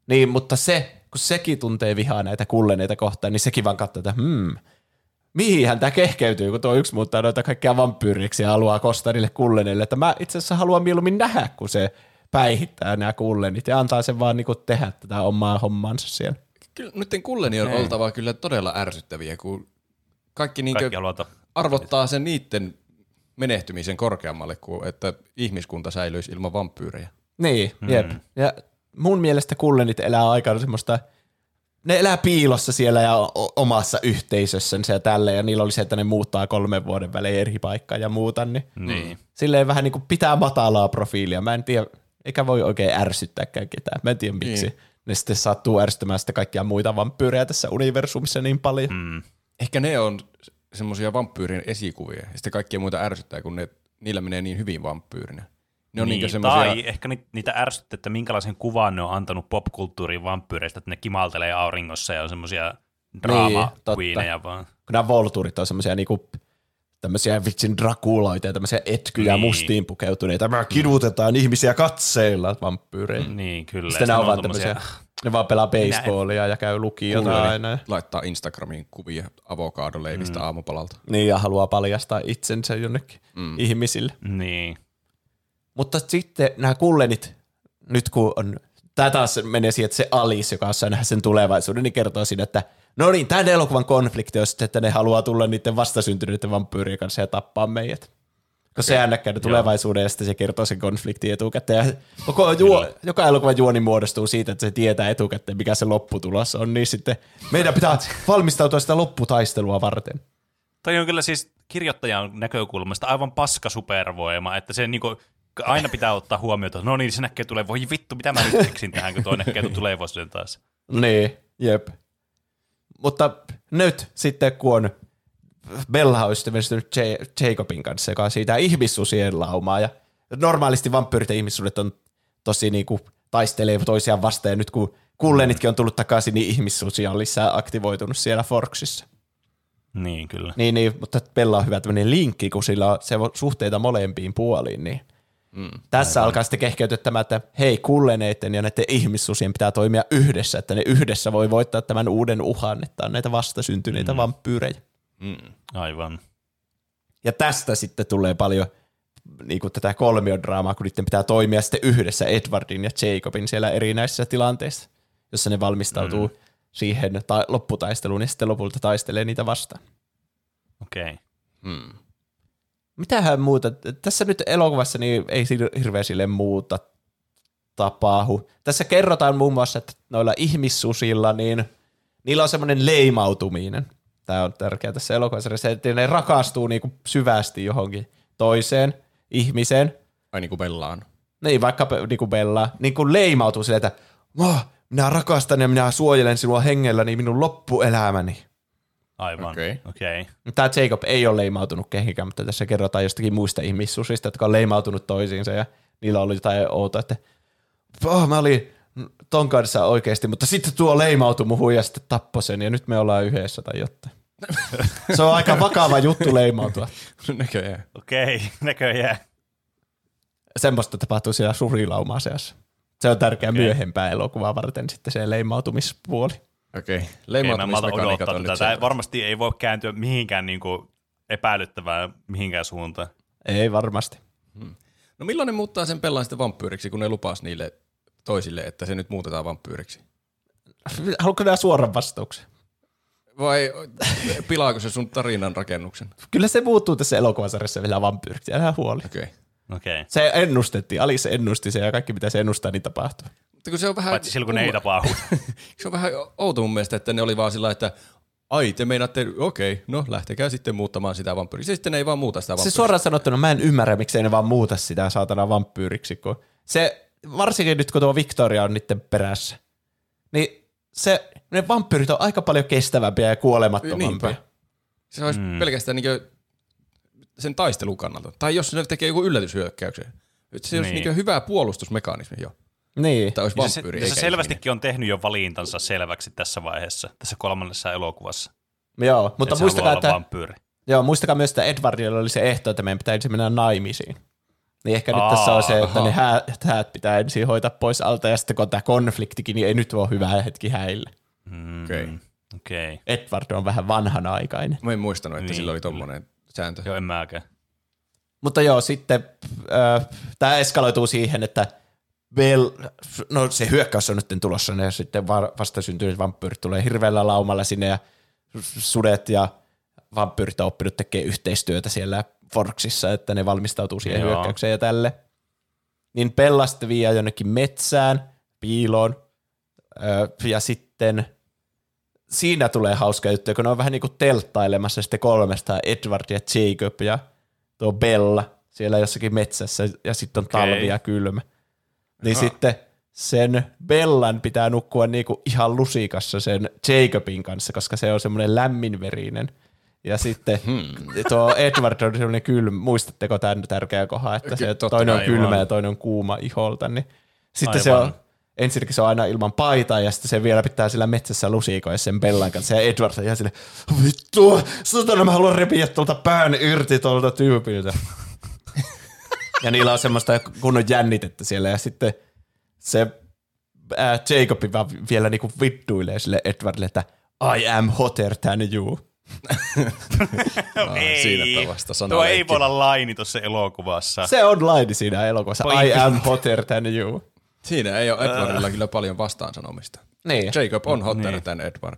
Niin, mutta se, kun sekin tuntee vihaa näitä kulleneita kohtaan, niin sekin vaan katsoo, että hmm, mihinhän tää kehkeytyy, kun tuo yksi muuttaa noita kaikkia vampyyreiksi ja haluaa kostaa niille kulleneille. Että mä itse asiassa haluan mieluummin nähdä, kun se päihittää nämä kullenit ja antaa sen vaan niinku tehdä tätä omaa hommansa siellä. Kyllä, nytten kulleni on Hei. oltava kyllä todella ärsyttäviä, kun kaikki, niinkö kaikki arvottaa sen niiden menehtymisen korkeammalle kuin, että ihmiskunta säilyisi ilman vampyyrejä. Niin, mm. jep. Ja mun mielestä kullenit elää aika semmoista, ne elää piilossa siellä ja omassa yhteisössänsä ja tälleen, ja niillä oli se, että ne muuttaa kolmen vuoden välein eri paikkaa ja muuta, niin, niin. silleen vähän niin kuin pitää matalaa profiilia. Mä en tiedä, eikä voi oikein ärsyttääkään ketään, mä en tiedä miksi. Niin. Ne sitten sattuu ärsyttämään sitä kaikkia muita vampyyrejä tässä universumissa niin paljon. Mm. Ehkä ne on semmoisia vampyyrien esikuvia, ja sitten kaikkia muita ärsyttää, kun ne, niillä menee niin hyvin vampyyrinä. Ne on niin, niitä semmosia... Tai ehkä niitä ärsyttää, että minkälaisen kuvan ne on antanut popkulttuurin vampyyreistä, että ne kimaltelee auringossa ja on semmoisia draama-queenejä niin, vaan. Kun nämä volturit on semmoisia niinku... tämmöisiä vitsin drakuloita ja tämmöisiä etkyjä niin. mustiin pukeutuneita. Mä kidutetaan mm. ihmisiä katseilla vampyyreitä. Niin, kyllä. Sitten nämä ovat tämmöisiä, ne vaan pelaa baseballia ja käy lukiota aina. Laittaa Instagramiin kuvia avokadoleivistä mm. aamupalalta. Niin, ja haluaa paljastaa itsensä jonnekin mm. ihmisille. Niin. Mutta sitten nämä kullenit, nyt kun on, tää taas menee siihen, että se Alice, joka saa nähdä sen tulevaisuuden, niin kertoo siinä, että no niin, tämän elokuvan konflikti on sitten, että ne haluaa tulla niiden vastasyntyneiden vampyyrien kanssa ja tappaa meidät. Kun okay. se näkee ne tulevaisuuden ja sitten se kertoo sen konfliktin etukäteen. Ja koko juo, joka elokuvan juoni muodostuu siitä, että se tietää etukäteen, mikä se lopputulos on, niin sitten meidän pitää valmistautua sitä lopputaistelua varten. Toi on kyllä siis kirjoittajan näkökulmasta aivan paska supervoima, että se niinku... Aina pitää ottaa huomiota, no niin, se näkee tulee, voi vittu, mitä mä nyt keksin tähän, kun toi näkee tulee vuosien taas. Niin, jep. Mutta nyt sitten, kun on Bella on ystävästynyt J- Jacobin kanssa, joka on siitä ihmissusien laumaa, ja normaalisti vampyyrit ja ihmissuudet on tosi niinku, taistelee toisiaan vastaan, ja nyt kun kullenitkin on tullut takaisin, niin ihmissusia on lisää aktivoitunut siellä Forksissa. Niin, kyllä. Niin, niin mutta Bella on hyvä tämmöinen linkki, kun sillä on suhteita molempiin puoliin, niin Mm, Tässä aivan. alkaa sitten kehkeytyä tämä, että hei, kulleneiden ja näiden ihmissusien pitää toimia yhdessä, että ne yhdessä voi voittaa tämän uuden uhan, että on näitä vastasyntyneitä mm. vampyyrejä. Mm, aivan. Ja tästä sitten tulee paljon niin kuin tätä kolmiodraamaa, kun niiden pitää toimia sitten yhdessä Edwardin ja Jacobin siellä erinäisissä tilanteissa, jossa ne valmistautuu mm. siihen ta- lopputaisteluun ja sitten lopulta taistelee niitä vastaan. Okei. Okay. Mm. Mitähän muuta? Tässä nyt elokuvassa niin ei hirveän sille muuta tapahdu. Tässä kerrotaan muun muassa, että noilla ihmissusilla, niin niillä on semmoinen leimautuminen. Tämä on tärkeää tässä elokuvassa, että ne rakastuu niinku syvästi johonkin toiseen ihmiseen. Ai niin kuin Bellaan. Niin, vaikka niin kuin Bella. Niin kuin leimautuu silleen, että oh, minä rakastan ja minä suojelen sinua hengelläni minun loppuelämäni. Aivan, okei. Okay. Okay. Tämä Jacob ei ole leimautunut kehinkään, mutta tässä kerrotaan jostakin muista ihmissusista, jotka on leimautunut toisiinsa ja niillä on ollut jotain outoa, että oh, mä olin ton kanssa oikeasti, mutta sitten tuo leimautui muhun ja sitten tappoi sen ja nyt me ollaan yhdessä tai jotain. Se on aika vakava juttu leimautua. Näköjään. Okei, okay, näköjään. Semmoista tapahtuu siellä surilaumaa seassa. Se on tärkeä okay. myöhempää elokuvaa varten sitten se leimautumispuoli. Okei, okay. leimautumismekaniikat on nyt se. Varmasti ei voi kääntyä mihinkään niin kuin epäilyttävään mihinkään suuntaan. Ei varmasti. Hmm. No milloin ne muuttaa sen Pellaan sitten vampyyriksi, kun ne lupas niille toisille, että se nyt muutetaan vampyyriksi? Haluatko nämä suoran vastauksen? Vai pilaako se sun tarinan rakennuksen? Kyllä se muuttuu tässä elokuvasarjassa vielä vampyyriksi, älä huoli. Okei. Okay. Okay. Se ennustettiin, Alice ennusti se ja kaikki mitä se ennustaa, niin tapahtuu. Se on vähän, paitsi silloin kun ne ei tapahdu. Se on vähän outo mun mielestä, että ne oli vaan sillä, että ai te meinaatte, okei, okay, no lähtekää sitten muuttamaan sitä vampyyriksi. Se sitten ei vaan muuta sitä vampyyriksi. Se suoraan sanottuna, mä en ymmärrä, miksei ne vaan muuta sitä saatana vampyyriksi. Kun se, varsinkin nyt kun tuo Victoria on niiden perässä, niin se, ne vampyyrit on aika paljon kestävämpiä ja kuolemattomampia. Niinpä. Se olisi mm. pelkästään niin sen taistelun kannalta. Tai jos ne tekee joku yllätyshyökkäyksen. Se olisi niin. niin hyvä puolustusmekanismi jo. Niin. Tämä olisi vampyyri. Se, se selvästikin on tehnyt jo valintansa selväksi tässä vaiheessa, tässä kolmannessa elokuvassa. Joo, mutta muistakaa, että, joo, muistakaa myös, että Edwardilla oli se ehto, että meidän pitää ensin mennä naimisiin. Niin ehkä Aa, nyt tässä on se, että aha. ne häät, häät pitää ensin hoitaa pois alta, ja sitten kun on tämä konfliktikin, niin ei nyt ole hyvä hetki häille. Mm, Okei. Okay. Okay. Edward on vähän vanhanaikainen. Mä en muistanut, että niin, sillä oli tommoinen sääntö. Joo, en mäkään. Mutta joo, sitten äh, tämä eskaloituu siihen, että Bell, no se hyökkäys on nyt tulossa, ja sitten vasta syntynyt vampyyrit tulee hirveällä laumalla sinne, ja sudet ja vampyyrit on oppinut tekemään yhteistyötä siellä Forksissa, että ne valmistautuu siihen Joo. hyökkäykseen ja tälle. Niin Bella sitten vie jonnekin metsään, piiloon, ja sitten siinä tulee hauska juttu, kun ne on vähän niin kuin telttailemassa sitten kolmesta, Edward ja Jacob ja tuo Bella siellä jossakin metsässä, ja sitten on okay. talvi ja kylmä. Niin Aha. sitten sen Bellan pitää nukkua niinku ihan lusikassa sen Jacobin kanssa, koska se on semmoinen lämminverinen. Ja sitten hmm. tuo Edward on semmoinen kylmä, muistatteko tämän tärkeä koha, että se toinen on kylmä ja toinen on kuuma iholta. Niin. Sitten aivan. se on, ensinnäkin se on aina ilman paitaa ja sitten se vielä pitää sillä metsässä lusikoja sen Bellan kanssa. Ja Edward on ihan silleen, vittua, satana mä haluan repiä tuolta pään irti tuolta tyypiltä. Ja niillä on semmoista kunnon jännitettä siellä, ja sitten se ää, Jacobin vaan vielä niinku vittuilee sille Edwardille, että I am hotter than you. No, ei, tuo ei voi olla laini tuossa elokuvassa. Se on laini siinä elokuvassa, Poin. I am hotter than you. Siinä ei ole Edwardilla kyllä paljon vastaansanomista. Niin. Jacob on hotter niin. than Edward.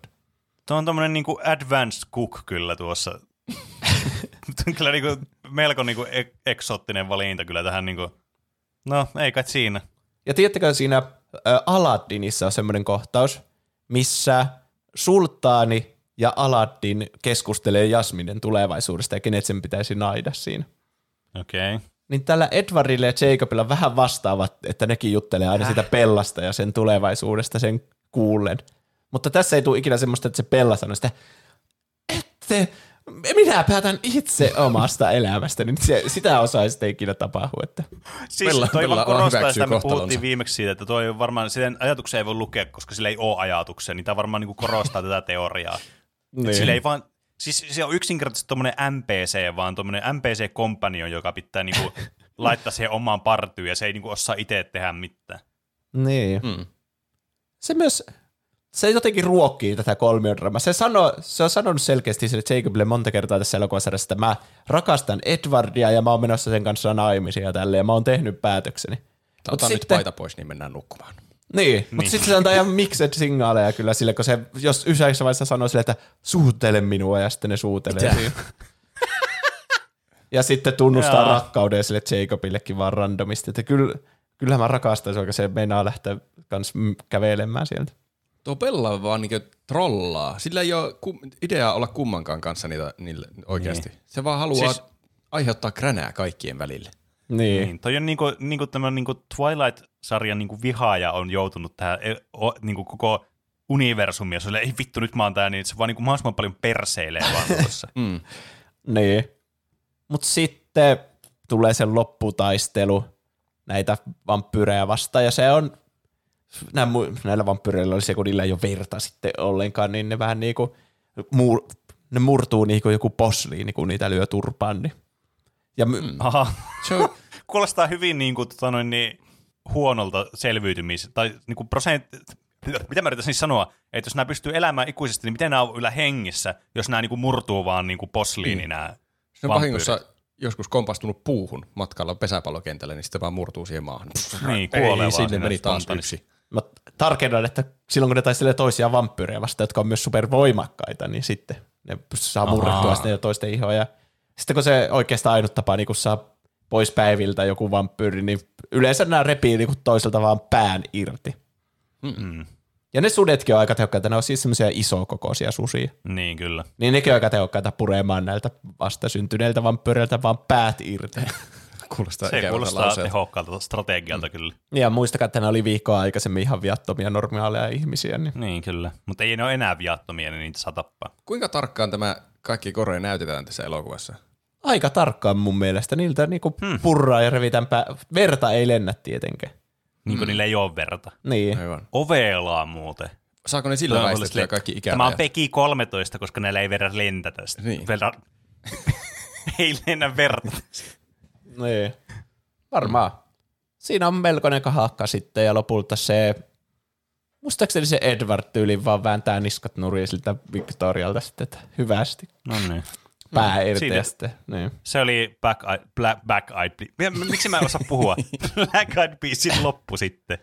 Tuo on tommonen niinku advanced cook kyllä tuossa. Kyllä niinku melko niinku eksoottinen valinta kyllä tähän niinku, no ei kai siinä. Ja tiedättekö siinä Aladdinissa on semmoinen kohtaus, missä sulttaani ja Aladdin keskustelee Jasminen tulevaisuudesta ja kenet sen pitäisi naida siinä. Okei. Okay. Niin tällä Edwardilla ja Jacobilla vähän vastaavat, että nekin juttelee aina äh. siitä Bellasta ja sen tulevaisuudesta sen kuullen. Mutta tässä ei tule ikinä semmoista, että se Bella sanoo sitä, ette... Minä päätän itse omasta elämästä, niin se, sitä osaa sitten ikinä tapahdu. Että. Siis Bella, toi Bella vaan korostaa sitä, me puhuttiin viimeksi siitä, että toi on varmaan, sen ajatuksia ei voi lukea, koska sillä ei ole ajatuksia, niin tämä varmaan niinku korostaa tätä teoriaa. Niin. Sillä ei vaan, siis se on yksinkertaisesti tuommoinen M P C, vaan tuommoinen M P C-kompanion, joka pitää niinku laittaa siihen omaan partyyn, ja se ei niinku osaa itse tehdä mitään. Niin. Mm. Se myös... Se jotenkin ruokkii tätä kolmiodramaa. Se, se on sanonut selkeästi sille Jacobille monta kertaa tässä elokuvasarjassa, että mä rakastan Edwardia ja mä oon menossa sen kanssa naimisiin ja tälleen, ja mä oon tehnyt päätökseni. Otan nyt paita pois, niin mennään nukkumaan. Niin, niin. mutta sitten se antaa ihan mixed signaaleja kyllä sille, kun se, jos yhdessä vaiheessa sanoo sille, että suutele minua, ja sitten ne suutelee. Ja sitten tunnustaa Jaa. rakkauden sille Jacobillekin vaan randomisti, että kyllä, kyllähän mä rakastan, koska se meinaa lähteä kans kävelemään sieltä. Tuo Bella vaan niinku trollaa. Sillä ei ole kum- ideaa olla kummankaan kanssa niitä, niille oikeasti. Niin. Se vaan haluaa siis... aiheuttaa kränää kaikkien välille. Niin. niin. Toi on niinku, niinku tämä niinku Twilight-sarjan niinku vihaaja on joutunut tähän o, niinku koko universumia. Se on ei vittu, nyt mä oon tää, niin se vaan niinku mahdollisimman paljon perseilee vaan tuossa. mm. Niin. Mut sitten tulee se lopputaistelu näitä vampyyrejä vastaan, ja se on... Näillä vampyyreillä oli se, kun niillä ei ole verta sitten ollenkaan, niin ne vähän niinku, mur, ne murtuu niinku joku posliini, kun niitä lyö turpaan. Niin. Ja my- Aha. Kuulostaa hyvin niinku, tota noin, niin huonolta selviytymistä, tai niinku prosent... Mitä mä yritäisin sanoa, että jos nämä pystyy elämään ikuisesti, niin miten nämä on yllä hengissä, jos nämä niinku murtuu vaan niinku posliini mm. nämä vampyyrit? Vahingossa joskus kompastunut puuhun matkalla pesäpallokentällä, niin sitten vaan murtuu siihen maahan. Pff, niin, kuolee ei, sinne meni taas yksi. Mä tarkennan, että silloin kun ne taistelee toisia vampyyrejä vastaan, jotka on myös supervoimakkaita, niin sitten ne saa murrettua sitten toisten ihoa. Ja sitten kun se oikeastaan ainut tapa niin kun saa pois päiviltä joku vampyyri, niin yleensä nämä repii niin toiselta vaan pään irti. Mm-mm. Ja ne sudetkin on aika tehokkaita, ne on siis semmoisia isokokoisia susia. Niin kyllä. Niin nekin on aika tehokkaita puremaan näiltä vastasyntyneiltä vampyyreiltä vaan päät irti. Kuulostaa se kuulostaa lauseelta. Tehokkaalta strategialta mm. kyllä. Ja muistakaa, että ne oli viikkoa aikaisemmin ihan viattomia normaaleja ihmisiä. Niin, niin kyllä, mutta ei ne ole enää viattomia, niin niitä saa tappaa. Kuinka tarkkaan tämä kaikki kore näytetään tässä elokuvassa? Aika tarkkaan mun mielestä. Niiltä niinku hmm. purraa ja revitään pää. Verta ei lennä tietenkään. Niin kuin mm. niillä ei ole verta. Niin. Aivan. Ovelaa muuten. Saako ne sillä väistettyä le- kaikki ikärajat? Tämä on Peki kolmetoista, koska näillä ei verran lentä tästä. Niin. Verran... ei lennä verta. Niin. Varmaan. Siinä on melkoinen kahakka sitten ja lopulta se, muistaakseni se Edward tyyli vaan vääntää niskat nurin siltä Victorialta sitten, että hyvästi. No niin. Pää irteä sitten. Niin. Se oli Back Eyed, Black, Back Eyed Peas. Miksi mä en osaa puhua? Black Eyed Peasin loppu sitten.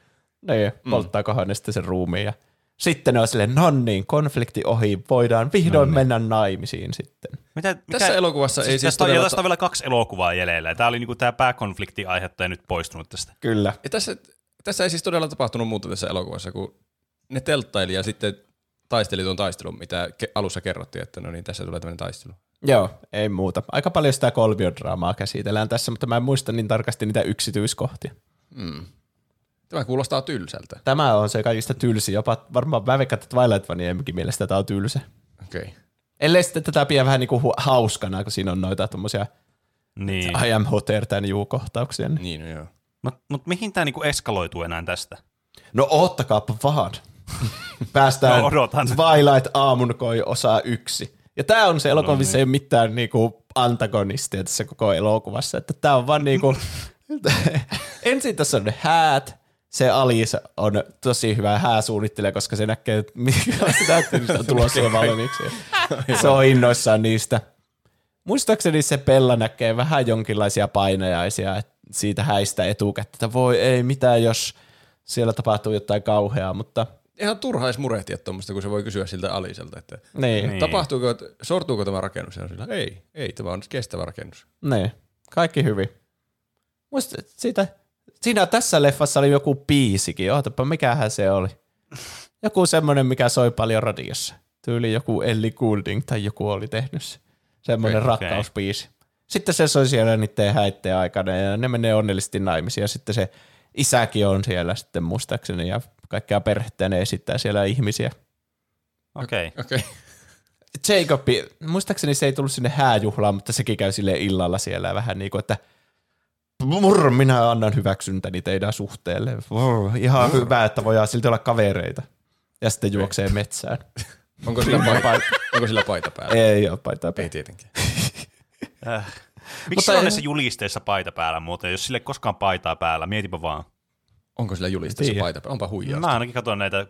Niin, polttaakohan mm. ne sitten sen ruumiin. Ja sitten ne on silleen, no niin, konflikti ohi, voidaan vihdoin nonniin. Mennä naimisiin sitten. Mitä, mikä, tässä elokuvassa siis ei siis todella... Tästä on vielä kaksi elokuvaa jäljellä. Tämä oli niinku tämä pääkonflikti aiheuttaja nyt poistunut tästä. Kyllä. Ja tässä, tässä ei siis todella tapahtunut muuta tässä elokuvassa, kun ne telttaili ja sitten taisteli tuon taistelun, mitä ke- alussa kerrottiin, että no niin, tässä tulee tämmöinen taistelu. Joo, ei muuta. Aika paljon sitä kolmiodraamaa käsitellään tässä, mutta mä en muista niin tarkasti niitä yksityiskohtia. Mm. Tämä kuulostaa tylsältä. Tämä on se kaikista tylsi. Jopa varmaan mä veikkaan, että Twilight Vaniemmekin mielestä tämä on tylsä. Okei. Okay. Ellei sitten tätä pidä vähän niinku hu- hauskana, kun siinä on noita tommosia niin. I am hotter than you-kohtauksia. Niin, niin no joo. Mutta mut mihin tämä niinku eskaloituu enää tästä? No oottakaapa vaan. Päästään no, Twilight-aamun koi osaa yksi. Ja tää on se elokuva, missä no, niin. ei ole mitään niinku antagonistia tässä koko elokuvassa. Että tää on vaan niinku... Ensin tässä on ne häät. Se Alice on tosi hyvä hääsuunnittelija, koska se näkee, minkälaista näyttelystä on tulossa valmiiksi. Se on innoissaan niistä. Muistaakseni se Bella näkee vähän jonkinlaisia painajaisia siitä häistä etukäteen. Että voi ei mitään, jos siellä tapahtuu jotain kauheaa, mutta... Ihan turha edes murehtia tuommoista, kun se voi kysyä siltä Aliselta, että niin. tapahtuuko, sortuuko tämä rakennus? Ja sillä, ei, ei, tämä on kestävä rakennus. Niin, kaikki hyvin. Muista, siitä, siinä tässä leffassa oli joku biisikin, ootapa, mikähän se oli. Joku semmoinen, mikä soi paljon radiossa. Tyyli joku Ellie Goulding tai joku oli tehnyt semmoinen okay. rakkausbiisi. Sitten se soi siellä niiden häitteen aikana ja ne menee onnellisesti naimisiin ja sitten se isäkin on siellä sitten muistaakseni ja kaikkea perhettä ne esittää siellä ihmisiä. Okei. Okay. Okay. Jacob, muistaakseni se ei tullut sinne hääjuhlaan, mutta sekin käy silleen illalla siellä vähän niin kuin, että murr, minä annan hyväksyntäni teidän suhteelle. Brr, ihan brr. hyvä, että voidaan silti olla kavereita. Ja sitten juoksee metsään. Onko sillä paita, onko sillä paita päällä? Ei ole paita päällä. Ei tietenkään. äh. Miksi on näissä julisteissa paita päällä muuten, jos sille koskaan paitaa päällä? Mietipä vaan. Onko sillä julisteessa paita päällä? Onpa huijausta. Mä ainakin katson näitä,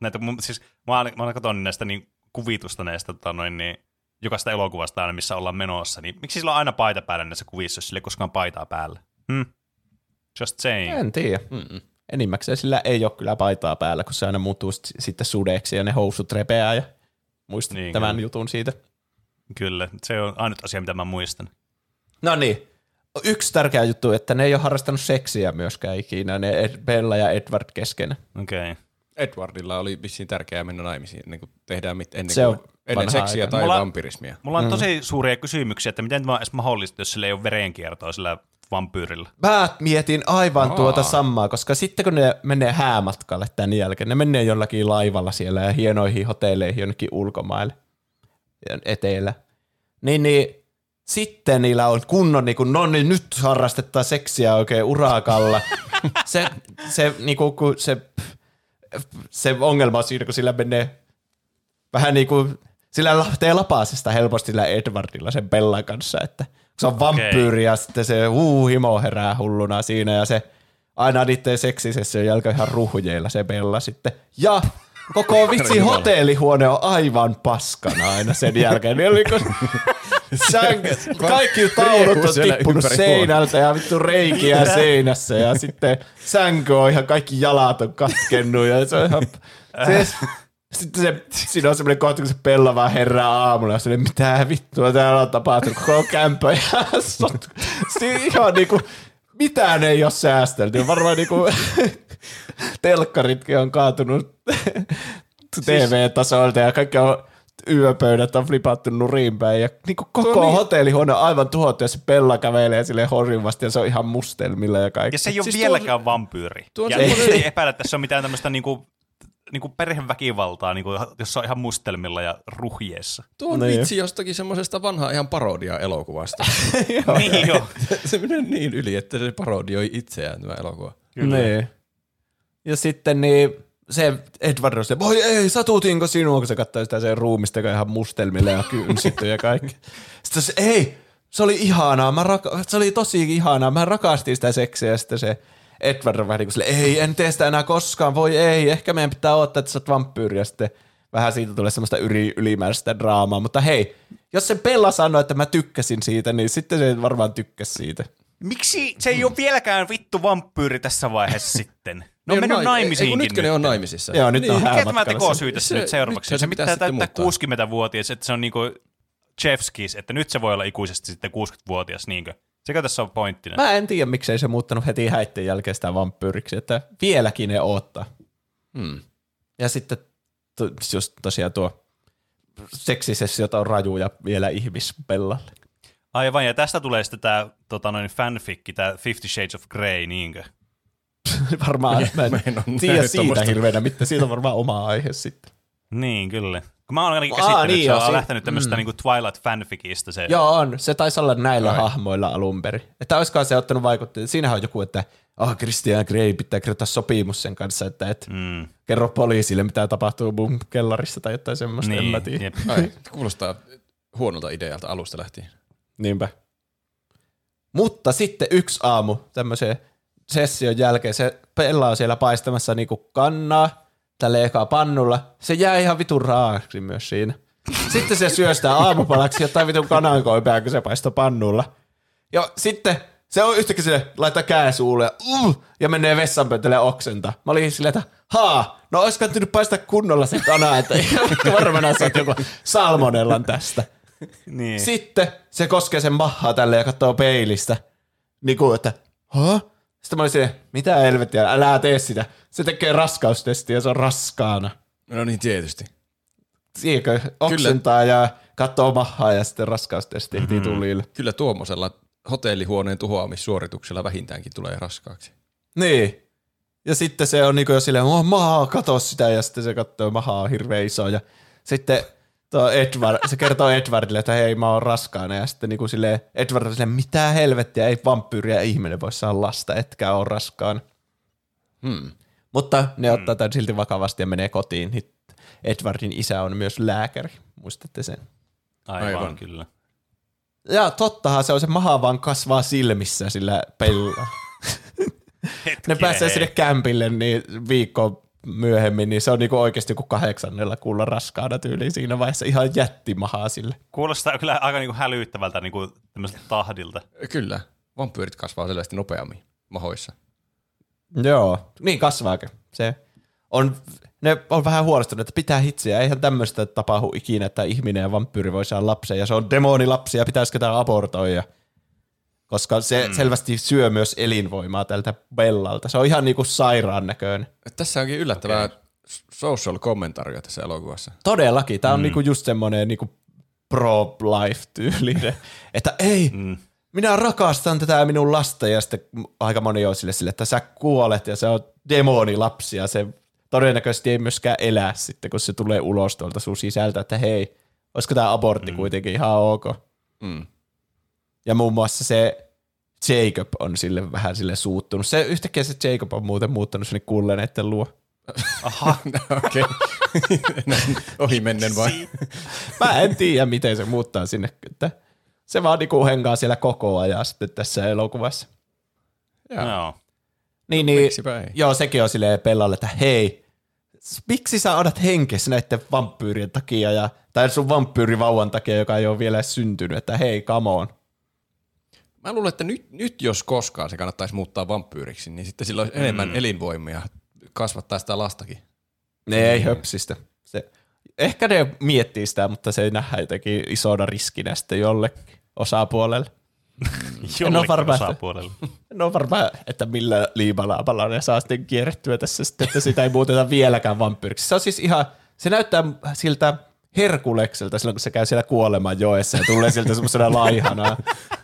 näitä siis mä ainakin katson näistä niin kuvitusta näistä, tota noin, niin, jokaista elokuvasta aina, missä ollaan menossa. Niin, miksi sillä on aina paita päällä näissä kuvissa, jos sillä koskaan paitaa päällä? Hmm. Just saying. En tiedä. Mm-mm. Enimmäkseen sillä ei ole kyllä paitaa päällä, kun se aina muuttuu sitten sudeeksi ja ne housut repeää ja muistat niin, tämän kyllä. jutun siitä. Kyllä, se on ainut asia, mitä mä muistan. No niin. Yksi tärkeä juttu, että ne ei ole harrastanut seksiä myöskään ikinä, ne Bella ja Edward keskenään. Okei. Okay. Edwardilla oli vissiin tärkeää mennä naimisiin ennen kuin tehdään mit, ennen, kuin, ennen seksiä aika. tai mulla, vampirismia. Mulla on mm. tosi suuria kysymyksiä, että miten tämä on edes mahdollista, jos sillä ei ole verenkiertoa sillä vampyyrillä. Mä mietin aivan Aa. tuota samaa, koska sitten kun ne menee häämatkalle tämän jälkeen, ne menee jollakin laivalla siellä ja hienoihin hotelleihin jonnekin ulkomaille eteellä, niin, niin sitten niillä on kunnon niin kuin, no niin nyt harrastetaan seksiä oikein urakalla. se, se, niin kuin, kun se, se ongelma on siinä, kun sillä menee vähän niin kuin, sillä lähtee lapasesta helposti sillä Edwardilla sen Bellan kanssa, että se on okay. vampyyri ja sitten se uu, himo herää hulluna siinä ja se aina niiden seksisession jälkeen ihan ruhjeilla se Bella sitten. Ja koko vitsi hotellihuone on aivan paskana aina sen jälkeen. Niin oliko... Kaikki taulot on tippunut seinältä ja vittu reikiä seinässä ja sitten sänky on ihan kaikki jalat on katkennut ja se on ihan... Siis, sitten se, siinä on semmoinen kohta, kun se Bella vaan herää aamulla ja semmoinen, mitä vittua täällä on tapahtunut, koko kämpö ja sot. Siis ihan niinku, mitään ei ole säästelty. Varmaan niinku telkkaritkin on kaatunut T V-tasolta ja kaikki on... yöpöydät on flipattu nurin päin ja niin koko niin. hotellihuone on aivan tuhottu ja se Bella kävelee silleen horjuvasti ja se on ihan mustelmilla ja kaikki. Ja se ei ole siis vieläkään tuo... vampyyri. Tuo... Ja ei epäillä, että se on mitään tämmöistä niinku, niinku perheväkivaltaa, niinku, jos se on ihan mustelmilla ja ruhjeessa. Tuo on no vitsi jo. jostakin semmoisesta vanhaa ihan parodia-elokuvasta. Niin jo. Se menee niin yli, että se parodioi itseään tämä elokuva. Kyllä. Niin. Ja sitten niin... Se Edward on se, voi ei, satutinko sinua, kun se katsoi sitä sen ruumista, joka ihan mustelmille ja kynsitty ja kaikki. Sitten se, ei, se oli ihanaa, mä raka- se oli tosi ihanaa, mä rakastin sitä seksiä. Ja sitten se Edward on vähän niin kuin silleen, ei, en tee sitä enää koskaan, voi ei, ehkä meidän pitää odottaa, että sä oot vampyyri. Ja sitten vähän siitä tulee semmoista yli, ylimääräistä draamaa, mutta hei, jos se Bella sanoi, että mä tykkäsin siitä, niin sitten se varmaan tykkäsi siitä. Miksi se ei ole vieläkään vittu vampyyri tässä vaiheessa sitten? Ne on mennyt naimisiinkin nyt. Nytkö ne on naimisissa? Joo, nyt niin. on häämatkalla. Mikä tämä tekosyytä se nyt seuraavaksi? Nyt se, se pitää täyttää kuusikymmentävuotias, että se on niinku chef's kiss, että nyt se voi olla ikuisesti sitten kuusikymmentävuotias, niinkö? Sekä tässä on pointtina. Mä en tiedä, miksei se muuttanut heti häitten jälkeen sitä vampyyriksi, että vieläkin ne odottaa. Hmm. Ja sitten t- just tosiaan tuo seksisessiota on rajuja vielä ihmispellalle. Aivan, ja tästä tulee sitten tämä tota noin fanfikki, tämä Fifty Shades of Grey, niinkö? Varmaan, mä en, mä en tiedä siitä musta. Hirveänä, mitä siitä on varmaan oma aihe sitten. Niin, kyllä. Mä oon ainakin käsittänyt, Aa, niin, se on se... lähtenyt tämmöistä mm. niinku Twilight-fanfikista. Se... Joo, on. Se taisi olla näillä Ai. hahmoilla alun perin. Että oliskaan se ottanut vaikutteita. Siinähän on joku, että oh, Christian Grey pitää kirjoittaa sopimus sen kanssa, että et mm. kerro poliisille, mitä tapahtuu mun kellarissa tai jotain semmoista, niin, en mä tiedä. Ai, kuulostaa huonolta idealta alusta lähtien. Niinpä. Mutta sitten yksi aamu tämmöiseen session jälkeen se Bella on siellä paistamassa niinku kannaa tälle ekaa pannulla. Se jää ihan vitun raaksi myös siinä. Sitten se syöstää aamupalaksi jotain vitun kanankoipää, kun se paistoi pannulla. Ja sitten se on yhtäkkiä sille, laittaa kää suulle uh, ja menee vessanpöntölle oksenta. Mä olin silleen, että haa, no ois kattunut paistaa kunnolla se kanaa, että varmana sä oot joku salmonellan tästä. Niin. Sitten se koskee sen mahaa tälle ja katsoo peilistä. Niin kuin, että haa? Sitten mä olin silleen, mitä helvettiä, älä tee sitä. Se tekee raskaustestiä, se on raskaana. No niin, tietysti. Siekö oksentaa Kyllä. ja katsoo mahaa ja sitten raskaustesti mm-hmm. tulille. Kyllä tuommoisella hotellihuoneen tuhoamissuorituksella vähintäänkin tulee raskaaksi. Niin. Ja sitten se on niin kuin jo silleen, oh, mahaa, katso sitä. Ja sitten se katsoo mahaa hirveän iso. Ja sitten tuo Edward, se kertoo Edwardille, että hei, mä oon raskaana. Ja sitten niin kuin silleen, Edward on silleen, mitä helvettiä, ei vampyyri ja ihminen voi saada lasta, etkä ole raskaana. Hmm. Mutta ne hmm. ottaa tämän silti vakavasti ja menee kotiin. Edwardin isä on myös lääkäri, muistatte sen? Aivan, Aivan. kyllä. Ja tottahan se on, se maha vaan kasvaa silmissä sillä Bellalla. Ne pääsee sinne kämpille niin viikkoon myöhemmin, niin se on niinku oikeasti joku kahdeksannella kuulla raskaana tyyliin siinä vaiheessa ihan jättimahaa sille. Kuulostaa kyllä aika niinku hälyttävältä niinku tämmöiseltä tahdilta. Kyllä. Vampyyrit kasvaa selvästi nopeammin mahoissa. Joo. Niin kasvaakin. Se on, ne on vähän huolestunut, että pitää hitsiä. Eihän tämmöistä tapahdu ikinä, että ihminen ja vampyyri voi saada lapsen ja se on demonilapsi ja pitäisikö tämä abortoida. Koska se mm. selvästi syö myös elinvoimaa tältä Bellalta. Se on ihan niinku sairaan näköinen. Tässä onkin yllättävää okay. social kommentaria tässä elokuvassa. Todellakin. Tämä on mm. niinku just semmoinen niinku pro-life-tyylinen, että ei, mm. minä rakastan tätä minun lasta, ja sitten aika moni on sille, sille että sä kuolet, ja se on demonilapsi, ja se todennäköisesti ei myöskään elää sitten, kun se tulee ulos tuolta sun sisältä, että hei, olisiko tämä abortti mm. kuitenkin ihan ok. Mm. Ja muun muassa se Jacob on sille vähän sille suuttunut. Se yhtäkkiä se Jacob on muuten muuttanut sinne kulleneiden luo. Aha, okei. Ohi mennen vai? Mä en tiedä, miten se muuttaa sinne. Se vaan niinku hengaa siellä koko ajan sitten tässä elokuvassa. Joo. No. Niin, niin, joo, sekin on silleen Bellalle, että hei, miksi sä odat henkessä näiden vampyyrien takia, ja, tai sun vampyyrivauvan takia, joka ei ole vielä syntynyt, että hei, come on. Mä luulen, että nyt, nyt jos koskaan se kannattaisi muuttaa vampyyriksi, niin sitten sillä olisi mm. enemmän elinvoimia kasvattaa sitä lastakin. Ne ei höpsistä. Se, ehkä ne miettii sitä, mutta se ei nähdä jotenkin isona riskinä sitten jollekin osapuolelle. Jollekin varma, osapuolelle. En ole varma, että millä liimalaapalla ne saa sitten kierrettyä tässä, että sitä ei muuteta vieläkään vampyyriksi. Se on siis ihan, se näyttää siltä herkulekselta silloin, kun se käy siellä kuoleman joessa ja tulee siltä semmoisena laihana,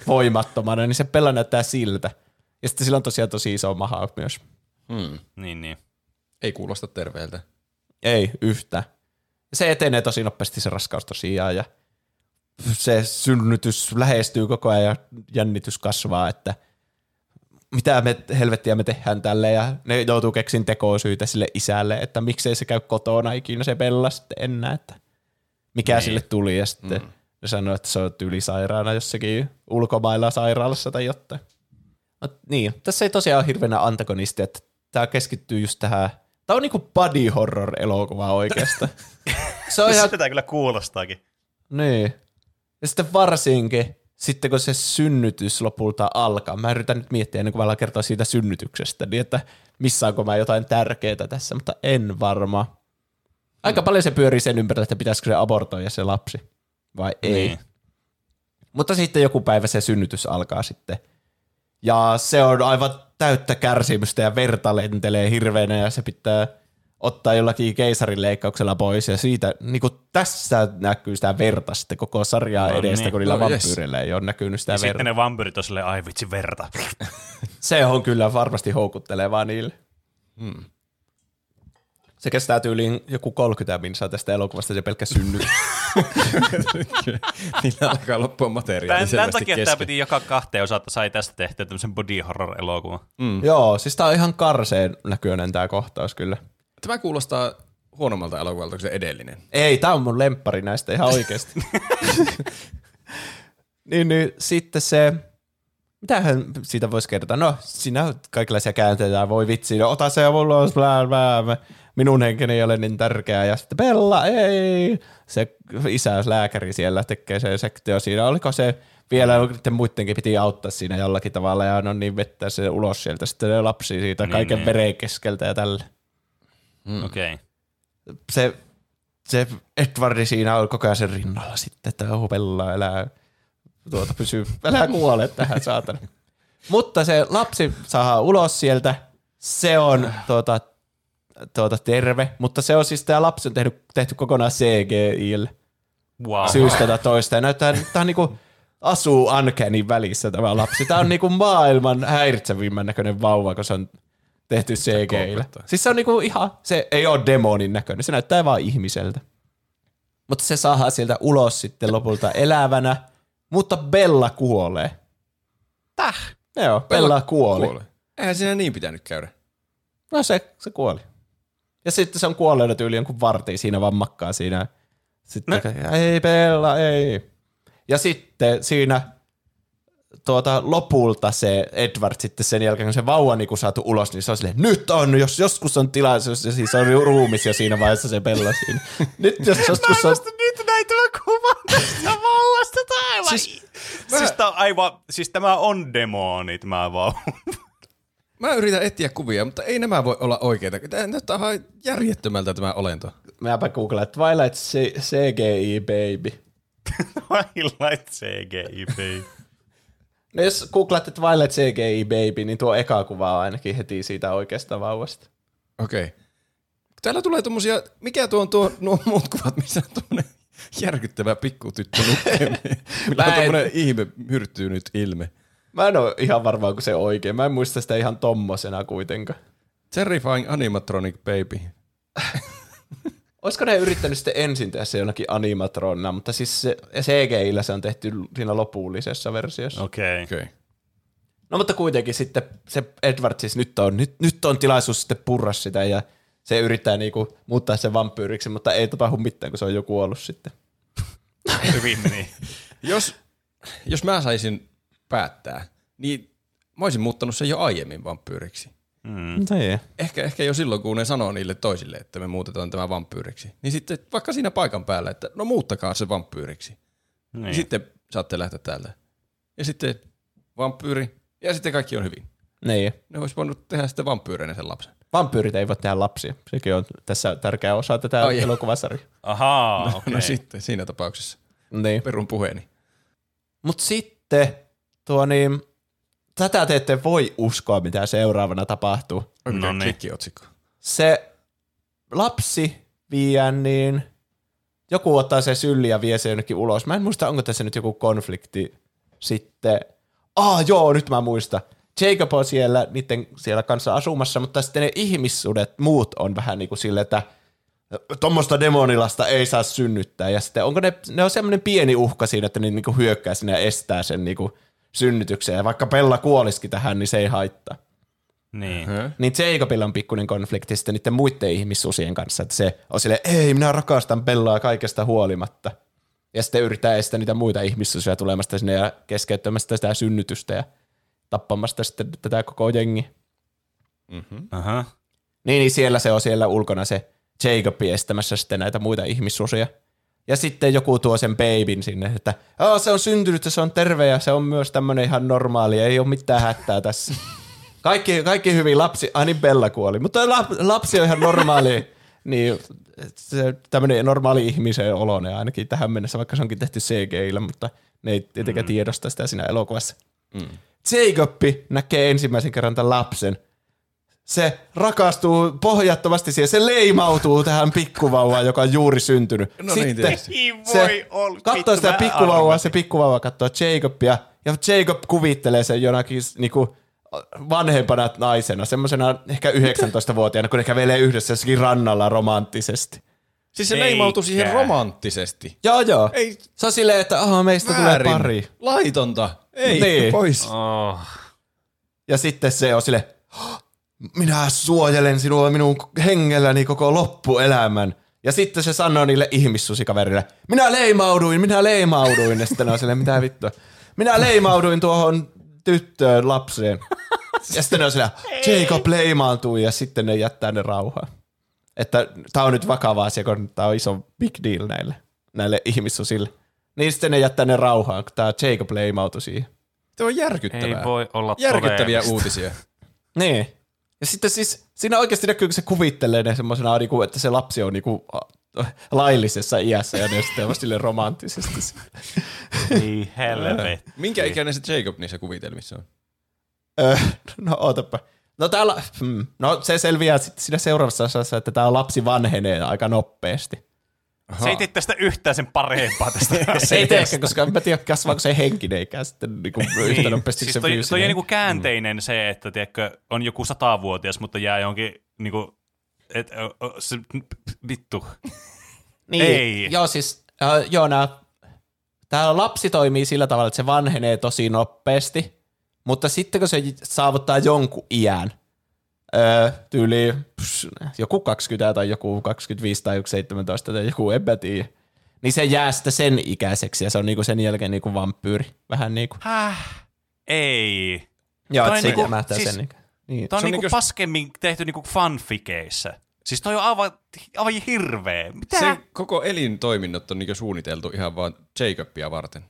voimattomana, niin se Bella näyttää siltä. Ja sitten sillä on tosiaan tosi iso maha myös. Mm. Niin, niin. Ei kuulosta terveeltä. Ei yhtään. Se etenee tosi nopeasti se raskaus tosiaan ja se synnytys lähestyy koko ajan ja jännitys kasvaa, että mitä me helvettiä me tehdään tälle ja ne joutuu keksin tekosyitä sille isälle, että miksei se käy kotona ikinä se Bella sitten enää, että mikä niin. sille tuli ja sitten mm. ne sanoo, että se on tyylisairaana jossakin ulkomailla sairaalassa tai jotain. Mut niin, tässä ei tosiaan ole hirveänä antagonisti, että tämä keskittyy just tähän. Tämä on niinku body horror-elokuva oikeastaan. Se on ihan... Sitä kyllä kuulostaakin. Niin. Ja sitten varsinkin, sitten kun se synnytys lopulta alkaa, mä yritän nyt miettiä ennen kuin mä kertoa siitä synnytyksestä, niin että missä onko mä jotain tärkeää tässä, mutta en varma. Aika hmm. paljon se pyörii sen ympärillä, että pitäisikö se abortoida se lapsi vai ei. Niin. Mutta sitten joku päivä se synnytys alkaa sitten. Ja se on aivan täyttä kärsimystä ja verta lentelee hirveänä ja se pitää ottaa jollakin keisarileikkauksella pois. Ja siitä, niin kuin tässä näkyy sitä verta sitten koko sarjaa no, edestä, niin. kun niillä no, vampyyrillä yes. ei ole näkynyt sitä ja verta. Sitten ne vampyyrit on silleen, ai vitsi verta. Se on kyllä varmasti houkuttelevaa niille. Hmm. Se kestää tyyliin joku kolmekymmentä minuuttia tästä elokuvasta, se pelkkä synnytys. Niillä alkaa loppua materiaali selvästi kesken. Tämän takia kesken. Tämä piti joka kahteen osaan, että sai tästä tehtyä tämmöisen body horror-elokuvan. Mm. Joo, siis tää on ihan karseen näköinen tää kohtaus kyllä. Tämä kuulostaa huonommalta elokuvalta kuin se edellinen. Ei, tää on mun lemppari näistä ihan oikeesti. niin, niin, sitten se... Mitähän siitä voisi kertoa? No, siinä on kaikenlaisia käänteitä, voi vitsi, no, ota se ulos, blää, blää, minun henkeni ei ole niin tärkeää, ja sitten Bella, ei, se isäyslääkäri siellä tekee se sektio siinä, oliko se vielä, muidenkin piti auttaa siinä jollakin tavalla, ja no niin, vettää se ulos sieltä, sitten lapsi siitä niin, kaiken niin. veren keskeltä ja tällä. Mm. Okei. Okay. Se, se Edwardi siinä on koko ajan sen rinnalla sitten, että oh, Bella elää. Tuota pysyy, älä kuole tähän saatana. Mutta se lapsi saadaan ulos sieltä, se on tuota, tuota, terve, mutta se on siis tämä lapsi on tehty, tehty kokonaan C G I:lle wow. syystä tai toista. Ja näyttää, tämä on niinku asuu Ankenin välissä tämä lapsi. Tämä on niinku maailman häiritsevimmän näköinen vauva, kun se on tehty C G I:llä. Siis se on niinku ihan, se ei ole demonin näköinen, se näyttää vaan ihmiseltä. Mutta se saadaan sieltä ulos sitten lopulta elävänä. Mutta Bella kuolee. Täh? Joo, Bella, Bella kuoli. kuoli. Eihän siinä niin pitänyt käydä. No se, se kuoli. Ja sitten se on kuolleena tyyli jonkun vartin siinä vaan makkaa siinä. Sitten no. ei Bella, ei. Ja sitten siinä tuota, lopulta se Edward sitten sen jälkeen, kun se vauva niin kun saatu ulos, niin se on silleen, nyt on, jos joskus on tilaisuus, ja siis on ruumis jo siinä vaiheessa se Bella siinä. Nyt jos joskus on... Nyt näitä kuvaa tästä vauvasta, aivan... Siis, mä... siis, tää on aivan... siis tämä on demoni, tämä vauva. Mä yritän etsiä kuvia, mutta ei nämä voi olla oikeita. Tämä näyttää aivan järjettömältä tämä olento. Mäpä googlaan, Twilight C G I baby. Twilight C G I baby. No jos googlaatte Twilight C G I baby, niin tuo eka kuva on ainakin heti siitä oikeasta vauvasta. Okei. Okay. Täällä tulee tommosia, mikä tuo on tuo, nuo muut kuvat, missä on tommonen järkyttävä pikkutyttö nukkeminen. Millä on tommonen ihme hyrttynyt ilme. Mä en oo ihan varmaan kuin se oikein. Mä en muista sitä ihan tommosena kuitenkaan. Terrifying animatronic baby. Olisiko ne yrittänyt sitten ensin tehdä se jonakin animatronina, mutta siis se C G I-llä se on tehty siinä lopullisessa versiossa. Okei. Okay. Okay. No mutta kuitenkin sitten se Edward siis nyt on, nyt, nyt on tilaisuus sitten purra sitä ja se yrittää niinku muuttaa sen vampyyriksi, mutta ei tapahdu mitään, kun se on jo kuollut sitten. Hyvin meni. Jos, jos mä saisin päättää, niin mä olisin muuttanut sen jo aiemmin vampyyriksi. Mm. Ehkä, ehkä jo silloin, kun ne sanoo niille toisille, että me muutetaan tämä vampyyriksi. Niin sitten vaikka siinä paikan päällä, että no muuttakaa se vampyyriksi. Niin. Ja sitten saatte lähteä täältä. Ja sitten vampyyri. Ja sitten kaikki on hyvin. Niin. Ne olisi voinut tehdä sitten vampyyreinä sen lapsen. Vampyyrit eivät tehdä lapsia. Sekin on tässä tärkeä osa tätä oh, elokuvasarjaa. Ahaa, no, okay. No sitten siinä tapauksessa. Niin. Perun puheeni. Mut sitten tuo niin... Tätä te ette voi uskoa, mitä seuraavana tapahtuu. No niin. Klikkiotsikko. Se lapsi vie, niin joku ottaa se sylli ja vie se jonnekin ulos. Mä en muista, onko tässä nyt joku konflikti sitten. Ah joo, nyt mä muistan. Jacob on siellä, niiden siellä kanssa asumassa, mutta sitten ne ihmissuudet muut on vähän niin kuin sille, että tuommoista demonilasta ei saa synnyttää. Ja sitten onko ne, ne on semmoinen pieni uhka siinä, että ne niin kuin hyökkää sinne ja estää sen niin kuin synnytykseen, ja vaikka Bella kuolisikin tähän, niin se ei haittaa. Niin. Uh-huh. Niin Jacobilla on pikkuinen konflikti sitten niiden muiden ihmissusien kanssa, että se on silleen, ei, minä rakastan Bellaa kaikesta huolimatta. Ja sitten yritetään estää niitä muita ihmissusia tulemasta sinne ja keskeyttämästä sitä synnytystä ja tappamasta sitten tätä koko jengiä. Mm-hmm. Uh-huh. Niin, niin siellä se on siellä ulkona se Jacob estämässä sitten näitä muita ihmissusia. Ja sitten joku tuo sen babyn sinne, että oh, se on syntynyt ja se on terve ja se on myös tämmöinen ihan normaali, ei ole mitään hätää tässä. Kaikki, kaikki hyvin, lapsi, ai niin Bella kuoli, mutta la, lapsi on ihan normaali, niin se, tämmöinen normaali ihmisen oloinen ainakin tähän mennessä, vaikka se onkin tehty C G I-llä, mutta ne ei tietenkään mm. tiedosta sitä siinä elokuvassa. Mm. Jacob näkee ensimmäisen kerran tämän lapsen. Se rakastuu pohjattomasti siihen. Se leimautuu tähän pikkuvauvaan, joka on juuri syntynyt. No niin, sitten se katsoo sitä pikkuvauvaa, se pikkuvauva katsoo Jacobia, ja Jacob kuvittelee sen jonakin niinku vanhempana naisena, semmoisena ehkä yhdeksäntoistavuotiaana, kun ne kävelee yhdessä jossakin rannalla romanttisesti. Siis se leimautui siihen romanttisesti? Joo, joo. Ei. Se on silleen, että aha, meistä väärin. Tulee pari. Laitonta. Ei, niin. Pois. Oh. Ja sitten se on silleen... Minä suojelen sinua minun hengelläni koko loppuelämän. Ja sitten se sanoo niille ihmissusikaverille, minä leimauduin, minä leimauduin. Ja sitten on silleen, mitä vittua. Minä leimauduin tuohon tyttöön lapseen. Ja sitten on silleen, Jacob leimaantui ja sitten ne jättää ne rauhaan. Että tää on nyt vakava asia, kun tää on iso big deal näille, näille ihmissusille. Niin sitten ne jättää ne rauhaan, kun tää Jacob leimautui siihen. Tämä on järkyttävää. Ei voi olla järkyttäviä todellista. Uutisia. Niin. Ja sitten siis siinä oikeasti näkyy, kun se kuvittelee ne semmoisena, että se lapsi on niinku laillisessa iässä ja ne sitten on silleen romanttisesti. Ei helvetti. Minkä ikäinen se Jacob niissä kuvitelmissa on? Öö, no ootapa. No, täällä, no se selviää sitten siinä seuraavassa osassa, että tämä lapsi vanhenee aika nopeasti. Aha. Se ei tee tästä yhtään sen parempaa tästä. Se ei tee, koska en mä tiedä, kasvaako se henkinen ikään sitten niinku yhtä nopeasti siis se fyysinen. Toi on niinku käänteinen mm. se, että tiedätkö, on joku satavuotias, mutta jää johonkin niinku, et, o, se, vittu. Niin, ei. Joo siis, äh, joo nää, tää lapsi toimii sillä tavalla, että se vanhenee tosi nopeasti, mutta sitten kun se saavuttaa jonkun iän, Öö, tyyli pss, joku kaksikymmentä tai joku kaksikymmentäviisi tai joku seitsemäntoista tai joku, en mä tiedä. Niin se jää sitten sen ikäiseksi ja se on niinku sen jälkeen niinku vampyyri. Vähän niinku. Häh? Ei. Joo, että se niinku, jämähtää siis, sen. Niin. Tämä on, on niinku jos... paskemmin tehty niinku fanfikeissä. Siis toi on aivan, aivan hirveä. Mitä? Se koko elintoiminnot on niinku suunniteltu ihan vaan Jacobia varten.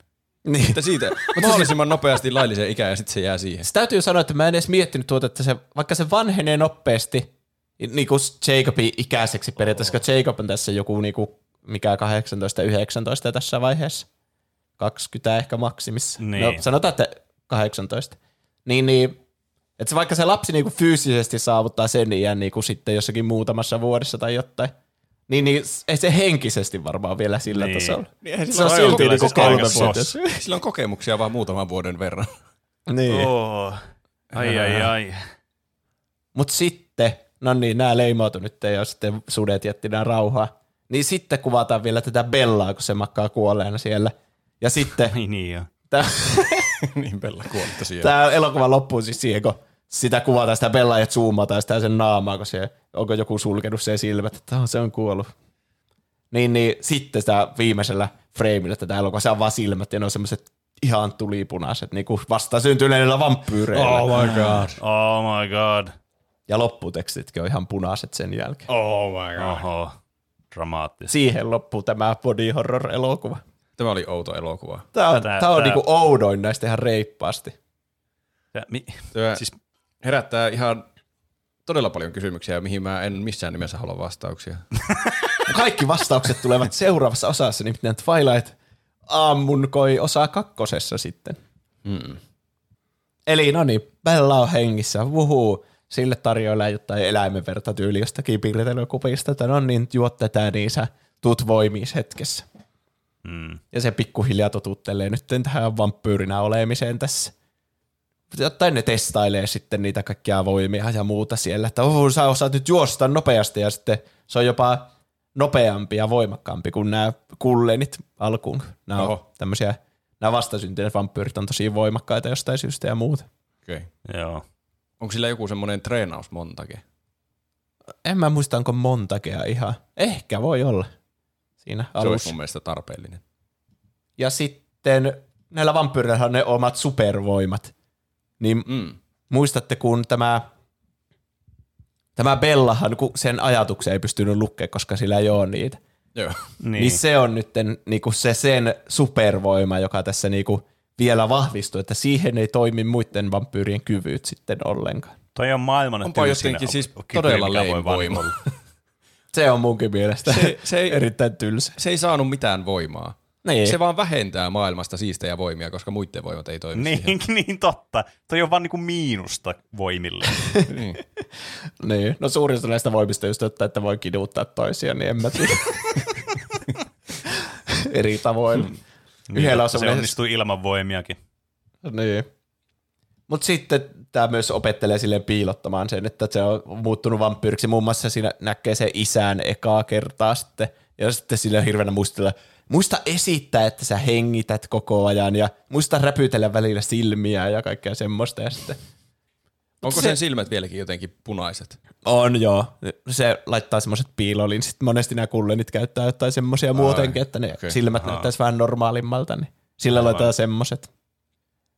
Niin. Että siitä mahdollisimman nopeasti lailliseen ikään ja sitten se jää siihen. Se täytyy sanoa, että mä en edes miettinyt tuota, että se, vaikka se vanhenee nopeasti, niin kuin Jacobin ikäiseksi periaatteessa, koska Jacob on tässä joku niin kuin, mikä kahdeksantoista yhdeksäntoista tässä vaiheessa, kaksikymmentä ehkä maksimissa. Niin. No sanotaan, että kahdeksantoista. Niin, niin Että se, vaikka se lapsi niinku fyysisesti saavuttaa sen iän niinku sitten jossakin muutamassa vuodessa tai jotain, niin, niin ei se henkisesti varmaan vielä sillä niin. tasolla. Niin, se on silti niinku kolme vuotta. Sillä on kokemuksia vaan muutaman vuoden verran. Niin. Oh. Ai, ai, ai, ai. Mut sitten, no niin, nää leimautu nyt ja sitten sudet jätti nää rauhaa. Niin sitten kuvataan vielä tätä Bellaa, kun se makkaa kuolleena siellä. Ja sitten... Ai niin joo. Tää... niin Bella kuoletta siellä. Tää elokuva loppuu siis siihen, kun sitä kuvataan sitä Bellaa ja zoomataan sitä sen naamaa, kun se, onko joku sulkenut sen silmät, että se on kuollut. Niin, niin sitten sitä viimeisellä freimillä tätä elokuvaa, se on vaan silmät ja ne on semmoiset ihan tulipunaiset, niinku vasta syntyneillä vampyyreillä. Oh my god. Oh my god. Ja lopputekstitkin on ihan punaiset sen jälkeen. Oh my god. Oho. Dramaattista. Siihen loppuu tämä body horror-elokuva. Tämä oli outo elokuva. Tämä on, tämä, tämä on tämä... niinku oudoin näistä ihan reippaasti. Tämä, mi... tämä siis... herättää ihan todella paljon kysymyksiä, mihin mä en missään nimessä halua vastauksia. Kaikki vastaukset tulevat seuraavassa osassa, nimittäin Twilight ammunkoi osaa kakkosessa sitten. Mm. Eli no niin, Bella on hengissä, vuhuu. Sille tarjoillaan jotain eläimenverta tyyli jostakin piirtelykupista, että no niin, juot tätä, niin sä tuut voimiis hetkessä. Mm. Ja se pikkuhiljaa totuttelee nyt tähän vampyyrinä olemiseen tässä. Jotain ne testailee sitten niitä kaikkia voimia ja muuta siellä, että oh, sä osaat nyt juosta nopeasti ja sitten se on jopa nopeampi ja voimakkaampi kuin nämä kullenit alkuun. Nämä, tämmöisiä, nämä vastasynteiset vampyyrit on tosi voimakkaita jostain syystä ja muuta. Okei, okay. Joo. Onko sillä joku semmoinen treenaus montake? En mä muista, onko montakea ihan. Ehkä voi olla siinä alussa. Se olisi mun mielestä tarpeellinen. Ja sitten näillä vampyyreillä on ne omat supervoimat. Niin mm. muistatte, kun tämä, tämä Bellahan, kun sen ajatuksia ei pystynyt lukea, koska sillä ei ole niitä. Joo. Niin. Niin se on nyt niinku se sen supervoima, joka tässä niinku vielä vahvistuu, että siihen ei toimi muiden vampyyrien kyvyyt sitten ollenkaan. Toi on maailman onpa jotenkin siis todella leimvoima. Se on munkin mielestä se, se ei, erittäin tylsä. Se ei saanut mitään voimaa. Niin. Se vaan vähentää maailmasta siistejä voimia, koska muiden voimat ei toimi niin, siihen. Niin totta. Toi on vaan niinku miinusta voimille. niin. niin. No suurin osa näistä voimista just ottaa, että voi kiduttaa toisia, niin en mä tiedä. Eri tavoin. Hmm. Yhdellä on se onnistui ilman voimiakin. Niin. Mutta sitten tämä myös opettelee silleen piilottamaan sen, että se on muuttunut vampyyriksi. Muun muassa siinä näkee sen isän ekaa kertaa sitten. Ja sitten silleen hirveänä muistella, muista esittää, että sä hengität koko ajan. Ja muista räpytellä välillä silmiä ja kaikkea semmoista. Ja sitten... Onko se... sen silmät vieläkin jotenkin punaiset? On joo. Se laittaa semmoiset piilolin. Sitten monesti nämä kullenit käyttää jotain semmoisia muutenkin, että ne okay. silmät näyttäisi vähän normaalimmalta. Niin sillä Aivan. laitetaan semmoiset.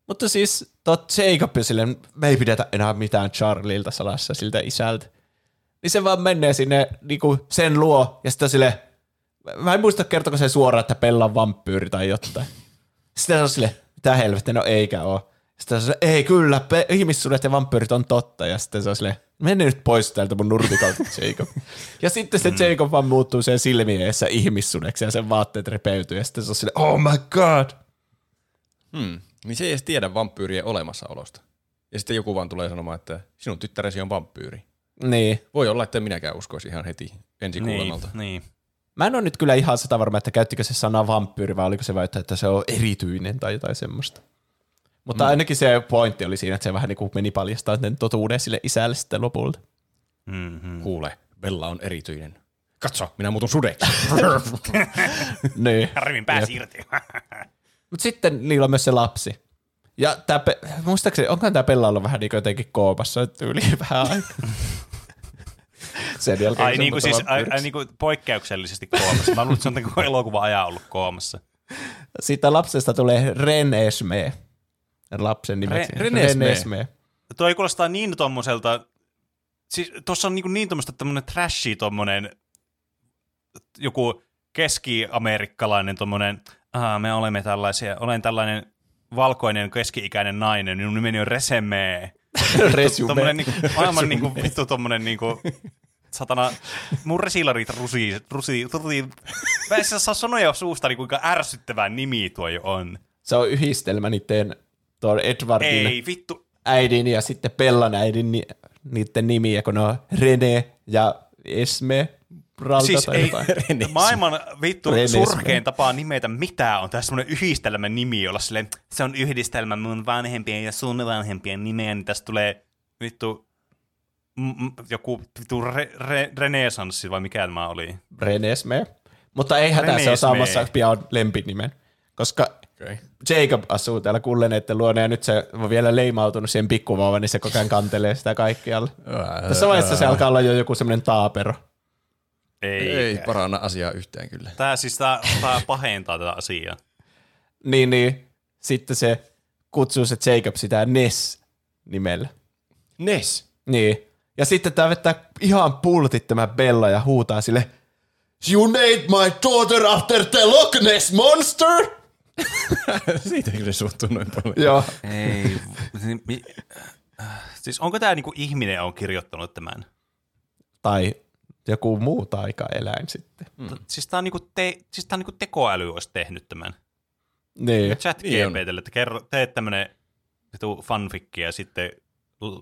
Mutta siis tot Jacob silleen, me ei pidetä enää mitään Charlilta salassa siltä isältä. Niin se vaan menee sinne niinku sen luo ja sitten sille, mä en muista kertoko se suoraan, että Bella on vampyyri tai jotain. Sitten se on silleen, mitä helvettä, no eikä oo. Sitten se ei kyllä, pe- ihmissuudet ja vampyyrit on totta. Ja sitten se on silleen, mene nyt pois täältä mun nurmikalta, Jacob. ja sitten se Jacob vaan muuttuu sen silmien edessä ihmissuudeksi ja sen vaatteet repeytyy. Ja sitten se on silleen, oh my god. Hmm. Niin se ei edes tiedä vampyyrien olemassaolosta. Ja sitten joku vaan tulee sanomaan, että sinun tyttäresi on vampyyri. Niin. Voi olla, että minäkään uskoisi ihan heti ensi kuulemalta. Niin, niin. Mä en ole nyt kyllä ihan sata varma, että käyttikö se sana vampyyri vai oliko se väittää, että se on erityinen tai jotain semmoista. Mutta ainakin se pointti oli siinä, että se vähän niin kuin meni paljastamaan sen totuuden sille isälle sitten lopulta. Mm-hmm. Kuule, Bella on erityinen. Katso, minä muutun sudeksi. niin. Rivin pääsi irti. Mutta sitten niillä on myös se lapsi. Ja tää, pe- muistaakseni, onkohan tämä Bella ollut vähän niin kuin jotenkin koopassa tyyli vähän aikaa? Sen jälkeen ai niin kuin siis ai, ai, niin kuin poikkeuksellisesti koomassa. Mä luulen, että se on tämän koko elokuva-ajan ollut koomassa. Siitä lapsesta tulee Renesmee. Lapsen nimeksi. Re- Renesmee. Renesmee. Toi kuulostaa niin tommoselta, siis tuossa on niin, niin tommoista tämmönen trashii tommonen, joku keski-amerikkalainen tommonen, aha, me olemme tällaisia, olen tällainen valkoinen keski-ikäinen nainen, minun nimeni on Resemee. Resume. Tommonen niinku, aivan niinku vittu tommonen niinku, satana, mun resilarit rusii, rusii, rusii. Mä en saa sanoja suusta, niin kuinka ärsyttävää nimi tuo jo on. Se on yhdistelmä niiden Edwardin. Ei vittu, äidin ja sitten Bellan äidin ni, niiden nimiä, kun on Rene ja Esme. Ralta siis tai ei, jotain. Maailman vittu Renesmee. Surkein tapaa nimetä mitä on. Tämä semmoinen yhdistelmä nimi, jolla silleen, se on yhdistelmä mun vanhempien ja sun vanhempien nimeä, niin tästä tulee vittu m- joku vittu re- re- renesanssi vai mikä tämä oli. Renesmee. Mutta eihän Renesmee. Tässä ole saamassa pian lempinimen, koska okay. Jacob asuu täällä Kulleneiden luona ja nyt se on vielä leimautunut siihen pikkuvauvan, niin se koko ajan kantelee sitä kaikkialla. Tässä vaiheessa se alkaa olla jo joku semmoinen taapero. Ei, ei paranna asiaa yhtään kyllä. Tää siis tää, tää pahentaa tätä asiaa. Niin, niin. Sitten se kutsuu se Jacob sitä Ness-nimellä. Ness? Niin. Ja sitten tää vettää ihan pultit tämä Bella ja huutaa sille You named my daughter after the Loch Ness Monster? Siitä kyllä suuttuu noin paljon. Joo. Ei. Siis onko tää niinku ihminen on kirjoittanut tämän? Tai... Joku muu taikaeläin sitten. Mm. Siis tää on niinku, te, siis tää on niinku tekoäly olisi tehnyt tämän. Niin. ChatGPTlle, että kerro, tee tämmönen fanfikki ja sitten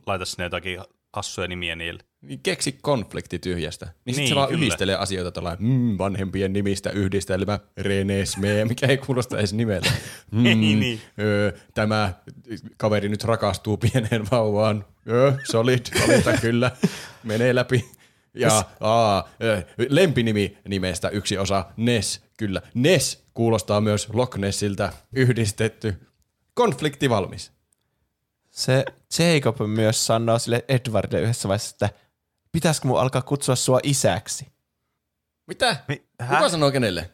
laita sinne jotakin hassuja nimiä niille. Niin keksi konflikti tyhjästä. Niin, niin sitten se vaan kyllä. Yhdistelee asioita tällainen mm, vanhempien nimistä yhdistelmä Renesmee, mikä ei kuulosta edes nimeltä. Mm, ei niin. Ö, tämä kaveri nyt rakastuu pieneen vauvaan. Ö, solid, valinta kyllä. Menee läpi. Ja aa, lempinimi nimestä yksi osa, Ness, kyllä. Ness kuulostaa myös Loch Nessiltä yhdistetty. Konflikti valmis. Se Jacob myös sanoo sille Edwardille yhdessä vaiheessa, että pitäisikö mun alkaa kutsua sua isäksi? Mitä? Mi- Kuka sanoo kenelle?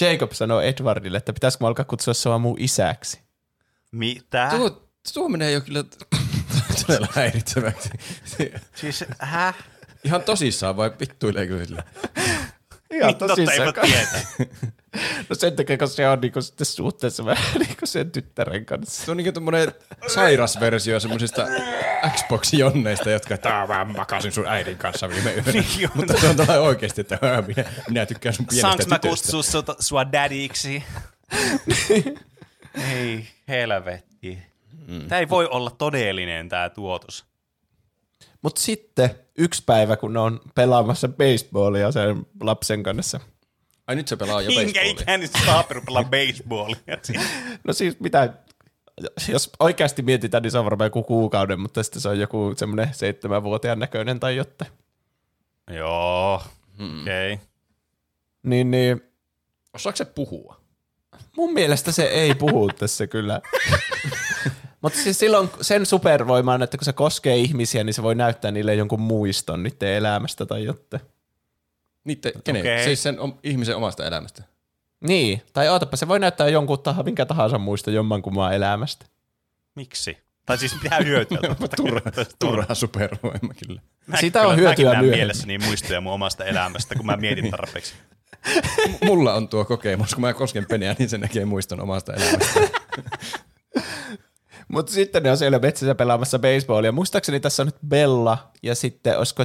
Jacob sanoo Edwardille, että pitäisikö mun alkaa kutsua sua mun isäksi. Mitä? Tuo, tuo menee jo kyllä todella häiritseväksi. Siis, hä? Ihan tosissaan vai vittuileekö sillä? Ihan tosissaan. No sen takia, kun se on niinku sitten suhteessa vähän niinku sen tyttären kanssa. Se on niinku tommonen sairas versio semmosista Xbox-jonneista, jotka tää mä makasin sun äidin kanssa viime yönä. Mutta se on tällainen oikeesti, että minä, minä tykkään sun pienestä tytöstä. Saanko mä kutsua sua, sua dadiksi? Ei helvetti. Mm. Tää ei voi olla todellinen tää tuotos. Mut sitten yksi päivä, kun on pelaamassa baseballia sen lapsen kanssa. Ai nyt se pelaa jo baseballia. Minkä ikäinen saaperu pelaa baseballia? No siis mitä, jos oikeasti mietitään, niin se on varmaan joku kuukauden, mutta sitten se on joku semmoinen seitsemänvuotiaan näköinen tai jotain. Joo, hmm. okei. Okay. Niin, niin. Osaako se puhua? Mun mielestä se ei puhu tässä kyllä. Mutta siis silloin sen supervoima on, että kun se koskee ihmisiä, niin se voi näyttää niille jonkun muiston niiden elämästä tai jotain. Niiden, kenen? Okay. Siis sen om, ihmisen omasta elämästä? Niin, tai ootapa, se voi näyttää jonkun tahansa, minkä tahansa muista jommankummaa elämästä. Miksi? Tai siis pitää hyötyä. Turha, turha supervoima kyllä. Mä Sitä kyllä, on hyötyä myöhemmin. Mäkin mielessä niin muistoja mun omasta elämästä, kun mä mietin tarpeeksi. M- mulla on tuo kokemus, kun mä kosken peneä, niin se näkee muiston omasta elämästä. Mutta sitten ne on siellä metsässä pelaamassa baseballia. Muistaakseni tässä on nyt Bella ja sitten olisiko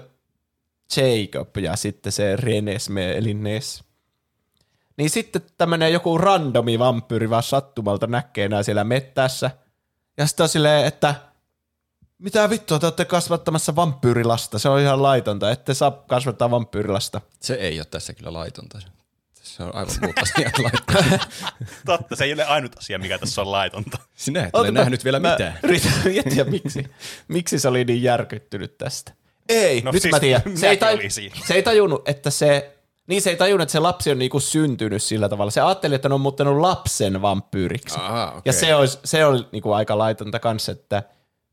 Jacob ja sitten se Renesmee eli Ness. Niin sitten tämmönen joku randomi vampyyri vaan sattumalta näkee nää siellä mettässä. Ja sitten on silleen, että mitä vittua te olette kasvattamassa vampyyrilasta? Se on ihan laitonta, ette saa kasvattaa vampyyrilasta. Se ei ole tässä kyllä laitonta. Se on aivan muuta asiaa laitonta. Totta, se ei ole ainut asia, mikä tässä on laitonta. Sinä et ole nähnyt vielä mitään. Yritän miettiä, miksi. Miksi se oli niin järkyttynyt tästä? Ei, no nyt siis mä tiedän. Se ei, taj- se ei tajunnut, että se... Niin se ei tajunnut, että se lapsi on niinku syntynyt sillä tavalla. Se ajatteli, että ne on muuttanut lapsen vampyyriksi. Aha, okay. Ja se, olisi, se oli niinku aika laitonta kanssa, että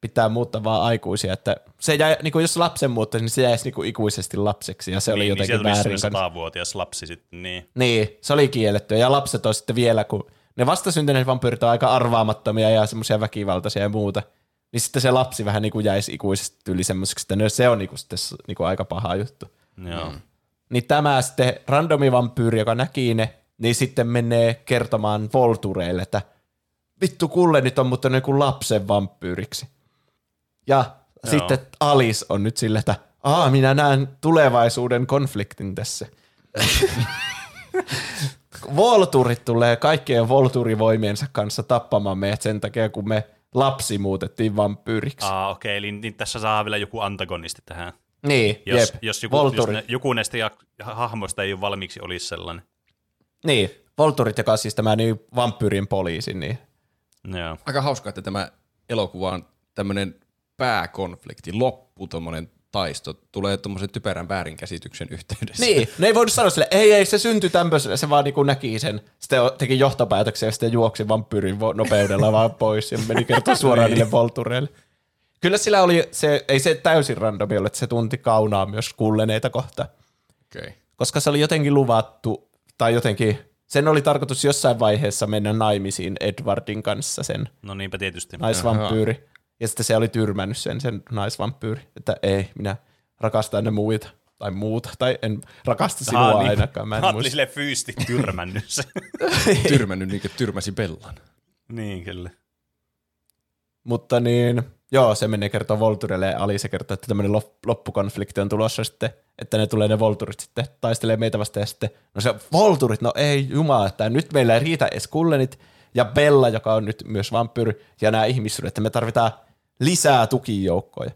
pitää muuttaa vaan aikuisia. Että se jäi, niinku jos lapsen muuttaisi, niin se jäisi niinku ikuisesti lapseksi. Ja se niin, oli jotenkin niin väärin. Niin, sieltä oli satavuotias lapsi sitten. Niin. niin, se oli kielletty. Ja lapset on sitten vielä, kun ne vastasyntyneet vampyyrit on aika arvaamattomia ja semmoisia väkivaltaisia ja muuta. Niin sitten se lapsi vähän niinku jäisi ikuisesti yli semmoiseksi. Että se on niinku sitten niinku aika paha juttu. Joo. Mm. Niin tämä sitten randomivampyyri, joka näki ne, niin sitten menee kertomaan Voltureille, että vittu kulle nyt on muuttanut joku lapsen vampyyriksi. Ja Joo. sitten Alice on nyt sillä, että aah, minä näen tulevaisuuden konfliktin tässä. Volturit tulee kaikkien volturivoimiensa kanssa tappamaan meidät sen takia, kun me lapsi muutettiin vampyyriksi. Ah, okei, okay. Eli niin tässä saa vielä joku antagonisti tähän. Niin, jos, jep. Jos joku, jos ne, joku näistä hahmoista ei ole valmiiksi olisi sellainen. Niin, Volturit, joka on siis tämä niin vampyyrin poliisi. Niin. Joo. Aika hauska, että tämä elokuva on tämmöinen pääkonflikti, loppu tuommoinen taisto, tulee tuommoisen typerän väärinkäsityksen yhteydessä. Niin, ne ei voinut sanoa sille, ei, ei, se syntyi tämmöiselle, se vaan niin näki sen, sitten teki johtopäätöksiä ja sitten juoksi vampyyrin nopeudella vaan pois ja meni kertoa suoraan niille Voltureille. Kyllä sillä oli, se, ei se täysin randomi ole, että se tunti kaunaa myös kulleneita kohta. Okay. Koska se oli jotenkin luvattu, tai jotenkin, sen oli tarkoitus jossain vaiheessa mennä naimisiin Edwardin kanssa sen. No niinpä tietysti. Naisvampyyri. Aha. Ja sitten se oli tyrmännyt sen, sen naisvampyyri, että ei, minä rakastan ne muita, tai muuta, tai en rakasta sinua Haa, niin, ainakaan. Mä en muista. Oli silleen fyysti tyrmännyt sen. Tyrmännyt niin kuin tyrmäsi Bellan. Niin, kyllä. Mutta niin... Joo, se menee kertoa Volturille ja Alice kertoo, että tämmöinen loppukonflikti on tulossa sitten, että ne tulee ne Volturit sitten, taistelee meitä vasta ja sitten, no se Volturit, no ei jumala, että nyt meillä ei riitä edes Kullenit ja Bella, joka on nyt myös vampyyri ja nämä ihmissuudet, että me tarvitaan lisää tukijoukkoja.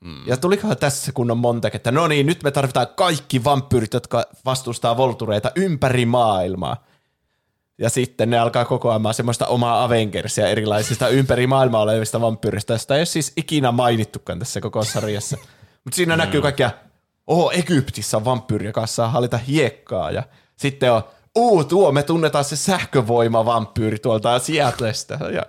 Mm. Ja tulikohan tässä kunnon monta, että no niin, nyt me tarvitaan kaikki vampyyrit, jotka vastustaa Voltureita ympäri maailmaa. Ja sitten ne alkaa kokoamaan semmoista omaa Avengersia erilaisista ympäri maailmaa olevista vampyyristä. Sitä ei ole siis ikinä mainittukaan tässä koko sarjassa. Mutta siinä mm. näkyy kaikkia, oho, Egyptissä on vampyyri, joka saa hallita hiekkaa. Ja sitten on, uu tuo, me tunnetaan se sähkövoimavampyyri tuolta Seattlestä. Ja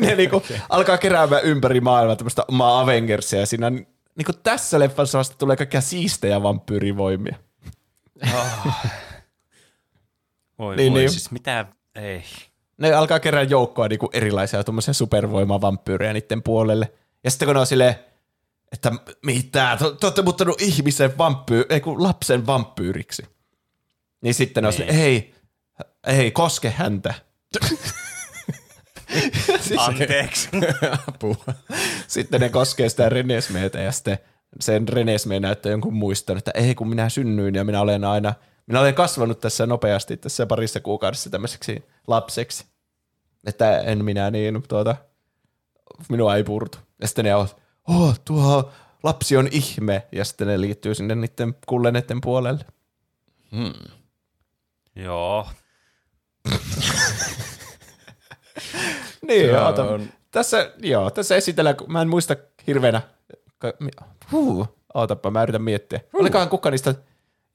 ne niinku okay. alkaa keräämään ympäri maailmaa tämmöistä omaa Avengersia. Ja siinä niinku tässä leffassa vasta tulee kaikkia siistejä vampyyrivoimia. Oh. Voi niin, voi, niin. Siis mitä, ei. Ne alkaa kerää joukkoa niinku erilaisia tuommoisia supervoimavampyyrejä niiden puolelle. Ja sitten kun ne on silleen, että mitä, te, te olette muuttanut ihmisen vampyy, ei kun lapsen vampyyriksi. Niin sitten ne on silleen, ei, ei, koske häntä. Anteeksi. Apua. Sitten ne koskee sitä Renesmeetä ja sitten sen Renesmeen näyttää jonkun muiston, että ei kun minä synnyin ja minä olen aina... Minä olen kasvanut tässä nopeasti tässä parissa kuukaudessa tämmöiseksi lapseksi, että en minä niin, tuota, minua ei purtu. Ja sitten ne on, oh, tuo lapsi on ihme, ja sitten ne liittyy sinne niiden kulleneiden puolelle. Hmm. Joo. niin, joo, on... tässä, joo, tässä esitellään, mä en muista hirveänä, huh, ootappa, mä yritän miettiä, huh. olikohan kuka niistä...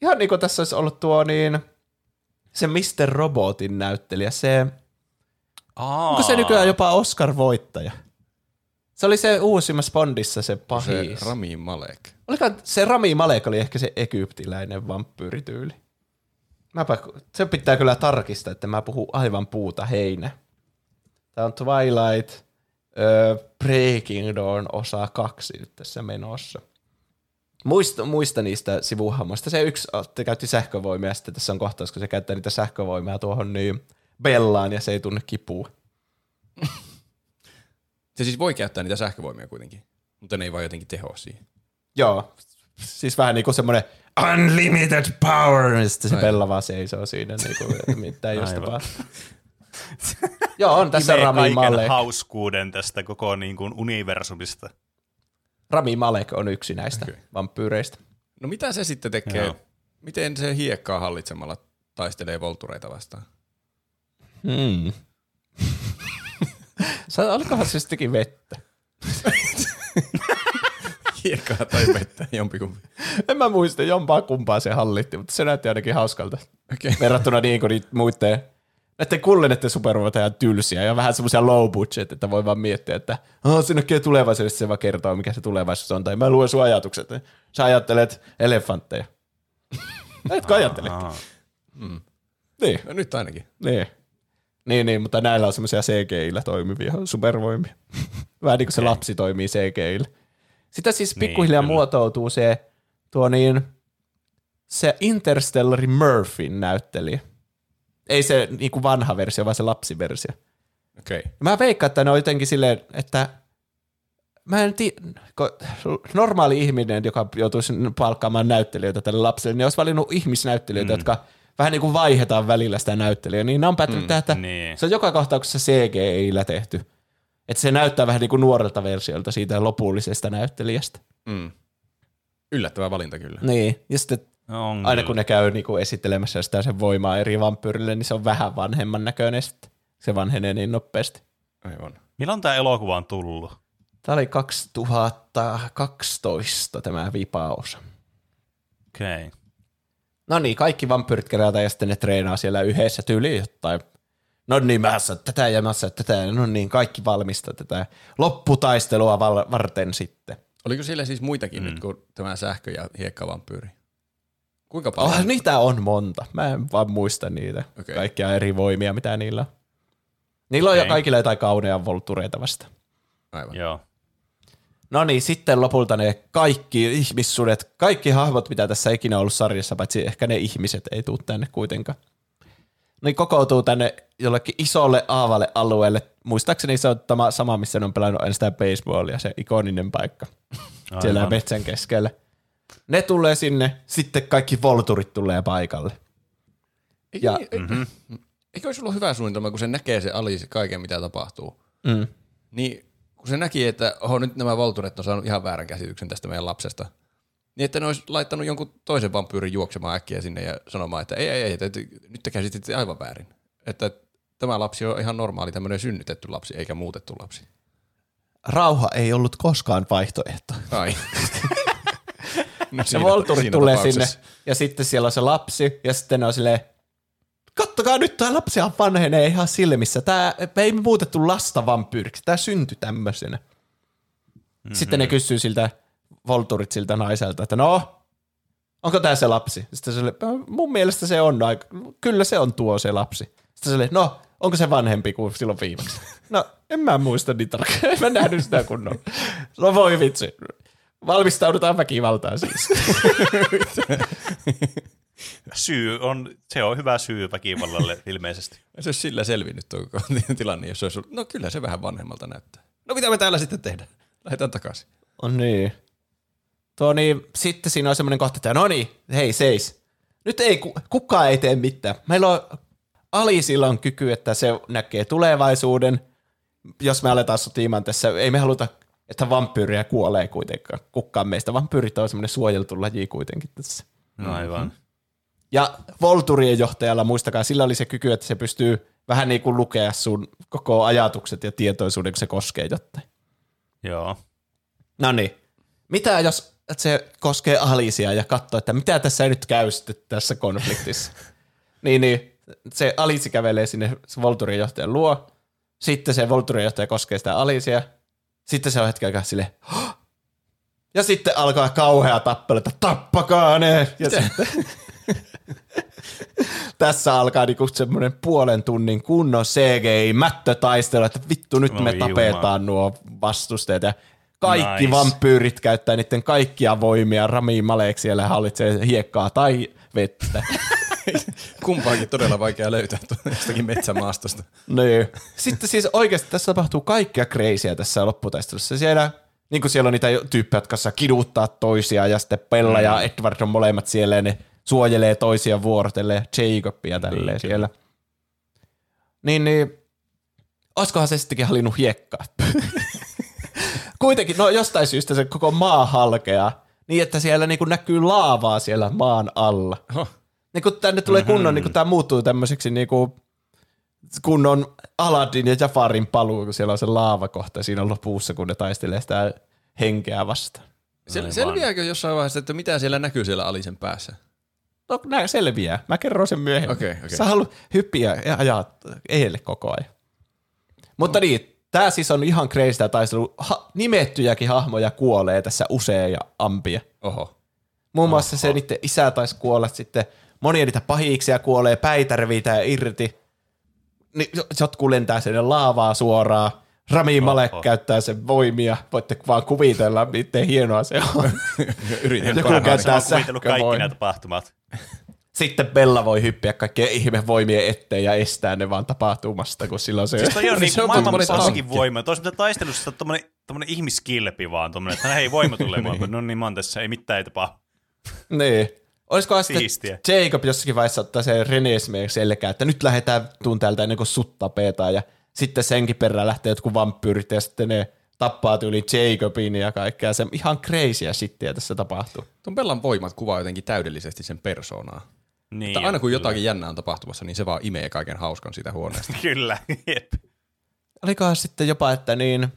Ihan niin kuin tässä olisi ollut tuo niin, se mister Robotin näyttelijä, se, Aa. onko se nykyään jopa Oscar-voittaja? Se oli se uusimmassa Bondissa se pahis. Se Rami Malek. Olikohan, se Rami Malek oli ehkä se egyptiläinen vampyyrityyli. Mäpä, se pitää kyllä tarkistaa, että mä puhun aivan puuta heinä. Tää on Twilight uh, Breaking Dawn osa kaksi nyt tässä menossa. Muista, muista niistä sivuhahmoista. Se yksi te käytti sähkövoimia ja sitten tässä on kohtaus, kun se käyttää niitä sähkövoimia tuohon niin Bellaan ja se ei tunne kipua. Se siis voi käyttää niitä sähkövoimia kuitenkin, mutta ne ei vaan jotenkin tehoa siihen. Joo, siis vähän niin kuin semmoinen unlimited power ja sitten se Aivan. Bella vaan seisoo siinä niin kuin mitään just tapahtuu. Joo, on tässä Rami Malek. Imee kaiken hauskuuden tästä koko niin kuin universumista. Rami Malek on yksi näistä okay. vampyyreistä. No mitä se sitten tekee? Joo. Miten se hiekkaa hallitsemalla taistelee Voltureita vastaan? Hmm. Olikohan se sittenkin vettä? Hiekkaa tai vettä, jompikumpi. En mä muista, jompaa kumpaa se hallitti, mutta se näytti ainakin hauskalta. Okay. Verrattuna niin kuin niitä muiden... Näiden kulleneiden supervoitajan tylsiä ja vähän semmoisia low budget, että voi vaan miettiä, että oh, sinne on tulevaisuudessa, se vaan kertoo, mikä se tulevaisuus on, tai mä luen sun ajatukset. Sä ajattelet elefantteja. Etkö ajattelekin? Mm. Niin. No, nyt ainakin. Niin. Niin, niin, mutta näillä on semmoisia C G I-llä toimivia supervoimia. Vähän niin kuin se Ei. lapsi toimii C G I-llä. Sitä siis pikkuhiljaa niin, muotoutuu se, tuo niin, se Interstellar Murphyn näyttelijä. Ei se niinku vanha versio, vaan se lapsiversio. Okei. Okay. Mä veikkaan, että ne on jotenkin silleen, että mä en tiedä, normaali ihminen, joka joutuisi palkkaamaan näyttelijöitä tälle lapselle, niin olisi valinnut ihmisnäyttelijöitä, mm. jotka vähän niin kuin vaihdetaan välillä sitä näyttelijää. Niin ne on päättänyt mm, tehdä, niin. Se on joka kohtauksessa C G I-llä tehty. Että se näyttää vähän niin kuin nuorelta versiolta siitä lopullisesta näyttelijästä. Mm. Yllättävä valinta kyllä. Niin, ja sitten no aina kun ne käy niin kuin esittelemässä sitä sen voimaa eri vampyyrille, niin se on vähän vanhemman näköinen sitten. Se vanhenee niin nopeasti. Aivan. Milloin tämä elokuva on tullut? Tämä oli kaksituhattakaksitoista tämä vipaus. Okei. Okay. No niin, kaikki vampyyrit kerätään ja sitten ne treenaa siellä yhdessä tyyliin jotain. No niin, mä saan tätä ja mä saan tätä. No niin, kaikki valmistaa tätä lopputaistelua val- varten sitten. Oliko siellä siis muitakin mm. nyt kuin tämä sähkö- ja hiekkavampyyri? Kuinka paljon? Oh, niitä on monta. Mä en vaan muista niitä. Okay. Kaikkia eri voimia, mitä niillä on. Niillä okay. on jo kaikilla jotain kaunea voltureita vasta. Aivan. Joo. No niin, sitten lopulta ne kaikki ihmissudet, kaikki hahmot, mitä tässä ikinä ollut sarjassa, paitsi ehkä ne ihmiset ei tule tänne kuitenkaan. Niin kokoutuu tänne jollekin isolle aavalle alueelle. Muistaakseni se on tämä sama, missä ne on pelannut aina sitä baseballia, se ikoninen paikka. Aivan. Siellä metsän keskellä. Ne tulee sinne, sitten kaikki volturit tulee paikalle. Ei, ja, ei, mm-hmm. Eikö olisi ollut hyvä suunnitelma, kun se näkee se Alice kaiken, mitä tapahtuu? Mm. Niin kun se näki, että oho, nyt nämä volturit on saanut ihan väärän käsityksen tästä meidän lapsesta, niin että ne olisi laittanut jonkun toisen vampyyrin juoksemaan äkkiä sinne ja sanomaan, että ei, ei, ei, että nyt te käsititte aivan väärin. Että tämä lapsi on ihan normaali, tämmöinen synnytetty lapsi eikä muutettu lapsi. Rauha ei ollut koskaan vaihtoehto. Ai. No se volturi tulee sinne ja sitten siellä on se lapsi ja sitten ne on silleen, kattokaa nyt, tämä lapsihan vanhenee ihan silmissä. Tämä ei muutettu lasta vampyyriksi, tämä syntyi tämmöisenä. Mm-hmm. Sitten ne kysyy siltä volturit siltä naiselta, että no, onko tämä se lapsi? Sitten se oli, mun mielestä se on, aika, kyllä se on tuo se lapsi. Sitten se oli, no, onko se vanhempi kuin silloin viimeksi? No, en mä muista niitä, en mä nähnyt sitä kunnolla. No voi vitsi. Valmistaudutaan väkivaltaan siis. Syy on, se on hyvä syy väkivallalle ilmeisesti. Se olisi sillä selvinnyt tuo tilanne, jos olisi ollut. No kyllä se vähän vanhemmalta näyttää. No mitä me täällä sitten tehdään? Lähdetään takaisin. On niin. Tuo niin, sitten siinä on semmoinen kohta, että no niin, hei seis. Nyt ei, kukaan ei tee mitään. Meillä on, Alicella on kyky, että se näkee tulevaisuuden. Jos me aletaan sotimaan tässä, ei me haluta että vampyyriä kuolee kuitenkaan. Kukaan meistä vampyyrit on semmoinen suojeltu laji kuitenkin tässä. No aivan. Ja Volturien johtajalla, muistakaa, sillä oli se kyky, että se pystyy vähän niin kuin lukea sun koko ajatukset ja tietoisuuden, kun se koskee jotain. Joo. No niin. Mitä jos se koskee Alicea ja katsoo, että mitä tässä nyt käy sitten tässä konfliktissa? niin, niin se Alice kävelee sinne Volturien johtajan luo. Sitten se Volturien johtaja koskee sitä Alicea. Sitten se on hetken aikaa silleen, Hah! Ja sitten alkaa kauhea tappelu, että tappakaa ne! Ja sitten, tässä alkaa niinku semmoinen puolen tunnin kunnon C G I-mättötaistelu, että vittu nyt me tapetaan nuo vastusteet. Ja kaikki nice. Vampyyrit käyttää niiden kaikkia voimia, Rami Malek siellä hallitsee hiekkaa tai vettä. Kumpaakin todella vaikea löytää jostakin metsämaastosta. No joo. Sitten siis oikeasti tässä tapahtuu kaikkea kreisiä tässä lopputaistelussa. Siellä, niin kuin siellä on niitä tyyppejä, jotka saa kiduttaa toisiaan ja sitten Bella mm. ja Edward on molemmat siellä ja ne suojelee toisiaan vuorotelle Jacobia tälleen niin, siellä. Niin, niin olisikohan se sittenkin hallinnut hiekkaa? Kuitenkin, no jostain syystä se koko maa halkeaa niin, että siellä niin kuin näkyy laavaa siellä maan alla. Huh. Niin kun tänne tulee kunnon, mm-hmm. niin kun tää muuttuu tämmöiseksi niin kunnon Aladdin ja Jafarin paluu, kun siellä on se laavakohta siinä on lopussa, kun ne taistelee sitä henkeä vastaan. Sel- selviääkö jossain vaiheessa, että mitä siellä näkyy siellä Alicen päässä? No nää selviää. Mä kerron sen myöhemmin. Okay, okay. Sä haluat hyppiä ja ajaa eelle koko ajan. Mutta no. niin, tää siis on ihan crazy tää taistelu. Ha- nimettyjäkin hahmoja kuolee tässä usein ja ampia. Oho. Muun muassa Oho. se niiden isä taisi kuolla sitten. Monia niitä pahiksia kuolee, päitä revitään irti. Jotkut lentää sinne laavaa suoraan. Rami Malek käyttää sen voimia. Voitte vaan kuvitella, miten hienoa se on. Yritän joku käyttää sähkövoimia. Sitten Bella voi hyppiä kaikkien ihmevoimien eteen ja estää ne vaan tapahtumasta, kun silloin se... Siis toi on niin maailman paskin voima. Toisaalta taistelussa on tommonen ihmiskilpi vaan. Tommonen, että hei voima tulee vaan, no niin mä oon tässä, ei mitään ei tapaa. Niin. Olisikohan sitten Jacob jossakin vaiheessa ottaa sen Renesmeen selkää, että nyt lähdetään tuun täältä ennen kuin sut tapetaan ja sitten senkin perään lähtee jotkut vampyyrit ja sitten ne tappaa tyyli Jacobin ja kaikkea. Se ihan crazyä shittiä tässä tapahtuu. Tuon Bellan voimat kuvaa jotenkin täydellisesti sen persoonaa. Niin, aina kun kyllä. jotakin jännää on tapahtumassa, niin se vaan imee kaiken hauskan siitä huoneesta. Kyllä, jep. Olikohan sitten jopa, että niin...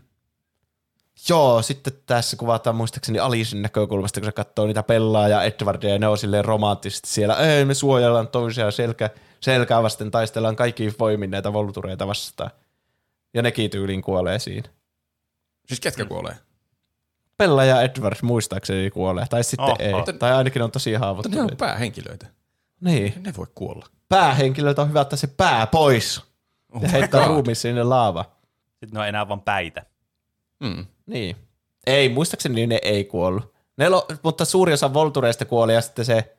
Joo, sitten tässä kuvataan muistaakseni Alicen näkökulmasta, kun se katsoo niitä Bellaa ja Edwardia, ja ne on silleen romanttisesti siellä. Ei, me suojellaan toisiaan selkä, selkää vasten, taistellaan kaikkiin voimin näitä voltureita vastaan. Ja nekin tyyliin kuolee siinä. Siis ketkä kuolee? Bella ja Edward muistaakseni kuolee, tai sitten Oho. ei. Tai ainakin on tosi haavoittuneita. Mutta ne on päähenkilöitä. Niin. Ne voi kuolla. Päähenkilöitä on hyvä ottaa se pää pois. Oh ja heittää ruumiin sinne laava. Sitten ne on enää vaan päitä. Mm. Niin. Ei, muistaakseni ne ei kuollut. Ne lo, mutta suuri osa voltureista kuoli ja sitten se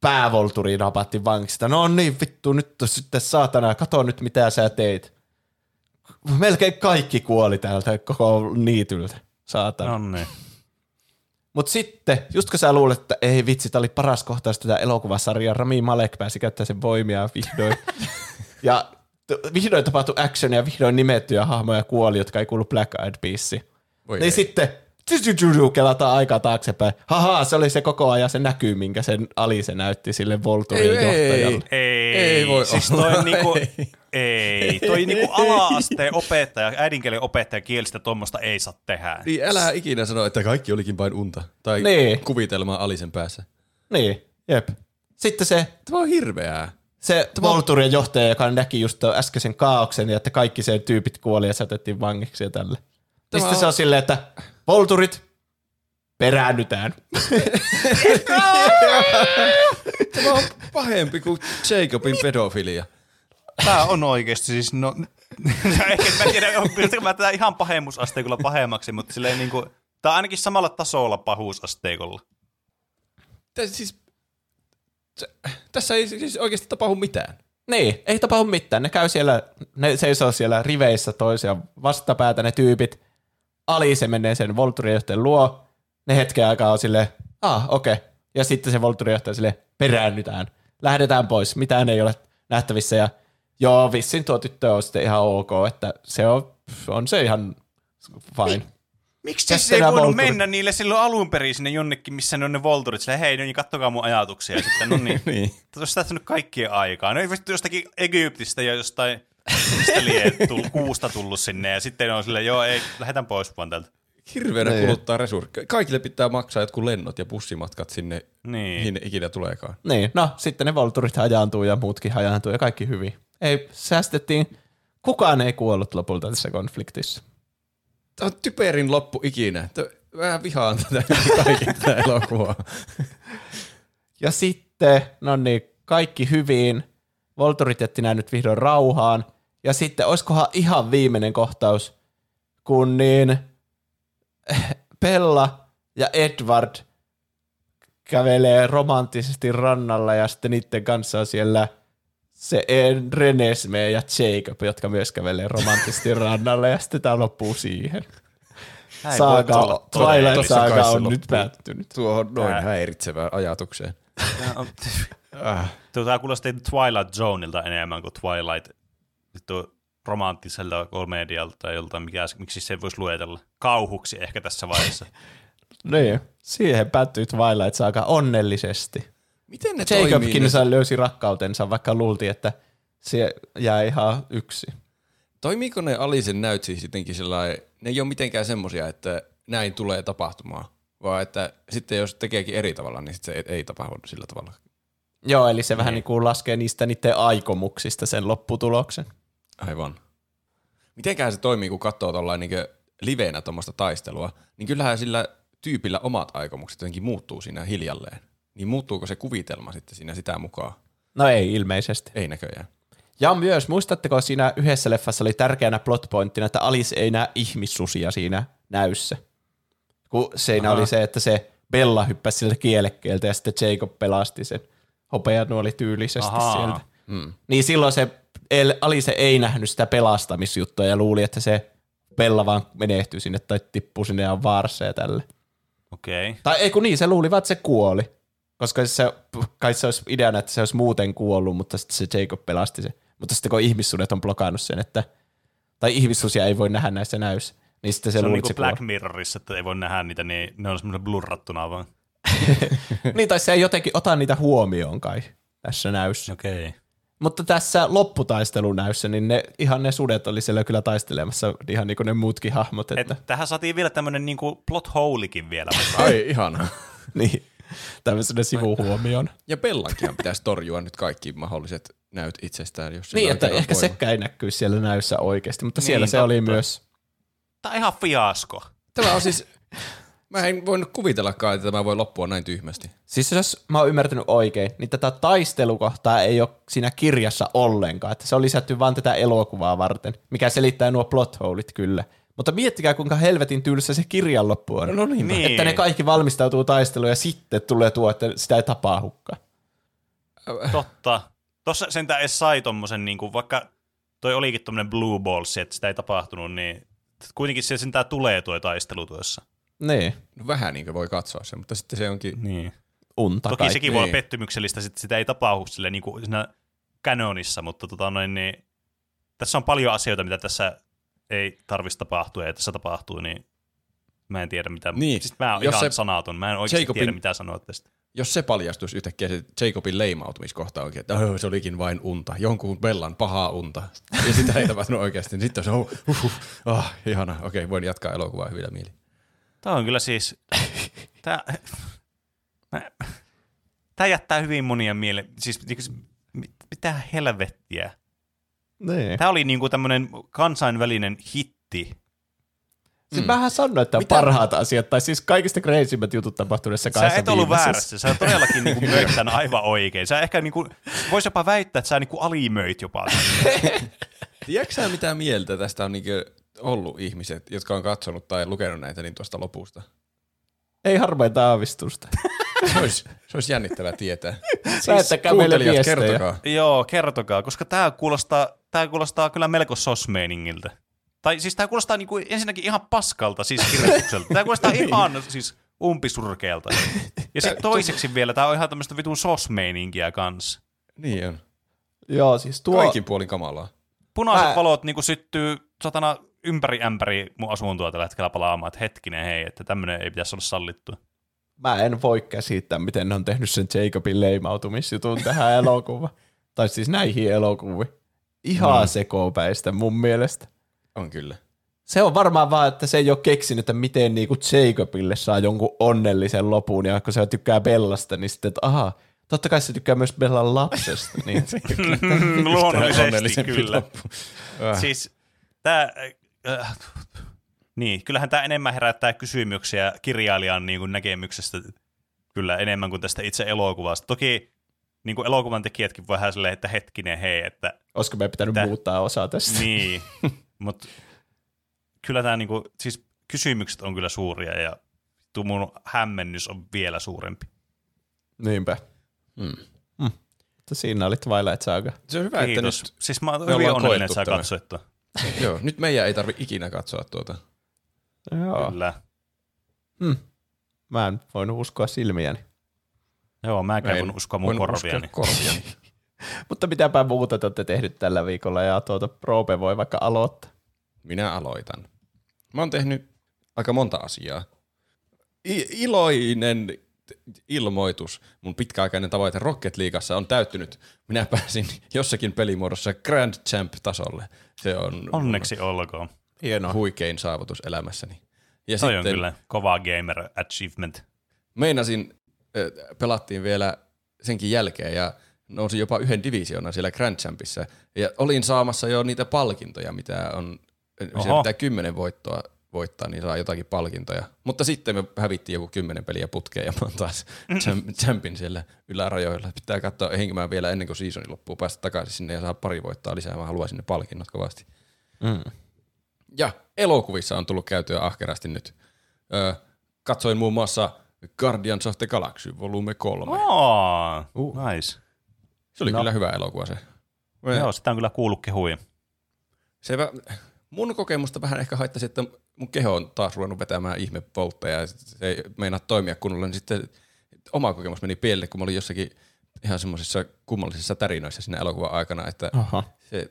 päävolturi napatti vankista. No niin vittu, nyt sitten saatana, kato nyt mitä sä teit. Melkein kaikki kuoli täältä koko niityltä, saatana. No niin. Mut sitten, just kun sä luulet, että ei vitsi, tää oli paras kohtaus tätä elokuvasarjaa, Rami Malek pääsi käyttää sen voimia vihdoin. ja vihdoin tapahtui actionia, vihdoin nimettyjä hahmoja kuoli, jotka ei kuulu Black Eyed Peasiin. Niin ei. Sitten kelataan aikaa taaksepäin. Haha, se oli se koko ajan se näkyy, minkä sen Alice näytti sille Volturin johtajalle. Ei, ei, ei voi siis olla. Toi niinku, ei. ei, toi niinku ala-asteen opettaja, äidinkielen opettaja kielistä tuommoista ei saa tehdä. Niin, älä ikinä sano, että kaikki olikin vain unta. Tai niin. kuvitelmaa Alicen päässä. Niin, jep. Sitten se... Tämä on hirveää. Se Volturien johtaja, joka näki just tuon äskeisen kaaoksen ja että kaikki sen tyypit kuoli ja se otettiin vangiksi ja tälle. Tämä sitten on... se on silleen, että Volturit peräännytään. Tämä on pahempi kuin Jacobin pedofilia. Tää on oikeesti siis no... Ehkä mä tiedän, onko mä tätä ihan pahemmuusasteikolla pahemmaksi, mutta silleen niinku... Tää on ainakin samalla tasolla pahuusasteikolla. Tää siis... Se, tässä ei siis oikeasti tapahdu mitään. Niin, ei tapahdu mitään. Ne käy siellä, ne seisoo siellä riveissä toisiaan vastapäätä ne tyypit. Alice menee sen volturijohtajan luo. Ne hetken aikaa on silleen, ah, okei. Okay. Ja sitten se volturijohtaja silleen, peräännytään. Lähdetään pois, mitään ei ole nähtävissä. Ja joo, vissiin tuo tyttö on sitten ihan ok, että se on, on se ihan fine. Mi- Miksi siis ei voinut volturit. mennä niille silloin alun perin sinne jonnekin, missä ne on ne volturit? Silleen, hei, no niin, kattokaa mun ajatuksia. Sitten, no niin, niin. Tuossa täyttänyt kaikkien aikaa. No ei vittu jostakin Egyptistä ja jostain tullut, kuusta tullut sinne. Ja sitten on silleen, joo, ei, lähdetään pois vaan tältä. Hirveänä niin. kuluttaa resursseja. Kaikille pitää maksaa jotkut lennot ja bussimatkat sinne, niin. mihin ikinä tuleekaan. Niin, no sitten ne volturit hajaantuu ja muutkin hajaantuu ja kaikki hyvin. Ei, säästettiin. Kukaan ei kuollut lopulta tässä konfliktissa. Tämä on typerin loppu ikinä. Vähän vihaan tätä kaikista elokuvaa. Ja sitten, no niin, kaikki hyvin. Volturit jätti nää nyt vihdoin rauhaan. Ja sitten, olisikohan ihan viimeinen kohtaus, kun niin Bella ja Edward kävelee romanttisesti rannalla ja sitten niiden kanssa on siellä se Renesmee ja Jacob, jotka myös kävelee romanttisesti rannalle, ja sitten tää loppuu siihen. Saaga, Twilight saaga on nyt päättynyt. Tuohon noin Ää. häiritsevään ajatukseen. Tää kuulostaa Twilight Zoneilta enemmän kuin Twilight romanttiselta komedialta tai joltain, miksi se voisi luetella kauhuksi ehkä tässä vaiheessa. Niin, siihen päättyy Twilight saaga onnellisesti. Miten ne Jacobkin toimii? Löysi rakkautensa, vaikka luultiin, että se jää ihan yksi. Toimiiko ne Alicen näyt siis jotenkin sellainen, ne ei ole mitenkään semmoisia, että näin tulee tapahtumaan, vaan että sitten jos tekeekin eri tavalla, niin sitten se ei tapahdu sillä tavalla. Joo, eli se mm-hmm. vähän niin kuin laskee niistä niiden aikomuksista sen lopputuloksen. Aivan. Mitenkään se toimii, kun katsoo tollainen niin liveenä tuommoista taistelua, niin kyllähän sillä tyypillä omat aikomukset jotenkin muuttuu siinä hiljalleen. Niin muuttuuko se kuvitelma sitten siinä sitä mukaan? No ei ilmeisesti. Ei näköjään. Ja myös, muistatteko siinä yhdessä leffassa oli tärkeänä plotpointtina, että Alice ei näe ihmissusia siinä näyssä. Kun siinä Aha. oli se, että se Bella hyppäsi sieltä kielekkeeltä ja sitten Jacob pelasti sen hopeanuoli tyylisesti Aha. sieltä. Hmm. Niin silloin se Alice ei nähnyt sitä pelastamisjuttua ja luuli, että se Bella vaan menehtyy sinne tai tippuu sinne ja on vaarassa ja tälle. Okei. Okay. Tai ei kun niin, se luuli vaan, että se kuoli. Koska se, kai se olisi ideana, että se olisi muuten kuollut, mutta sitten se Jacob pelasti sen. Mutta sitten kun ihmissuudet on blokannut sen, että tai ihmissusia ei voi nähdä näissä näyssä. Niin sitten se, se on niin kuin Black Mirrorissa, että ei voi nähdä niitä, niin ne on semmoinen blurrattuna vaan. Niin, tai se ei jotenkin ota niitä huomioon kai tässä näyssä. Okei. Okay. Mutta tässä lopputaistelunäyssä, niin ne, ihan ne sudet oli siellä kyllä taistelemassa, ihan niin kuin ne muutkin hahmot. Että... Et, tähän saatiin vielä tämmöinen niin kuin plot holeikin vielä. Ai, ihanaa. Niin, tämmöisenä sivuhuomioon. Ja Bellankihan pitäisi torjua nyt kaikki mahdolliset näyt itsestään. Jos niin, että ehkä voima. Sekään ei näkyisi siellä näyssä oikeasti, mutta niin, siellä totta. Se oli myös. Tämä on ihan fiasko. Tämä on siis... Mä en voinut kuvitellakaan, että tämä voi loppua näin tyhmästi. Siis jos mä oon ymmärtänyt oikein, niin tätä taistelukohtaa ei ole siinä kirjassa ollenkaan. Että se on lisätty vaan tätä elokuvaa varten, mikä selittää nuo plot holeit kyllä. Mutta miettikää, kuinka helvetin tylsä se kirjan loppu on. No niin. Niin. Että ne kaikki valmistautuu taisteluun ja sitten tulee tuo, että sitä ei tapahdukaan. Totta. Tuossa sentään edes sai tommosen, niin kuin vaikka toi olikin tommonen blue balls, että sitä ei tapahtunut, niin kuitenkin se sentään tulee tuo taistelu tuossa. Niin. No vähän niin kuin voi katsoa sen, mutta sitten se onkin niin. Unta. Toki kaikki. Sekin voi niin. olla pettymyksellistä, sitä ei tapahdu sille niin kuin siinä kanonissa, mutta tota noin, niin, tässä on paljon asioita, mitä tässä ei tarvitsisi tapahtua ja tässä tapahtuu, niin mä en tiedä mitä. Niin. Siis mä oon jos ihan se, sanaton, mä en oikeasti Jacobin, tiedä mitä sanoa tästä. Jos se paljastuisi yhtäkkiä se Jacobin leimautumiskohta oikein, että oh, se olikin vain unta, jonkun Bellan pahaa unta ja sitä ei tapahtunut oikeasti, niin sitten se on oh, uh, uh, oh, ihana, okei okay, voin jatkaa elokuvaa hyvillä mieli. Tämä on kyllä siis, tämä, tämä jättää hyvin monia mieleen, siis mitä helvettiä. Nee. Tämä oli niinku tämmöinen kansainvälinen hitti. Mm. Siis mähän sanoin, että on mitä? Parhaat asiat, tai siis kaikista kreisimmät jutut tapahtuneessa kansan viimeisessä. Sä et ollut väärässä, sä todellakin niinku möit tämän aivan oikein. Sä ehkä niinku, vois jopa väittää, että sä niinku alimöit jopa. Tiedätkö sä mitä mieltä tästä on niinku... ollut ihmiset, jotka on katsonut tai lukenut näitä, niin tuosta lopusta. Ei harmaita aavistusta. Se olisi, se olisi jännittävää tietää. Lähettäkää meille viestejä. Kertokaa. Joo, kertokaa, koska tämä kuulostaa, tämä kuulostaa kyllä melko sosmeiningiltä. Tai siis tämä kuulostaa niinku ensinnäkin ihan paskalta, siis kirjoitukselta. Tämä kuulostaa ihan siis umpisurkeelta. Ja sitten toiseksi vielä, tämä on ihan tämmöistä vitun sosmeininkiä kanssa. Niin on. Joo, siis tuo... Kaikin puolin kamalaa. Punaiset Mä... valot niinku syttyy satana... ympäri ämpäri mun asuntoa tällä hetkellä palaamaan, että hetkinen hei, että tämmönen ei pitäisi olla sallittua. Mä en voi käsittää, miten ne on tehnyt sen Jacobin leimautumisjutun tähän elokuvaan. Tai siis näihin elokuviin. Ihan mm. sekopäistä mun mielestä. On kyllä. Se on varmaan vaan, että se ei ole keksinyt, että miten niinku Jacobille saa jonkun onnellisen lopun, ja kun se tykkää Bellasta, niin sitten, että ahaa, totta kai se tykkää myös Bellan lapsesta. Niin. Luonnollisesti kyllä. Siis tää... Äh, niin, kyllähän tämä enemmän herättää kysymyksiä kirjailijan niin kuin näkemyksestä kyllä enemmän kuin tästä itse elokuvasta. Toki niin kuin elokuvan tekijätkin vähän silleen, että hetkinen hei, että... Olisiko meidän pitänyt tä... muuttaa osaa tästä? Niin, mutta kyllä tämä niin kuin, siis kysymykset on kyllä suuria ja tuo mun hämmennys on vielä suurempi. Niinpä. Mm. Mm. Siinä oli Twilight Saga. Se on hyvä, kiitos. Että nyt... Siis mä oon hyvin onnellinen, että saa katsoittua. Joo, nyt meidän ei tarvitse ikinä katsoa tuota. Joo. Kyllä. Hmm. Mä en voinut uskoa silmiäni. Joo, mä en voinut uskoa mun korviani. korviani. Mutta mitäpä muuta te olette tehnyt tällä viikolla ja tuota Probe voi vaikka aloittaa. Minä aloitan. Mä oon tehnyt aika monta asiaa. I- iloinen ilmoitus. Mun pitkäaikainen tavoite Rocket Leagueassa on täyttynyt. Minä pääsin jossakin pelimuodossa Grand Champ-tasolle. Se on onneksi olkoon. Hienoa. Huikein saavutus elämässäni. Ja toi sitten, on kyllä kova gamer achievement. Meinasin, pelattiin vielä senkin jälkeen ja nousin jopa yhden divisioonan siellä Grand Champissa. Ja olin saamassa jo niitä palkintoja, mitä on, mitä kymmenen voittoa voittaa, niin saa jotakin palkintoja. Mutta sitten me hävittiin joku kymmenen peliä putkeen ja mä oon taas champin siellä ylärajoilla. Pitää katsoa, ehinkö mä vielä ennen kuin seasoni loppuu päästä takaisin sinne ja saa pari voittaa lisää. Mä haluaisin ne palkinnot kovasti. Mm. Ja elokuvissa on tullut käytyä ahkerasti nyt. Öö, katsoin muun muassa Guardians of the Galaxy Volume kolme. Oh, uh. nice. Se oli no. kyllä hyvä elokuva se. Joo, sitä on kyllä kuullut kehuja. Se vä- Mun kokemusta vähän ehkä haittaisi, että mun keho on taas ruvennut vetämään ihmepoltteja ja se ei meinaa toimia kunnolla, niin sitten oma kokemus meni pieleen, kun mä olin jossakin ihan semmoisissa kummallisissa tarinoissa siinä elokuvan aikana, että se,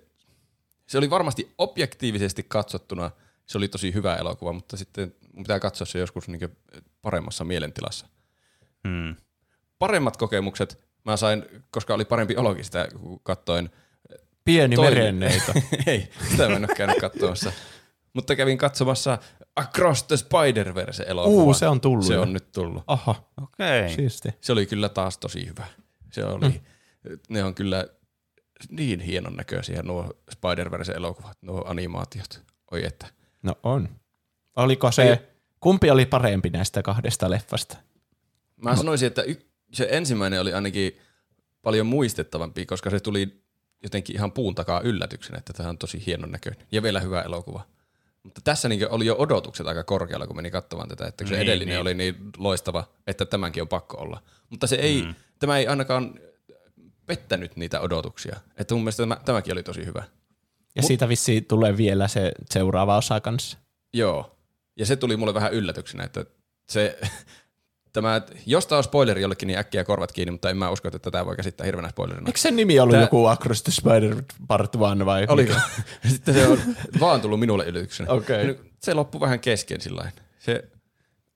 Se oli varmasti objektiivisesti katsottuna, se oli tosi hyvä elokuva, mutta sitten mun pitää katsoa se joskus niinku paremmassa mielentilassa. Hmm. Paremmat kokemukset mä sain, koska oli parempi olokin sitä, kun katsoin Pieni toimi. merenneitä. Ei, sitä mä en ole käynyt katsomassa. Mutta kävin katsomassa Across the Spider-Verse-elokuvaa. Uu, se on tullut. Se on nyt tullut. Aha, okei. Okay. Siisti. Se oli kyllä taas tosi hyvä. Se oli, mm. ne on kyllä niin hienon näköisiä nuo Spider-Verse-elokuvat, nuo animaatiot. Oi että. No on. Oliko se, Ei. kumpi oli parempi näistä kahdesta leffasta? Mä no. sanoisin, että y- se ensimmäinen oli ainakin paljon muistettavampi, koska se tuli jotenkin ihan puun takaa yllätyksenä, että tämä on tosi hienon näköinen ja vielä hyvä elokuva. Mutta tässä niin oli jo odotukset aika korkealla, kun meni katsomaan tätä, että se niin, edellinen niin. oli niin loistava, että tämänkin on pakko olla. Mutta se ei, mm. tämä ei ainakaan pettänyt niitä odotuksia. Että mun mielestä tämä, tämäkin oli tosi hyvä. Ja Mut, siitä vissiin tulee vielä se seuraava osa kanssa. Joo. Ja se tuli mulle vähän yllätyksenä, että se... Tämä, jos tämä on spoileri jollekin, niin äkkiä korvat kiinni, mutta en mä usko, että tätä voi käsittää hirveänä spoilerina. Eikö sen nimi ollut Tää... joku Across the Spider-Part one vai? Oliko? Sitten se on vaan tullut minulle yllätyksenä. Okay. Se loppui vähän kesken sillain. Se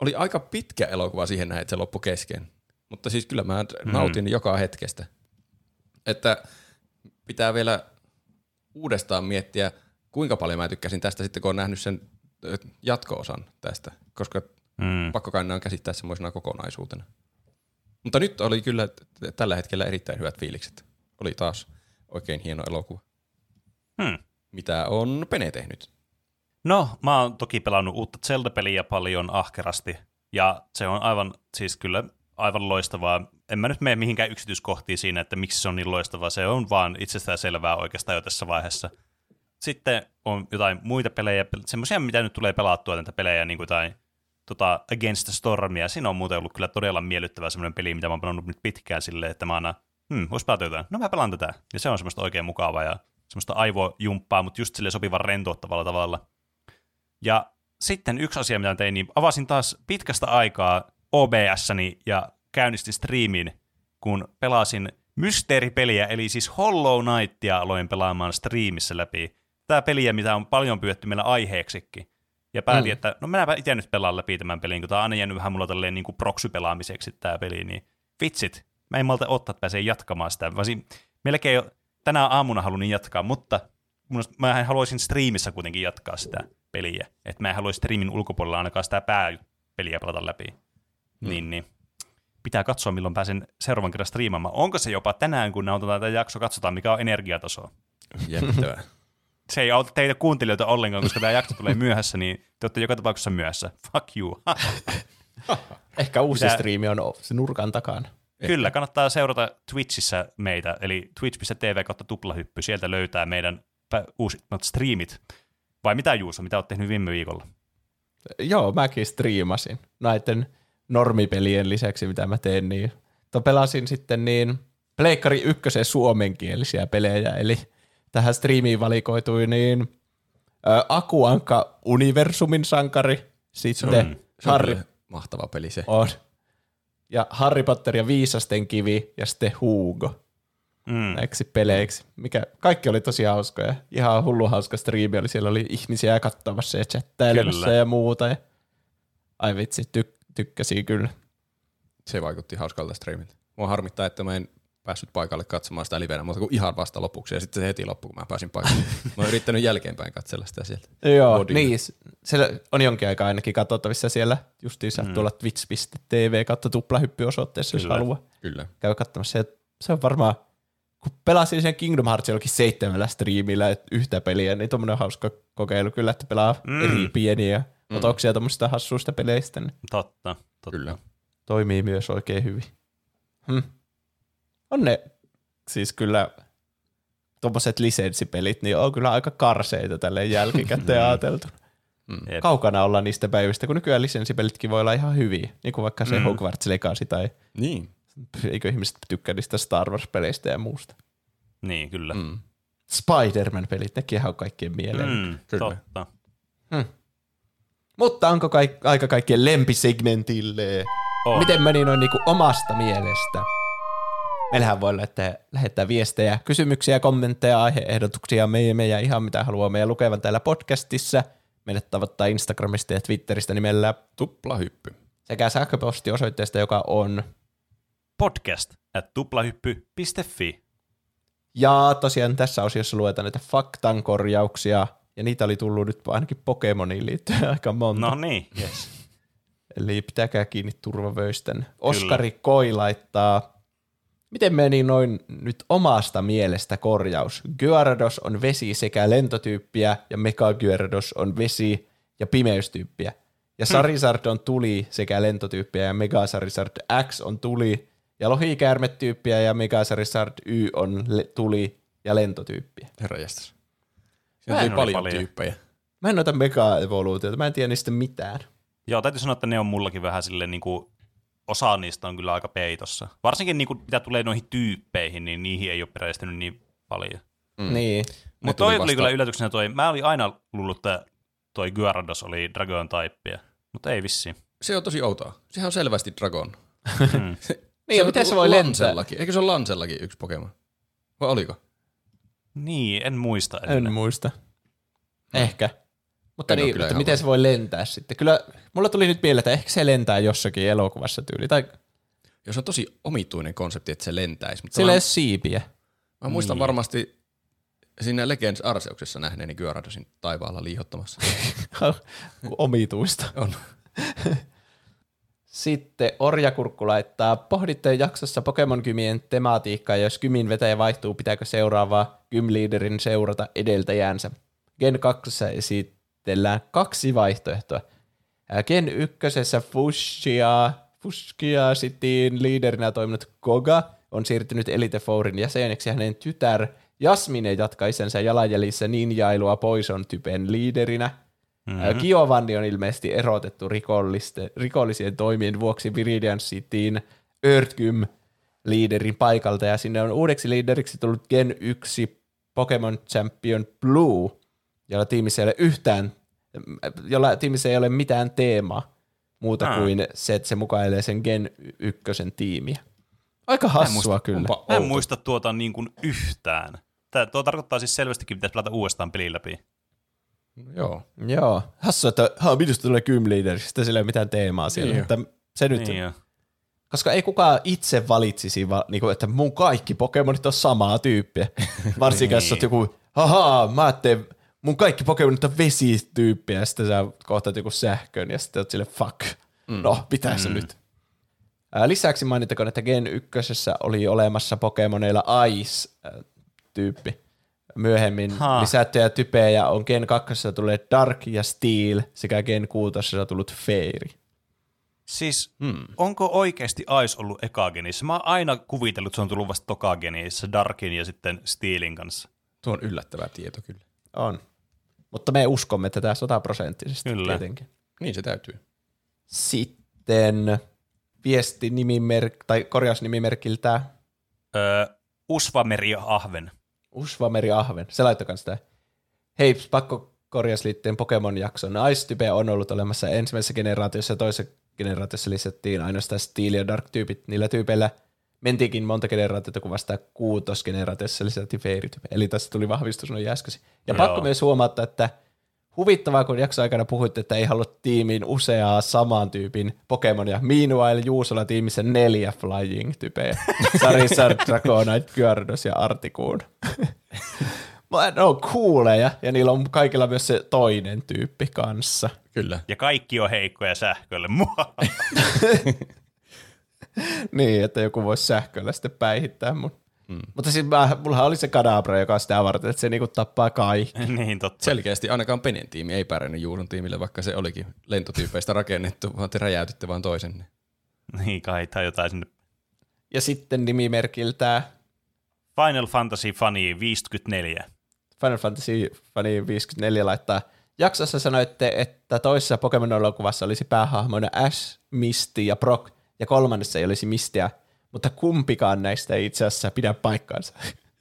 oli aika pitkä elokuva siihen näin, että se loppui kesken. Mutta siis kyllä mä nautin mm. joka hetkestä. Että pitää vielä uudestaan miettiä, kuinka paljon mä tykkäsin tästä sitten, kun on nähnyt sen jatko-osan tästä, koska... Mm. Pakko kai ne on käsittää semmoisena kokonaisuutena. Mutta nyt oli kyllä tällä hetkellä erittäin hyvät fiilikset. Oli taas oikein hieno elokuva. Hmm. Mitä on Pene tehnyt? No, mä oon toki pelannut uutta Zelda-peliä paljon ahkerasti. Ja se on aivan, siis kyllä aivan loistavaa. En mä nyt mene mihinkään yksityiskohtiin siinä, että miksi se on niin loistavaa. Se on vaan itsestään selvää oikeastaan jo tässä vaiheessa. Sitten on jotain muita pelejä, semmoisia mitä nyt tulee pelattua näitä pelejä, niin kuin jotain Tota, Against the Stormia. Siinä on muuten ollut kyllä todella miellyttävä semmoinen peli, mitä mä oon pelannut nyt pitkään silleen, että mä aina, hmm, vois pelata jotain. No mä pelaan tätä. Ja se on semmoista oikein mukavaa ja semmoista aivojumppaa, mutta just silleen sopivan rentouttavalla tavalla. Ja sitten yksi asia, mitä tein, niin avasin taas pitkästä aikaa O B S-ni ja käynnistin striimin, kun pelasin mysteeripeliä, eli siis Hollow Knightia aloin pelaamaan striimissä läpi. Tää peliä, mitä on paljon pyydetty meillä aiheeksikin. Ja päätin, mm. että no minäpä itse nyt pelaan läpi tämän pelin, kun tämä on aina jäänyt vähän mulla tälleen niin kuin proxypelaamiseksi tämä peli, niin vitsit, mä en malta ottaa, että pääsee jatkamaan sitä, varsin melkein jo tänä aamuna haluan jatkaa, mutta mä haluaisin striimissä kuitenkin jatkaa sitä peliä, että mä en haluaisi striimin ulkopuolella ainakaan sitä pääpeliä pelata läpi, mm. niin, niin pitää katsoa, milloin pääsen seuraavan kerran striimaamaan. Onko se jopa tänään, kun nautetaan tämä jakso, katsotaan mikä on energiataso. Jännittävää. Se ei auta teitä kuuntelijoita ollenkaan, koska tämä jakso tulee myöhässä, niin te olette joka tapauksessa myöhässä. Fuck you. Ehkä uusi Mitä... striimi on se nurkan takana. Kyllä, Ehkä. kannattaa seurata Twitchissä meitä, eli twitch piste t v kautta tuplahyppy. Sieltä löytää meidän uusimmat striimit. Vai mitä Juuso, mitä olet tehnyt viime viikolla? Joo, mäkin striimasin näiden normipelien lisäksi, mitä mä teen. Niin. Pelasin sitten niin Pleikkari ykkösen suomenkielisiä pelejä, eli tähän striimiin valikoitui niin ä, Aku Ankka universumin sankari, sitten se on, se on Harry, mahtava peli se. On. Ja Harry Potter ja Viisasten kivi ja sitten Hugo. Mm. Näiksi peleiksi. Mikä, kaikki oli tosi hauskoja. Ihan hullu hauska striimi oli. Siellä oli ihmisiä katsomassa ja chattailemassa ja muuta. Ja... Ai vitsi, tyk- tykkäsin kyllä. Se vaikutti hauskalta striimiltä. Mua harmittaa, että mä en päässyt paikalle katsomaan sitä livenä, mutta kuin ihan vasta lopuksi, ja sitten se heti loppu, kun mä pääsin paikalle. Mä oon yrittänyt jälkeenpäin katsella sitä sieltä. Joo, Bodin. Niin. Siellä on jonkin aikaa ainakin katsottavissa siellä justiinsa mm. tuolla twitch piste t v kautta tuplahyppy-osoitteessa, jos haluaa. Kyllä. Käy katsomassa. Se on varmaan, kun pelasin sen Kingdom Hearts jollakin seitsemällä striimillä yhtä peliä, niin tommonen hauska kokeilu kyllä, että pelaa mm. eri pieniä mm. otoksia tommosista hassuista peleistä. Niin totta, totta. Kyllä. Toimii myös oikein hyvin. Hm. On ne siis kyllä tuommoiset lisenssipelit, niin on kyllä aika karseita tälleen jälkikäteen ajateltu. Mm. Kaukana ollaan niistä päivistä, kun nykyään lisenssipelitkin voi olla ihan hyviä, niin kuin vaikka se mm. Hogwarts Legacy tai niin. eikö ihmiset tykkää niistä Star Wars-peleistä ja muusta. Niin, kyllä. Mm. Spider-Man-pelit, nekin on kaikkien mieleen. Mm, totta. Hmm. Mutta onko kaik- aika kaikkien lempisegmentille? Oh. Miten meni noin niin kuin omasta mielestä? Meillähän voi laittaa, lähettää viestejä, kysymyksiä, kommentteja, aiheehdotuksia, meidän, meidän ihan mitä haluaa meidän lukevan täällä podcastissa. Meidät tavoittaa Instagramista ja Twitteristä nimellä Tuplahyppy. Sekä sähköpostiosoitteesta, joka on podcast at tuplahyppy piste fi. Ja tosiaan tässä osiossa luetaan näitä faktankorjauksia, ja niitä oli tullut nyt ainakin Pokémoniin liittyen aika monta. No niin, yes. Eli pitääkää kiinni turvavöisten. Oskari Koi laittaa, miten meni noin nyt omasta mielestä korjaus? Gyarados on vesi sekä lentotyyppiä, ja Megagyarados on vesi ja pimeystyyppiä. Ja Charizard on tuli sekä lentotyyppiä, ja Megacharizard X on tuli, ja lohikäärmetyyppiä, ja Megacharizard Y on le- tuli ja lentotyyppiä. Herranjestas. Siinä oli paljon, paljon tyyppejä. Mä en ota Mega-evoluutiota, mä en tiedä niistä mitään. Joo, täytyy sanoa, että ne on mullakin vähän silleen, niin kuin, osa niistä on kyllä aika peitossa. Varsinkin niin kuin, mitä tulee noihin tyyppeihin, niin niihin ei ole peräistynyt niin paljon. Mm. Niin. Mutta toi vasta... tuli kyllä yllätyksenä toi, mä olin aina luullut, että toi Gyarados oli Dragon-typpiä, mutta ei vissiin. Se on tosi outoa. Sehän on selvästi Dragon. Mm. Niin, miten se voi lentää? Eikö se ole Lancellakin yksi Pokemon? Vai oliko? Niin, en muista. Edelleen. En muista. Ehkä. Mutta niin, mutta miten se voi lentää sitten? Kyllä, mulla tuli nyt mieleen, että ehkä se lentää jossakin elokuvassa tyyli. Tai... Jos on tosi omituinen konsepti, että se lentäisi. Mutta sillä ei ole siipiä. Mä muistan niin. varmasti siinä Legends Arseuksessa nähneeni Gyaradosin taivaalla liihottamassa. Omituista. On. Sitten Orjakurkku laittaa, pohditte jaksossa Pokemon-kymien tematiikkaa, ja jos kymin vetäjä vaihtuu, pitääkö seuraavaa gym-liiderin seurata edeltäjäänsä? Gen kaksi esitellään kaksi vaihtoehtoa. Gen yksi Fushia, Fushia Cityn liiderinä toiminut Koga on siirtynyt Elite Fourin jäseneksi, hänen tytär Jasmine jatkaa isänsä jalanjäljissä ninjailua Poison-typen liiderinä. Mm-hmm. Kiovanni on ilmeisesti erotettu rikollisien toimien vuoksi Viridian Cityn Earthgym-liiderin paikalta, ja sinne on uudeksi liideriksi tullut Gen yksi Pokemon Champion Blue, jolla tiimissä ei ole yhtään, jolla tiimissä ei ole mitään teemaa muuta ah. kuin se, että se mukailee sen Gen yksi tiimiä. Aika hassua muista, kyllä. Mä en muista tuota niin kuin yhtään. Tää, tuo tarkoittaa siis selvästikin, pitäisi pelata uudestaan pelin läpi. Joo. Joo. Hassu, että haa, minusta tulee gym-liideri, sitä sillä ei ole mitään teemaa siellä. Niin mutta se nyt, niin koska ei kukaan itse valitsisi, va, niin kuin, että mun kaikki Pokemonit on samaa tyyppiä. Varsinkin, jos olet joku, hahaa, mä teen, mun kaikki Pokemonit on vesityyppiä, ja sitten sä kohtaat joku sähkön, ja sitten olet silleen, fuck, mm. no, pitää se mm. nyt. Ää, lisäksi mainittakoon, että Gen yksi oli olemassa Pokemonilla Ice-tyyppi. Myöhemmin ha. lisättyjä typejä on Gen kaksi tulee Dark ja Steel sekä Gen kuusi tullut Fairy. Siis hmm. onko oikeasti Ice ollut ekagenissä? Mä oon aina kuvitellut, että se on tullut vasta tokagenissä Darkin ja sitten Steelin kanssa. Tuo on yllättävä tieto kyllä. On. Mutta me uskomme tätä sataprosenttisesti tietenkin. Niin se täytyy. Sitten viesti nimimerk- tai korjausnimimerkiltä öö, Usvameri Ahven. Usvameri Ahven, se laittokan sitä. Hei, pakko korjausliitteen Pokemon-jakson. Ice-type on ollut olemassa ensimmäisessä generaatiossa ja toisessa generaatiossa lisättiin ainoastaan Steel- ja Dark-tyypit. Niillä tyypeillä mentiinkin monta generaatiota, kun vasta kuutosgeneraatiossa lisättiin Fairy-tyyppi. Eli tässä tuli vahvistus noin äskeisiin. Ja Joo. pakko myös huomata, että huvittavaa, kun jakson aikana puhuitte, että ei halua tiimiin useaa saman tyypin Pokemonia. Meanwhile, Juusolla tiimissä neljä Flying-typejä. Charizard, Dragonite, Gyarados ja Articuno. Ne on cooleja, ja niillä on kaikilla myös se toinen tyyppi kanssa. Kyllä. Ja kaikki on heikkoja sähkölle. Mua. Niin, että joku voisi sähköllä sitten päihittää mun. Mm. Mutta siis mä, mullahan oli se Kadabra, joka on sitä varten, että se niinku tappaa kaikki. Niin, totta. Selkeästi ainakaan Penen tiimi ei pärjännyt Juuson tiimille, vaikka se olikin lentotyypeistä rakennettu, vaan te räjäytitte vaan toisenne. Niin kai, tai jotain sinne. Ja sitten nimimerkiltä Final Fantasy Funny viisikymmentäneljä. Final Fantasy Funny viisikymmentäneljä laittaa. Jaksossa sanoitte, että toisessa Pokemon-elokuvassa olisi päähahmoina Ash, Misty ja Brock, ja kolmannessa ei olisi Mistyä. Mutta kumpikaan näistä ei itse asiassa pidä paikkaansa.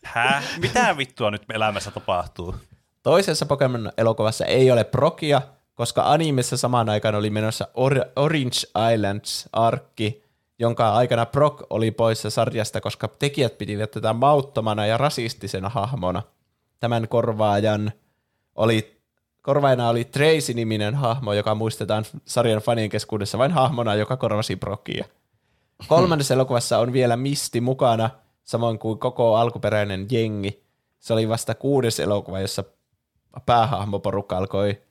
Häh? Mitä vittua nyt elämässä tapahtuu? Toisessa Pokemon-elokuvassa ei ole Brockia, koska animessa samaan aikaan oli menossa Or- Orange Islands-arkki, jonka aikana Brock oli poissa sarjasta, koska tekijät pitivät tätä mauttomana ja rasistisena hahmona. Tämän korvaajan oli, korvaajana oli Tracy-niminen hahmo, joka muistetaan sarjan fanien keskuudessa vain hahmona, joka korvasi Brockia. Kolmannessa elokuvassa on vielä Misty mukana, samoin kuin koko alkuperäinen jengi. Se oli vasta kuudes elokuva, jossa päähahmoporukka alkoi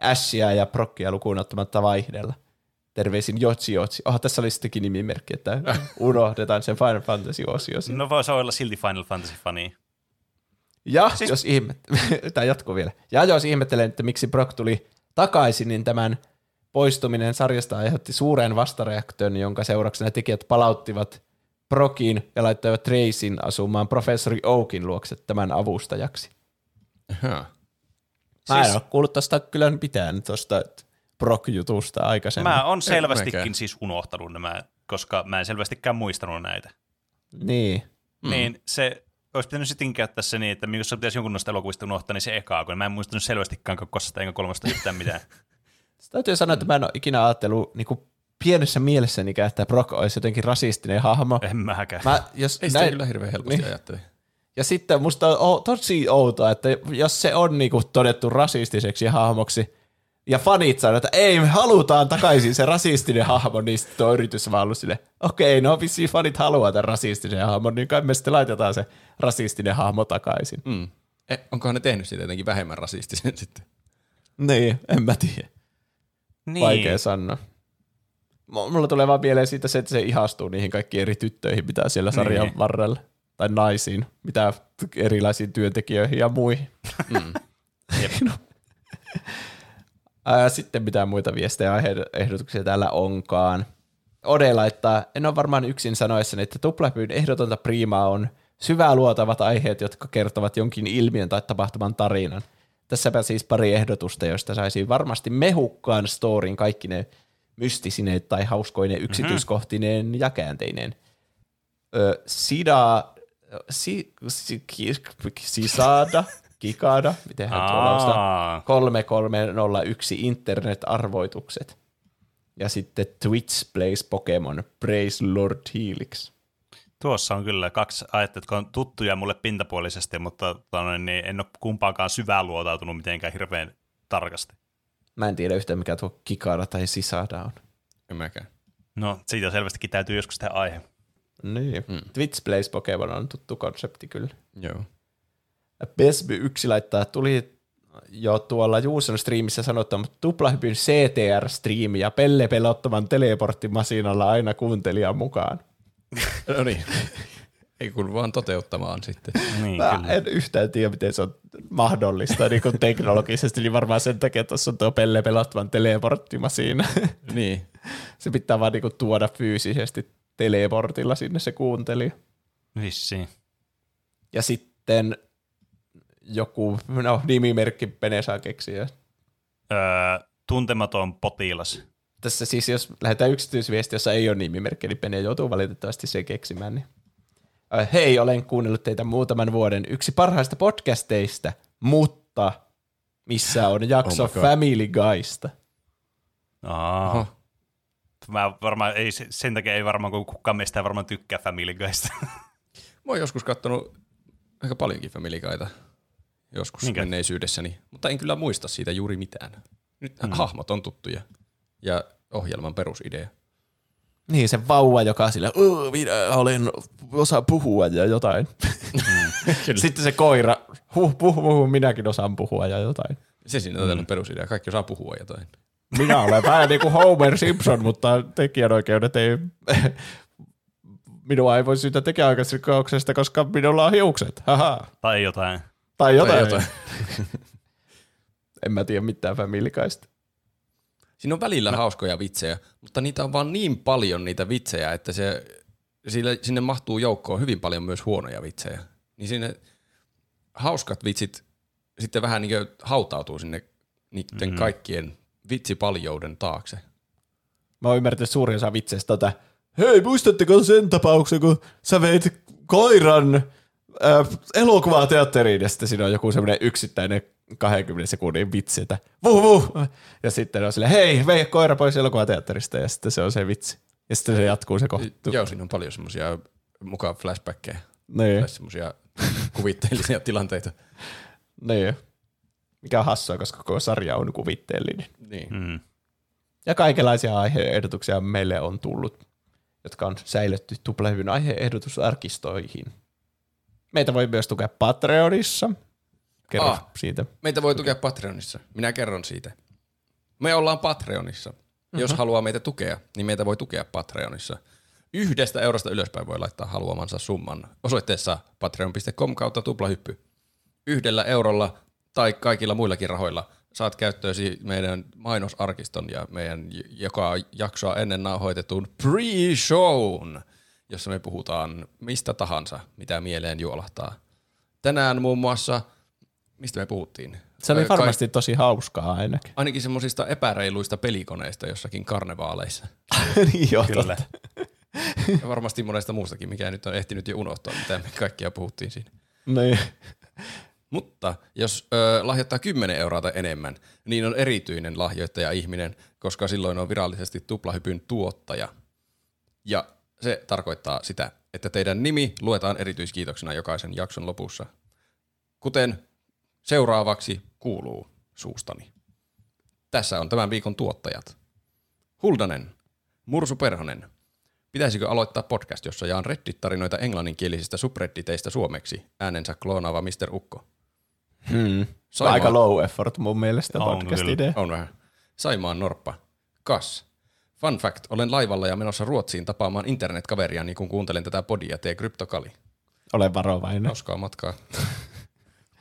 Ashia ja Brockia lukuun ottamatta vaihdella. Terveisin Jotsi Jotsi. Oha, tässä oli sittenkin nimimerkki, että unohdetaan sen Final Fantasy-osio. No voisi olla silti Final Fantasy-fania. Ja, siis... jos ihmet... Tämä jatkuu vielä. Ja jos ihmettelen, että miksi Brock tuli takaisin, niin tämän poistuminen sarjasta aiheutti suuren vastareaktion, jonka seurauksena tekijät palauttivat Brockin ja laittoivat Tracyn asumaan professori Oakin luokse tämän avustajaksi. Aha. Mä en siis... ole kuullut tuosta kyllä mitään tuosta Brock-jutusta aikaisemmin. Mä oon selvästikin siis unohtanut nämä, koska mä en selvästikään muistanut näitä. Niin. Mm. Niin se... olisi pitänyt sitten käyttää se niin, että jos pitäisi jonkun noista elokuvista unohtaa, niin se ekaa, kun mä en muistanut selvästikään kakkosesta enkä kolmesta yhtään mitään. Sitä täytyy sanoa, että mä en ole ikinä ajatellut niin kuin pienessä mielessänikään, että Brock olisi jotenkin rasistinen hahmo. En mäkään. Mä, jos Ei näin, sitä kyllä hirveän helposti niin, ajattelin. Ja sitten musta on tosi outoa, että jos se on niin kuin todettu rasistiseksi hahmoksi, ja fanit sanoo, että ei, me halutaan takaisin se rasistinen hahmo, niin sitten tuo yritys vaan ollut silleen, okei, no vissiin fanit haluaa tämän rasistisen hahmon, niin kai me sitten laitetaan se rasistinen hahmo takaisin. Mm. Eh, onkohan ne tehnyt siitä jotenkin vähemmän rasistisen sitten? Niin, en mä tiedä. Niin. Vaikea sanoa. Mulla tulee vaan mieleen siitä se, että se ihastuu niihin kaikkiin eri tyttöihin, mitä siellä sarjan niin. varrella, tai naisiin, mitä erilaisiin työntekijöihin ja muihin. Mm. Jep. No. Sitten mitään muita viestejä ja ehdotuksia täällä onkaan. Ode laittaa, en ole varmaan yksin sanoessani, että Tuplahyppyn ehdotonta priimaa on syvää luotavat aiheet, jotka kertovat jonkin ilmiön tai tapahtuman tarinan. Tässäpä siis pari ehdotusta, joista saisi varmasti mehukkaan storin kaikki ne mystisineen tai hauskoinen yksityiskohtinen mm-hmm. ja käänteineen. Ö, sida... Si, si, ki, sisada... Kikada, miten hän tuolla kolme kolme nolla yksi internet-arvoitukset. Ja sitten Twitch Plays Pokémon, Praise Lord Helix. Tuossa on kyllä kaksi aihetta, jotka on tuttuja mulle pintapuolisesti, mutta niin en ole kumpaankaan syvään luotautunut mitenkään hirveän tarkasti. Mä en tiedä yhtään, mikä tuo Kikada tai Sisada on. En mäkään. No, siitä selvästikin täytyy joskus tehdä aihe. Niin, mm. Twitch Plays Pokémon on tuttu konsepti kyllä. Joo. Besby yksi laittaa, tuli jo tuolla Juuson striimissä sanottu, mutta Tuplahypyn C T R-striimi ja Pelle pelottoman teleporttimasinalla aina kuuntelijan mukaan. No niin, ei kun vaan toteuttamaan sitten. Niin, mä kyllä. en yhtään tiedä, miten se on mahdollista niin kuin teknologisesti, niin varmaan sen takia tuossa on tuo Pelle pelottoman teleporttimasina. Niin. Se pitää vaan niin kuin tuoda fyysisesti teleportilla sinne se kuuntelija. Vissiin. Ja sitten... Joku, no nimimerkki Pene saa keksiä. Öö, tuntematon potilas. Tässä siis, jos lähdetään yksityisviesti, jossa ei ole nimimerkki, niin Pene joutuu valitettavasti sen keksimään. Niin. Öö, hei, olen kuunnellut teitä muutaman vuoden. Yksi parhaista podcasteista, mutta missä on jakso oh Family Guysta? Aha. Mä varmaan, ei, sen takia ei varmaan, kun kukaan meistä varmaan tykkää Family Guysta. Mä oon joskus katsonut aika paljonkin Family Guyta. Joskus Minkä? menneisyydessäni, mutta en kyllä muista siitä juuri mitään. Nyt mm. hahmot on tuttuja ja ohjelman perusidea. Niin, se vauva, joka sillä, minä olen osaa puhua ja jotain. Mm, Sitten se koira, huh, puh, puh, minäkin osaan puhua ja jotain. Se siinä on mm. perusidea, kaikki osaa puhua jotain. Minä olen vähän niin kuin Homer Simpson, mutta tekijänoikeudet ei... Minua ei voi syytä tekijänoikeusrikkauksesta, koska minulla on hiukset. Haha. Tai jotain. Tai jotain. Tai jotain. En mä tiedä mitään Family Guysta. Siinä on välillä no. hauskoja vitsejä, mutta niitä on vaan niin paljon niitä vitsejä, että se, sille, sinne mahtuu joukkoon hyvin paljon myös huonoja vitsejä. Niin sinne hauskat vitsit sitten vähän niin kuin hautautuu sinne niiden mm-hmm. kaikkien vitsipaljouden taakse. Mä oon ymmärtänyt suurin osa vitseistä tota, hei muistatteko sen tapauksen, kun sä veit koiran... elokuvateatteriin, ja sitten siinä on joku semmoinen yksittäinen kaksikymmentä sekunnin vitsi, että vuh, vuh. Ja sitten on silleen, hei, vei koira pois elokuvateatterista, ja sitten se on se vitsi. Ja sitten se jatkuu se kohta. Joo, siinä on paljon semmoisia mukaan flashbackkejä. Niin. Tai semmoisia kuvitteellisia tilanteita. Niin. Mikä on hassua, koska koko sarja on kuvitteellinen. Niin. Mm. Ja kaikenlaisia aihe-ehdotuksia meille on tullut, jotka on säilytty Tuplahypyn aihe-ehdotusarkistoihin. Meitä voi myös tukea Patreonissa. Kerro ah, siitä. Meitä voi tukea Patreonissa. Minä kerron siitä. Me ollaan Patreonissa. Mm-hmm. Jos haluaa meitä tukea, niin meitä voi tukea Patreonissa. Yhdestä eurosta ylöspäin voi laittaa haluamansa summan osoitteessa patreon piste com kautta tuplahyppy. Yhdellä eurolla tai kaikilla muillakin rahoilla saat käyttöösi meidän mainosarkiston ja meidän joka jaksoa ennen nauhoitetun pre-shown, jossa me puhutaan mistä tahansa, mitä mieleen juolahtaa. Tänään muun muassa, mistä me puhuttiin? Se oli varmasti tosi hauskaa ainakin. Ainakin semmoisista epäreiluista pelikoneista jossakin karnevaaleissa. Niin joo, kyllä. Ja varmasti monesta muustakin, mikä nyt on ehtinyt jo unohtaa, mitä me kaikkia puhuttiin siinä. Niin. Mutta jos ö, lahjoittaa kymmenen euroa tai enemmän, niin on erityinen lahjoittaja-ihminen, koska silloin on virallisesti Tuplahypyn tuottaja. Ja se tarkoittaa sitä, että teidän nimi luetaan erityiskiitoksena jokaisen jakson lopussa. Kuten seuraavaksi kuuluu suustani. Tässä on tämän viikon tuottajat. Huldanen, Mursu Perhonen. Pitäisikö aloittaa podcast, jossa jaan Reddit-tarinoita englanninkielisistä subredditeistä suomeksi? Äänensä kloonaava mister Ukko. Hmm. Saimaa... Aika low effort mun mielestä podcast-idea. On vähän. Saimaan Norppa. Kas. Fun fact, olen laivalla ja menossa Ruotsiin tapaamaan internetkaveria, niin kun kuuntelen tätä podia. Tee kryptokali. Olen varovainen. Hauskaa matkaa.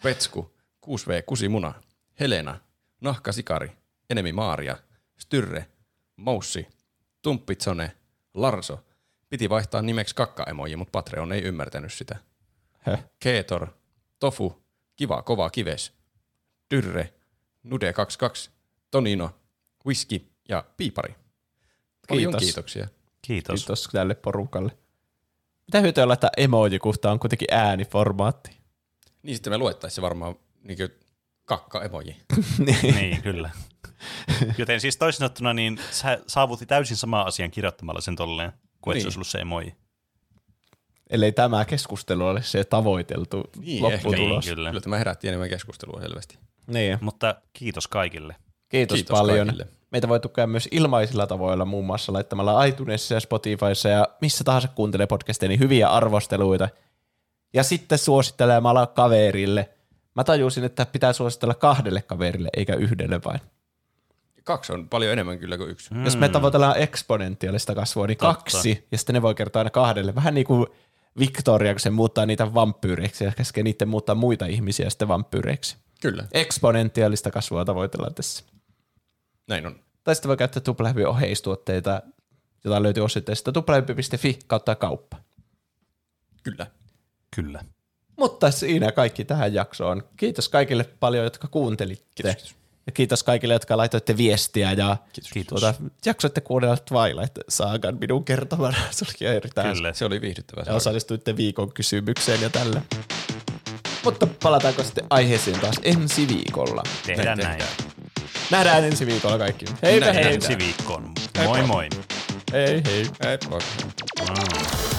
Petsku. kuusi V Kusimuna. Helena. Nahkasikari. Enemi Maaria. Styrre. Moussi. Tumppitsone. Larso. Piti vaihtaa nimeksi kakkaemoji, mutta Patreon ei ymmärtänyt sitä. Höh. Keetor. Tofu. Kiva kova kives. Dyrre. Nude kaksikymmentäkaksi. Tonino. Whisky ja Piipari. Paljon kiitos. Kiitoksia. Kiitos. Kiitos tälle porukalle. Mitä hyötyä laittaa emoji, kun tämä on kuitenkin ääniformaatti? Niin sitten me luettaisiin varmaan niin kuin kakkaemoji. Niin, kyllä. Joten siis toisin sanottuna, niin sä saavutti täysin saman asian kirjoittamalla sen tolleen, kun niin. Et se olisi ollut se emoji. Ellei tämä keskustelu ole se tavoiteltu niin, lopputulos. Niin, kyllä. kyllä tämä herätti enemmän keskustelua selvästi. Niin. Mutta kiitos kaikille. Kiitos, kiitos paljon. Kaikille. Meitä voi tukea myös ilmaisilla tavoilla, muun muassa laittamalla iTunesissa ja Spotifyssa ja missä tahansa kuuntelee podcasteja, niin hyviä arvosteluita. Ja sitten suosittelemalla kaverille. Mä tajusin, että pitää suositella kahdelle kaverille, eikä yhdelle vain. Kaksi on paljon enemmän kyllä kuin yksi. Mm. Jos me tavoitellaan eksponentiaalista kasvua, niin totta. Kaksi, ja sitten ne voi kertoa aina kahdelle. Vähän niin kuin Victoria, kun se muuttaa niitä vampyyreiksi, ja käskee niiden muuttaa muita ihmisiä sitten vampyyreiksi. Kyllä. Eksponentiaalista kasvua tavoitellaan tässä. Näin on. Tai sitten voi käyttää Tuplahypyn oheistuotteita, jota löytyy osoitteesta tuplahypy piste fi kautta kauppa. Kyllä. Kyllä. Mutta siinä kaikki tähän jaksoon. Kiitos kaikille paljon, jotka kuuntelitte. Kiitos. Ja kiitos kaikille, jotka laitoitte viestiä ja kiitos. Tuota, jaksoitte kuunnella Twilight-saagan minun kertomana. Se oli erittäin. Kyllä, se oli viihdyttävää. Ja osallistuitte viikon kysymykseen ja tällä. Mutta palataanko sitten aiheeseen taas ensi viikolla. Tehdään näin. Nähdään ensi viikolla kaikki. Heipä heipä. Ensi viikkoon. Moi moi. Hei hei. Heipä.